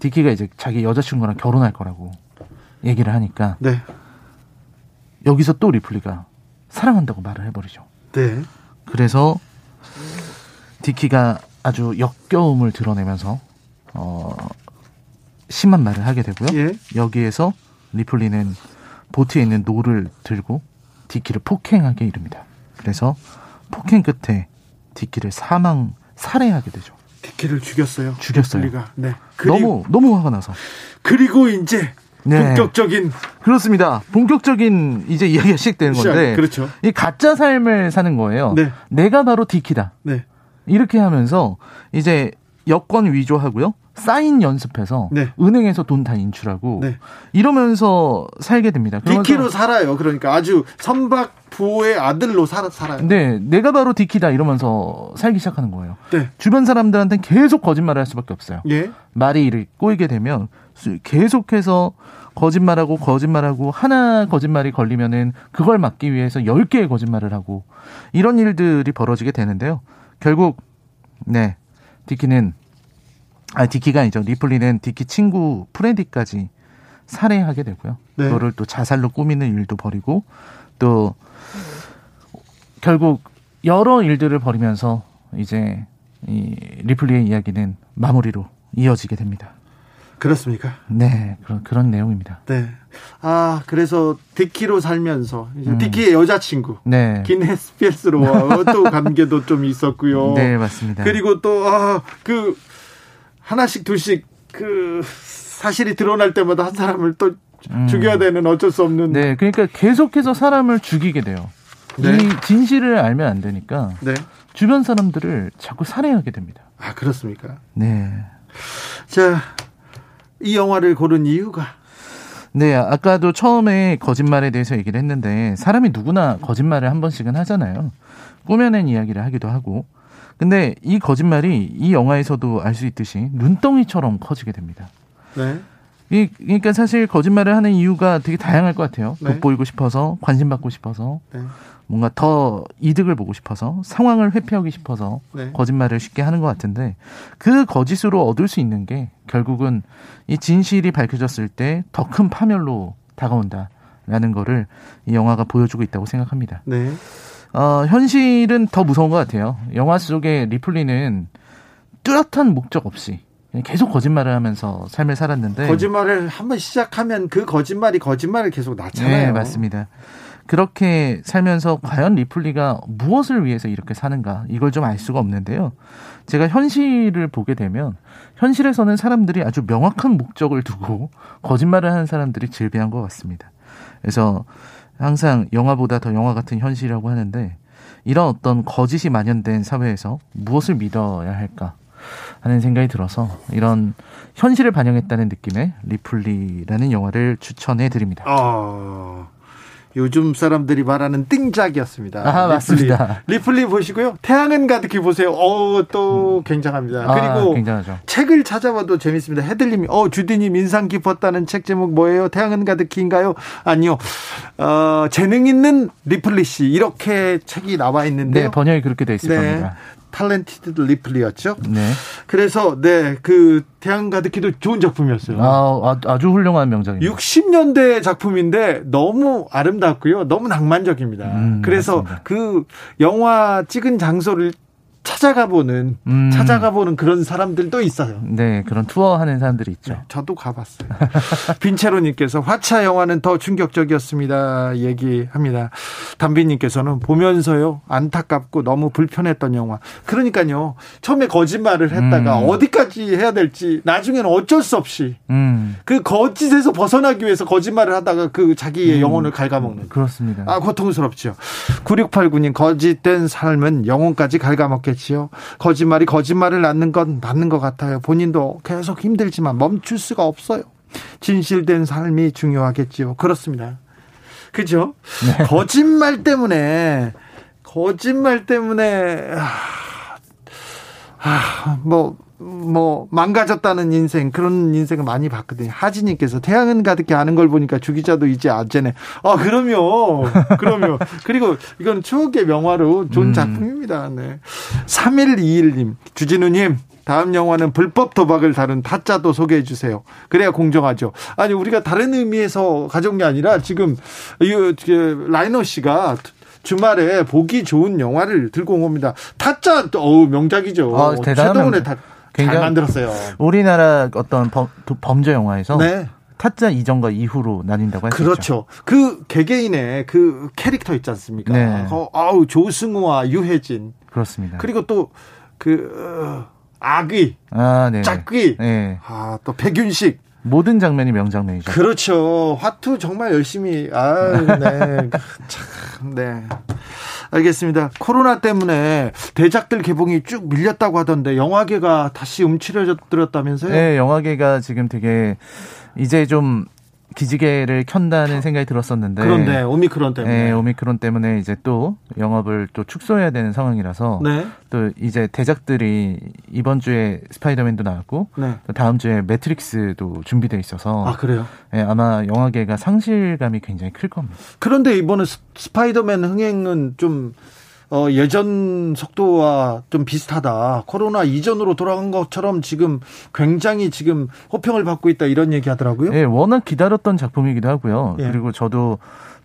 디키가 이제 자기 여자친구랑 결혼할 거라고 얘기를 하니까 네. 여기서 또 리플리가 사랑한다고 말을 해버리죠. 네. 그래서 디키가 아주 역겨움을 드러내면서 어, 심한 말을 하게 되고요. 예. 여기에서 리플리는 보트에 있는 노를 들고 디키를 폭행하게 이릅니다. 그래서 폭행 끝에 디키를 사망 살해하게 되죠. 디키를 죽였어요. 죽였어요. 리플리가. 네. 그리고, 너무 너무 화가 나서. 그리고 이제 네. 본격적인 그렇습니다. 본격적인 이제 이야기가 시작되는 건데, 그렇죠. 이 가짜 삶을 사는 거예요. 네. 내가 바로 디키다. 네. 이렇게 하면서 이제 여권 위조하고요. 사인 연습해서 네. 은행에서 돈 다 인출하고 네. 이러면서 살게 됩니다. 디키로 살아요. 그러니까 아주 선박 부호의 아들로 살, 살아요. 네. 내가 바로 디키다 이러면서 살기 시작하는 거예요. 네. 주변 사람들한테는 계속 거짓말을 할 수밖에 없어요. 예. 말이 꼬이게 되면 계속해서 거짓말하고 거짓말하고 하나 거짓말이 걸리면은 그걸 막기 위해서 열 개의 거짓말을 하고 이런 일들이 벌어지게 되는데요. 결국 네 디키는 아, 디키가 아니죠. 리플리는 디키 친구 프레디까지 살해하게 되고요. 네. 그거를 또 자살로 꾸미는 일도 벌이고 또 결국 여러 일들을 벌이면서 이제 이 리플리의 이야기는 마무리로 이어지게 됩니다. 그렇습니까? 네, 그런 그런 내용입니다. 네. 아, 그래서 디키로 살면서 이제 음. 디키의 여자친구, 네. 기네스 팰트로와 또 관계도 좀 있었고요. 네, 맞습니다. 그리고 또 아, 그 하나씩 둘씩 그 사실이 드러날 때마다 한 사람을 또 음. 죽여야 되는 어쩔 수 없는. 네, 그러니까 계속해서 사람을 죽이게 돼요. 네. 이 진실을 알면 안 되니까 네. 주변 사람들을 자꾸 살해하게 됩니다. 아, 그렇습니까? 네. 자, 이 영화를 고른 이유가. 네, 아까도 처음에 거짓말에 대해서 얘기를 했는데 사람이 누구나 거짓말을 한 번씩은 하잖아요. 꾸며낸 이야기를 하기도 하고. 근데 이 거짓말이 이 영화에서도 알 수 있듯이 눈덩이처럼 커지게 됩니다. 네. 이, 그러니까 사실 거짓말을 하는 이유가 되게 다양할 것 같아요. 네. 돋보이고 싶어서, 관심 받고 싶어서, 네. 뭔가 더 이득을 보고 싶어서, 상황을 회피하기 싶어서 네. 거짓말을 쉽게 하는 것 같은데 그 거짓으로 얻을 수 있는 게 결국은 이 진실이 밝혀졌을 때 더 큰 파멸로 다가온다라는 거를 이 영화가 보여주고 있다고 생각합니다. 네. 어, 현실은 더 무서운 것 같아요. 영화 속의 리플리는 뚜렷한 목적 없이 계속 거짓말을 하면서 삶을 살았는데 거짓말을 한번 시작하면 그 거짓말이 거짓말을 계속 낳잖아요. 네, 맞습니다. 그렇게 살면서 과연 리플리가 무엇을 위해서 이렇게 사는가 이걸 좀 알 수가 없는데요. 제가 현실을 보게 되면 현실에서는 사람들이 아주 명확한 목적을 두고 거짓말을 하는 사람들이 즐비한 것 같습니다. 그래서 항상 영화보다 더 영화 같은 현실이라고 하는데 이런 어떤 거짓이 만연된 사회에서 무엇을 믿어야 할까 하는 생각이 들어서 이런 현실을 반영했다는 느낌의 리플리라는 영화를 추천해드립니다. 어, 요즘 사람들이 말하는 띵작이었습니다. 아, 리플리. 맞습니다. 리플리 보시고요. 태양은 가득히 보세요. 어, 또 굉장합니다. 아, 그리고 굉장하죠. 책을 찾아봐도 재밌습니다. 해들님이 어, 주디님 인상 깊었다는 책 제목 뭐예요? 태양은 가득히인가요? 아니요. 어, 재능 있는 리플리 씨 이렇게 책이 나와 있는데요. 네, 번역이 그렇게 돼 있을 네. 겁니다. 탤런티드 리플리였죠. 네. 그래서 네, 그 태양 가득히도 좋은 작품이었어요. 아, 아주 훌륭한 명작입니다. 육십 년대 작품인데 너무 아름답고요. 너무 낭만적입니다. 음, 그래서 맞습니다. 그 영화 찍은 장소를 찾아가 보는 음. 찾아가 보는 그런 사람들도 있어요. 네, 그런 투어하는 사람들이 있죠. 네, 저도 가봤어요. 빈체로님께서 화차 영화는 더 충격적이었습니다. 얘기합니다. 담비님께서는 보면서요 안타깝고 너무 불편했던 영화. 그러니까요 처음에 거짓말을 했다가 음. 어디까지 해야 될지 나중에는 어쩔 수 없이 음. 그 거짓에서 벗어나기 위해서 거짓말을 하다가 그 자기의 음. 영혼을 갉아먹는. 그렇습니다. 아, 고통스럽죠. 구육팔구 님 거짓된 삶은 영혼까지 갉아먹겠죠. 지요. 거짓말이 거짓말을 낳는 건 맞는 것 같아요. 본인도 계속 힘들지만 멈출 수가 없어요. 진실된 삶이 중요하겠지요. 그렇습니다. 그죠? 네. 거짓말 때문에 거짓말 때문에 아, 뭐, 뭐 망가졌다는 인생 그런 인생을 많이 봤거든요. 하진님께서 태양은 가득히 아는 걸 보니까 주기자도 이제 아재네. 아, 그럼요. 그럼요. 그리고 이건 추억의 명화로 좋은 음. 작품입니다. 네. 삼일이일 님 주진우님 다음 영화는 불법 도박을 다룬 타짜도 소개해 주세요. 그래야 공정하죠. 아니 우리가 다른 의미에서 가져온 게 아니라 지금 라이너 씨가 주말에 보기 좋은 영화를 들고 온 겁니다. 타짜 어우 명작이죠. 아, 최동훈의 타 잘 만들었어요. 우리나라 어떤 범, 범죄 영화에서 네. 타짜 이전과 이후로 나뉜다고 했죠. 그렇죠. 그 개개인의 그 캐릭터 있지 않습니까? 네. 어, 아우 조승우와 유해진. 그렇습니다. 그리고 또 그 어, 악귀, 아, 네. 짝귀, 네. 아, 또 백윤식. 모든 장면이 명장면이죠. 그렇죠. 화투 정말 열심히. 아, 네. 참, 네. 알겠습니다. 코로나 때문에 대작들 개봉이 쭉 밀렸다고 하던데 영화계가 다시 움츠러들었다면서요? 네, 영화계가 지금 되게 이제 좀 기지개를 켠다는 생각이 들었었는데 그런데 오미크론 때문에 네, 오미크론 때문에 이제 또 영업을 또 축소해야 되는 상황이라서 네. 또 이제 대작들이 이번 주에 스파이더맨도 나왔고 네. 또 다음 주에 매트릭스도 준비돼 있어서 아 그래요? 네, 아마 영화계가 상실감이 굉장히 클 겁니다. 그런데 이번에 스파이더맨 흥행은 좀 어, 예전 속도와 좀 비슷하다. 코로나 이전으로 돌아간 것처럼 지금 굉장히 지금 호평을 받고 있다 이런 얘기 하더라고요. 예, 워낙 기다렸던 작품이기도 하고요. 예. 그리고 저도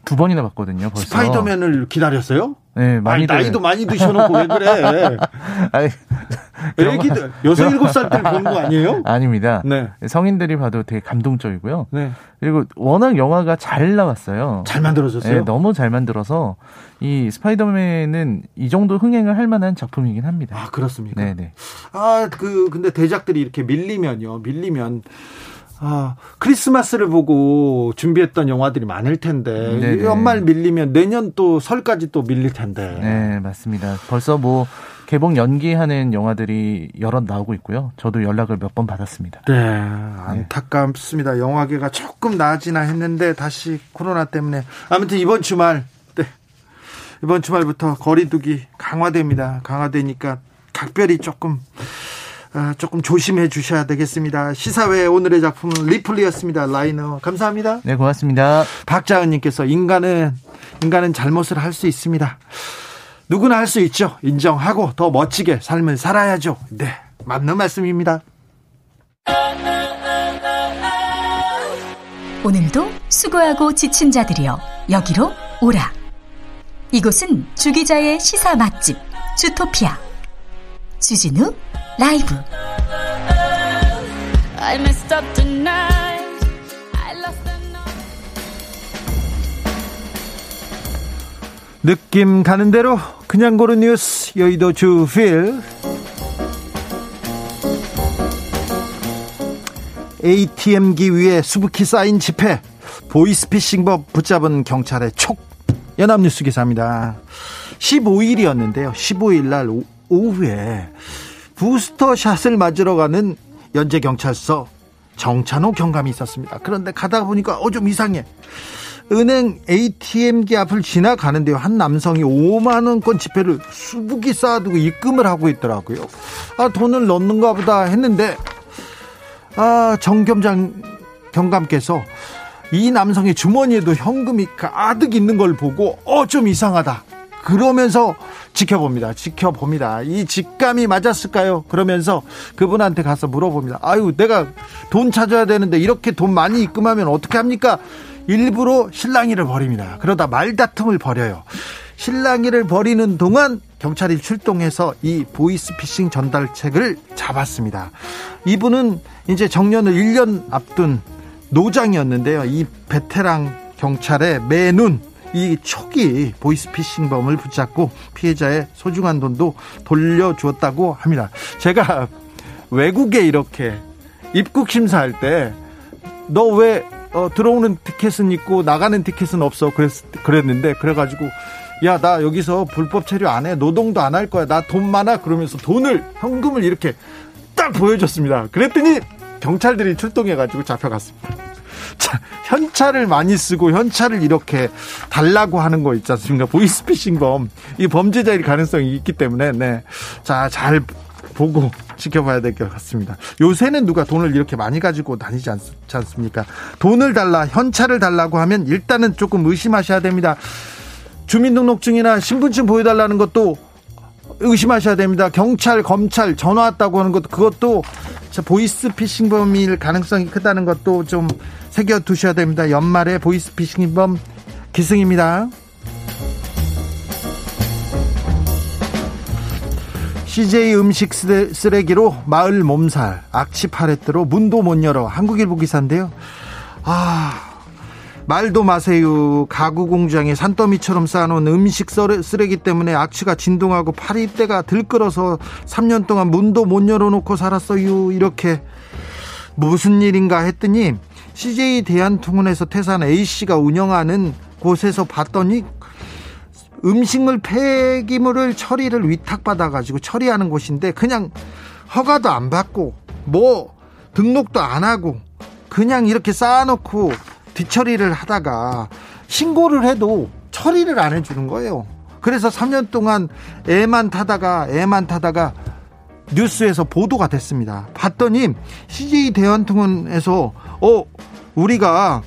두 번이나 봤거든요. 벌써. 스파이더맨을 기다렸어요? 네, 많이. 아니, 나이도 많이 드셔놓고 왜 그래? 아니, 애기들 여섯 일곱 살 때 본 거 아니에요? 아닙니다. 네. 성인들이 봐도 되게 감동적이고요. 네. 그리고 워낙 영화가 잘 나왔어요. 잘 만들어졌어요. 네, 너무 잘 만들어서 이 스파이더맨은 이 정도 흥행을 할 만한 작품이긴 합니다. 아, 그렇습니까? 네네. 아, 그 근데 대작들이 이렇게 밀리면요, 밀리면. 아, 크리스마스를 보고 준비했던 영화들이 많을 텐데 네네. 연말 밀리면 내년 또 설까지 또 밀릴 텐데. 네, 맞습니다. 벌써 뭐 개봉 연기하는 영화들이 여러 나오고 있고요. 저도 연락을 몇 번 받았습니다. 네, 안타깝습니다. 영화계가 조금 나아지나 했는데 다시 코로나 때문에. 아무튼 이번 주말, 네, 이번 주말부터 거리두기 강화됩니다. 강화되니까 각별히 조금. 아, 조금 조심해 주셔야 되겠습니다. 시사회 오늘의 작품은 리플리였습니다. 라이너 감사합니다. 네, 고맙습니다. 박자은님께서 인간은 인간은 잘못을 할 수 있습니다. 누구나 할 수 있죠. 인정하고 더 멋지게 삶을 살아야죠. 네, 맞는 말씀입니다. 오늘도 수고하고 지친 자들이여 여기로 오라. 이곳은 주기자의 시사 맛집 주토피아 주진우 라이브. 느낌 가는 대로 그냥 고른 뉴스 여의도 주필. 에이티엠기 위에 수북히 쌓인 지폐, 보이스피싱법 붙잡은 경찰의 촉. 연합뉴스 기사입니다. 십오 일이었는데요 십오 일 날 오후에 부스터샷을 맞으러 가는 연제경찰서 정찬호 경감이 있었습니다. 그런데 가다 보니까 어 좀 이상해. 은행 에이티엠기 앞을 지나가는데요, 한 남성이 오만 원권 지폐를 수북이 쌓아두고 입금을 하고 있더라고요. 아, 돈을 넣는가 보다 했는데, 아, 정겸장 경감께서 이 남성의 주머니에도 현금이 가득 있는 걸 보고 어 좀 이상하다 그러면서 지켜봅니다. 지켜봅니다. 이 직감이 맞았을까요? 그러면서 그분한테 가서 물어봅니다. 아유, 내가 돈 찾아야 되는데 이렇게 돈 많이 입금하면 어떻게 합니까? 일부러 실랑이를 벌입니다. 그러다 말다툼을 벌여요. 실랑이를 벌이는 동안 경찰이 출동해서 이 보이스피싱 전달책을 잡았습니다. 이분은 이제 정년을 일 년 앞둔 노장이었는데요. 이 베테랑 경찰의 매눈, 이 촉이 보이스피싱범을 붙잡고 피해자의 소중한 돈도 돌려주었다고 합니다. 제가 외국에 이렇게 입국 심사할 때 너 왜 어, 들어오는 티켓은 있고 나가는 티켓은 없어 그랬, 그랬는데 그래가지고 야, 나 여기서 불법 체류 안 해, 노동도 안 할 거야, 나 돈 많아 그러면서 돈을, 현금을 이렇게 딱 보여줬습니다. 그랬더니 경찰들이 출동해가지고 잡혀갔습니다. 자, 현찰을 많이 쓰고 현찰을 이렇게 달라고 하는 거 있지 않습니까? 보이스피싱범, 이 범죄자일 가능성이 있기 때문에. 네, 자, 잘 보고 지켜봐야 될 것 같습니다. 요새는 누가 돈을 이렇게 많이 가지고 다니지 않, 않습니까? 돈을 달라, 현찰을 달라고 하면 일단은 조금 의심하셔야 됩니다. 주민등록증이나 신분증 보여달라는 것도 의심하셔야 됩니다. 경찰, 검찰 전화 왔다고 하는 것도, 그것도 보이스피싱범일 가능성이 크다는 것도 좀 새겨두셔야 됩니다. 연말에 보이스피싱범 기승입니다. 씨제이 음식 쓰레기로 마을 몸살, 악취 팔레트로 문도 못 열어. 한국일보 기사인데요. 아... 말도 마세요. 가구 공장에 산더미처럼 쌓아놓은 음식 쓰레기 때문에 악취가 진동하고 파리떼가 들끓어서 삼 년 동안 문도 못 열어놓고 살았어요. 이렇게 무슨 일인가 했더니 씨제이 대한통운에서 퇴사한 A씨가 운영하는 곳에서 봤더니 음식물 폐기물을 처리를 위탁받아가지고 처리하는 곳인데 그냥 허가도 안 받고 뭐 등록도 안 하고 그냥 이렇게 쌓아놓고 뒤처리를 하다가 신고를 해도 처리를 안 해주는 거예요. 그래서 삼 년 동안 애만 타다가 애만 타다가 뉴스에서 보도가 됐습니다. 봤더니 씨제이 대한통운에서 어 우리가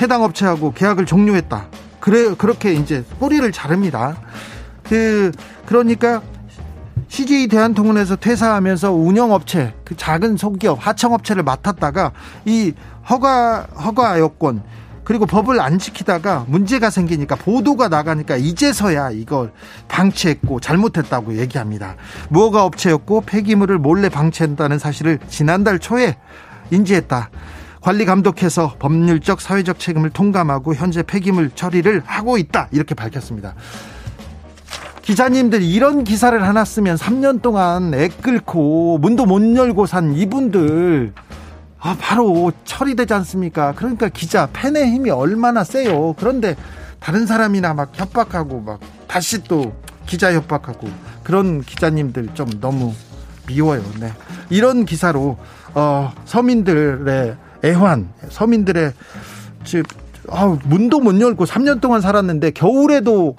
해당 업체하고 계약을 종료했다. 그래, 그렇게 이제 꼬리를 자릅니다. 그 그러니까 씨제이 대한통운에서 퇴사하면서 운영업체, 그 작은 소기업, 하청업체를 맡았다가 이 허가 허가 여권 그리고 법을 안 지키다가 문제가 생기니까, 보도가 나가니까 이제서야 이걸 방치했고 잘못했다고 얘기합니다. 무허가 업체였고 폐기물을 몰래 방치한다는 사실을 지난달 초에 인지했다. 관리 감독해서 법률적 사회적 책임을 통감하고 현재 폐기물 처리를 하고 있다, 이렇게 밝혔습니다. 기자님들, 이런 기사를 하나 쓰면 삼 년 동안 애 끓고 문도 못 열고 산 이분들 아 바로 처리되지 않습니까? 그러니까 기자, 팬의 힘이 얼마나 세요. 그런데 다른 사람이나 막 협박하고 막 다시 또 기자 협박하고, 그런 기자님들 좀 너무 미워요. 네. 이런 기사로 어, 서민들의 애환, 서민들의 즉, 아, 문도 못 열고 삼 년 동안 살았는데 겨울에도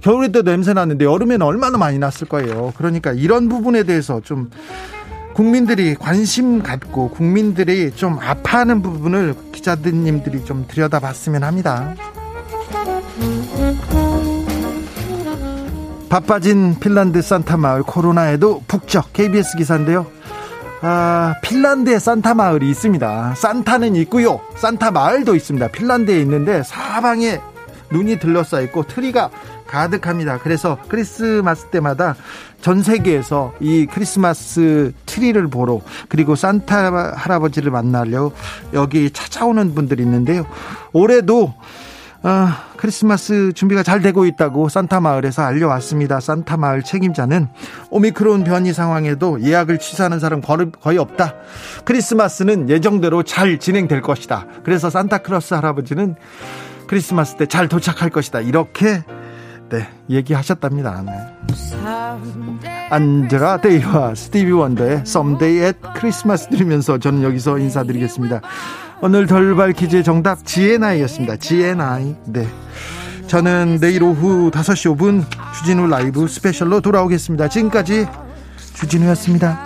겨울에도 냄새 나는데 여름에는 얼마나 많이 났을 거예요. 그러니까 이런 부분에 대해서 좀 국민들이 관심 갖고 국민들이 좀 아파하는 부분을 기자님들이 좀 들여다봤으면 합니다. 바빠진 핀란드 산타마을, 코로나에도 북적. 케이비에스 기사인데요. 아, 핀란드에 산타마을이 있습니다. 산타는 있고요, 산타마을도 있습니다. 핀란드에 있는데 사방에 눈이 들러싸 있고 트리가 가득합니다. 그래서 크리스마스 때마다 전 세계에서 이 크리스마스 트리를 보러, 그리고 산타 할아버지를 만나려 여기 찾아오는 분들이 있는데요. 올해도 어, 크리스마스 준비가 잘 되고 있다고 산타 마을에서 알려왔습니다. 산타 마을 책임자는 오미크론 변이 상황에도 예약을 취소하는 사람 거의 없다. 크리스마스는 예정대로 잘 진행될 것이다. 그래서 산타클로스 할아버지는 크리스마스 때 잘 도착할 것이다, 이렇게 네, 얘기하셨답니다. 네. 안젤라 데이와 스티비 원더의 Someday at Christmas 들으면서 저는 여기서 인사드리겠습니다. 오늘 덜 밝히지의 정답 지앤아이였습니다. 지앤아이. 네. 저는 내일 오후 다섯 시 오 분 주진우 라이브 스페셜로 돌아오겠습니다. 지금까지 주진우였습니다.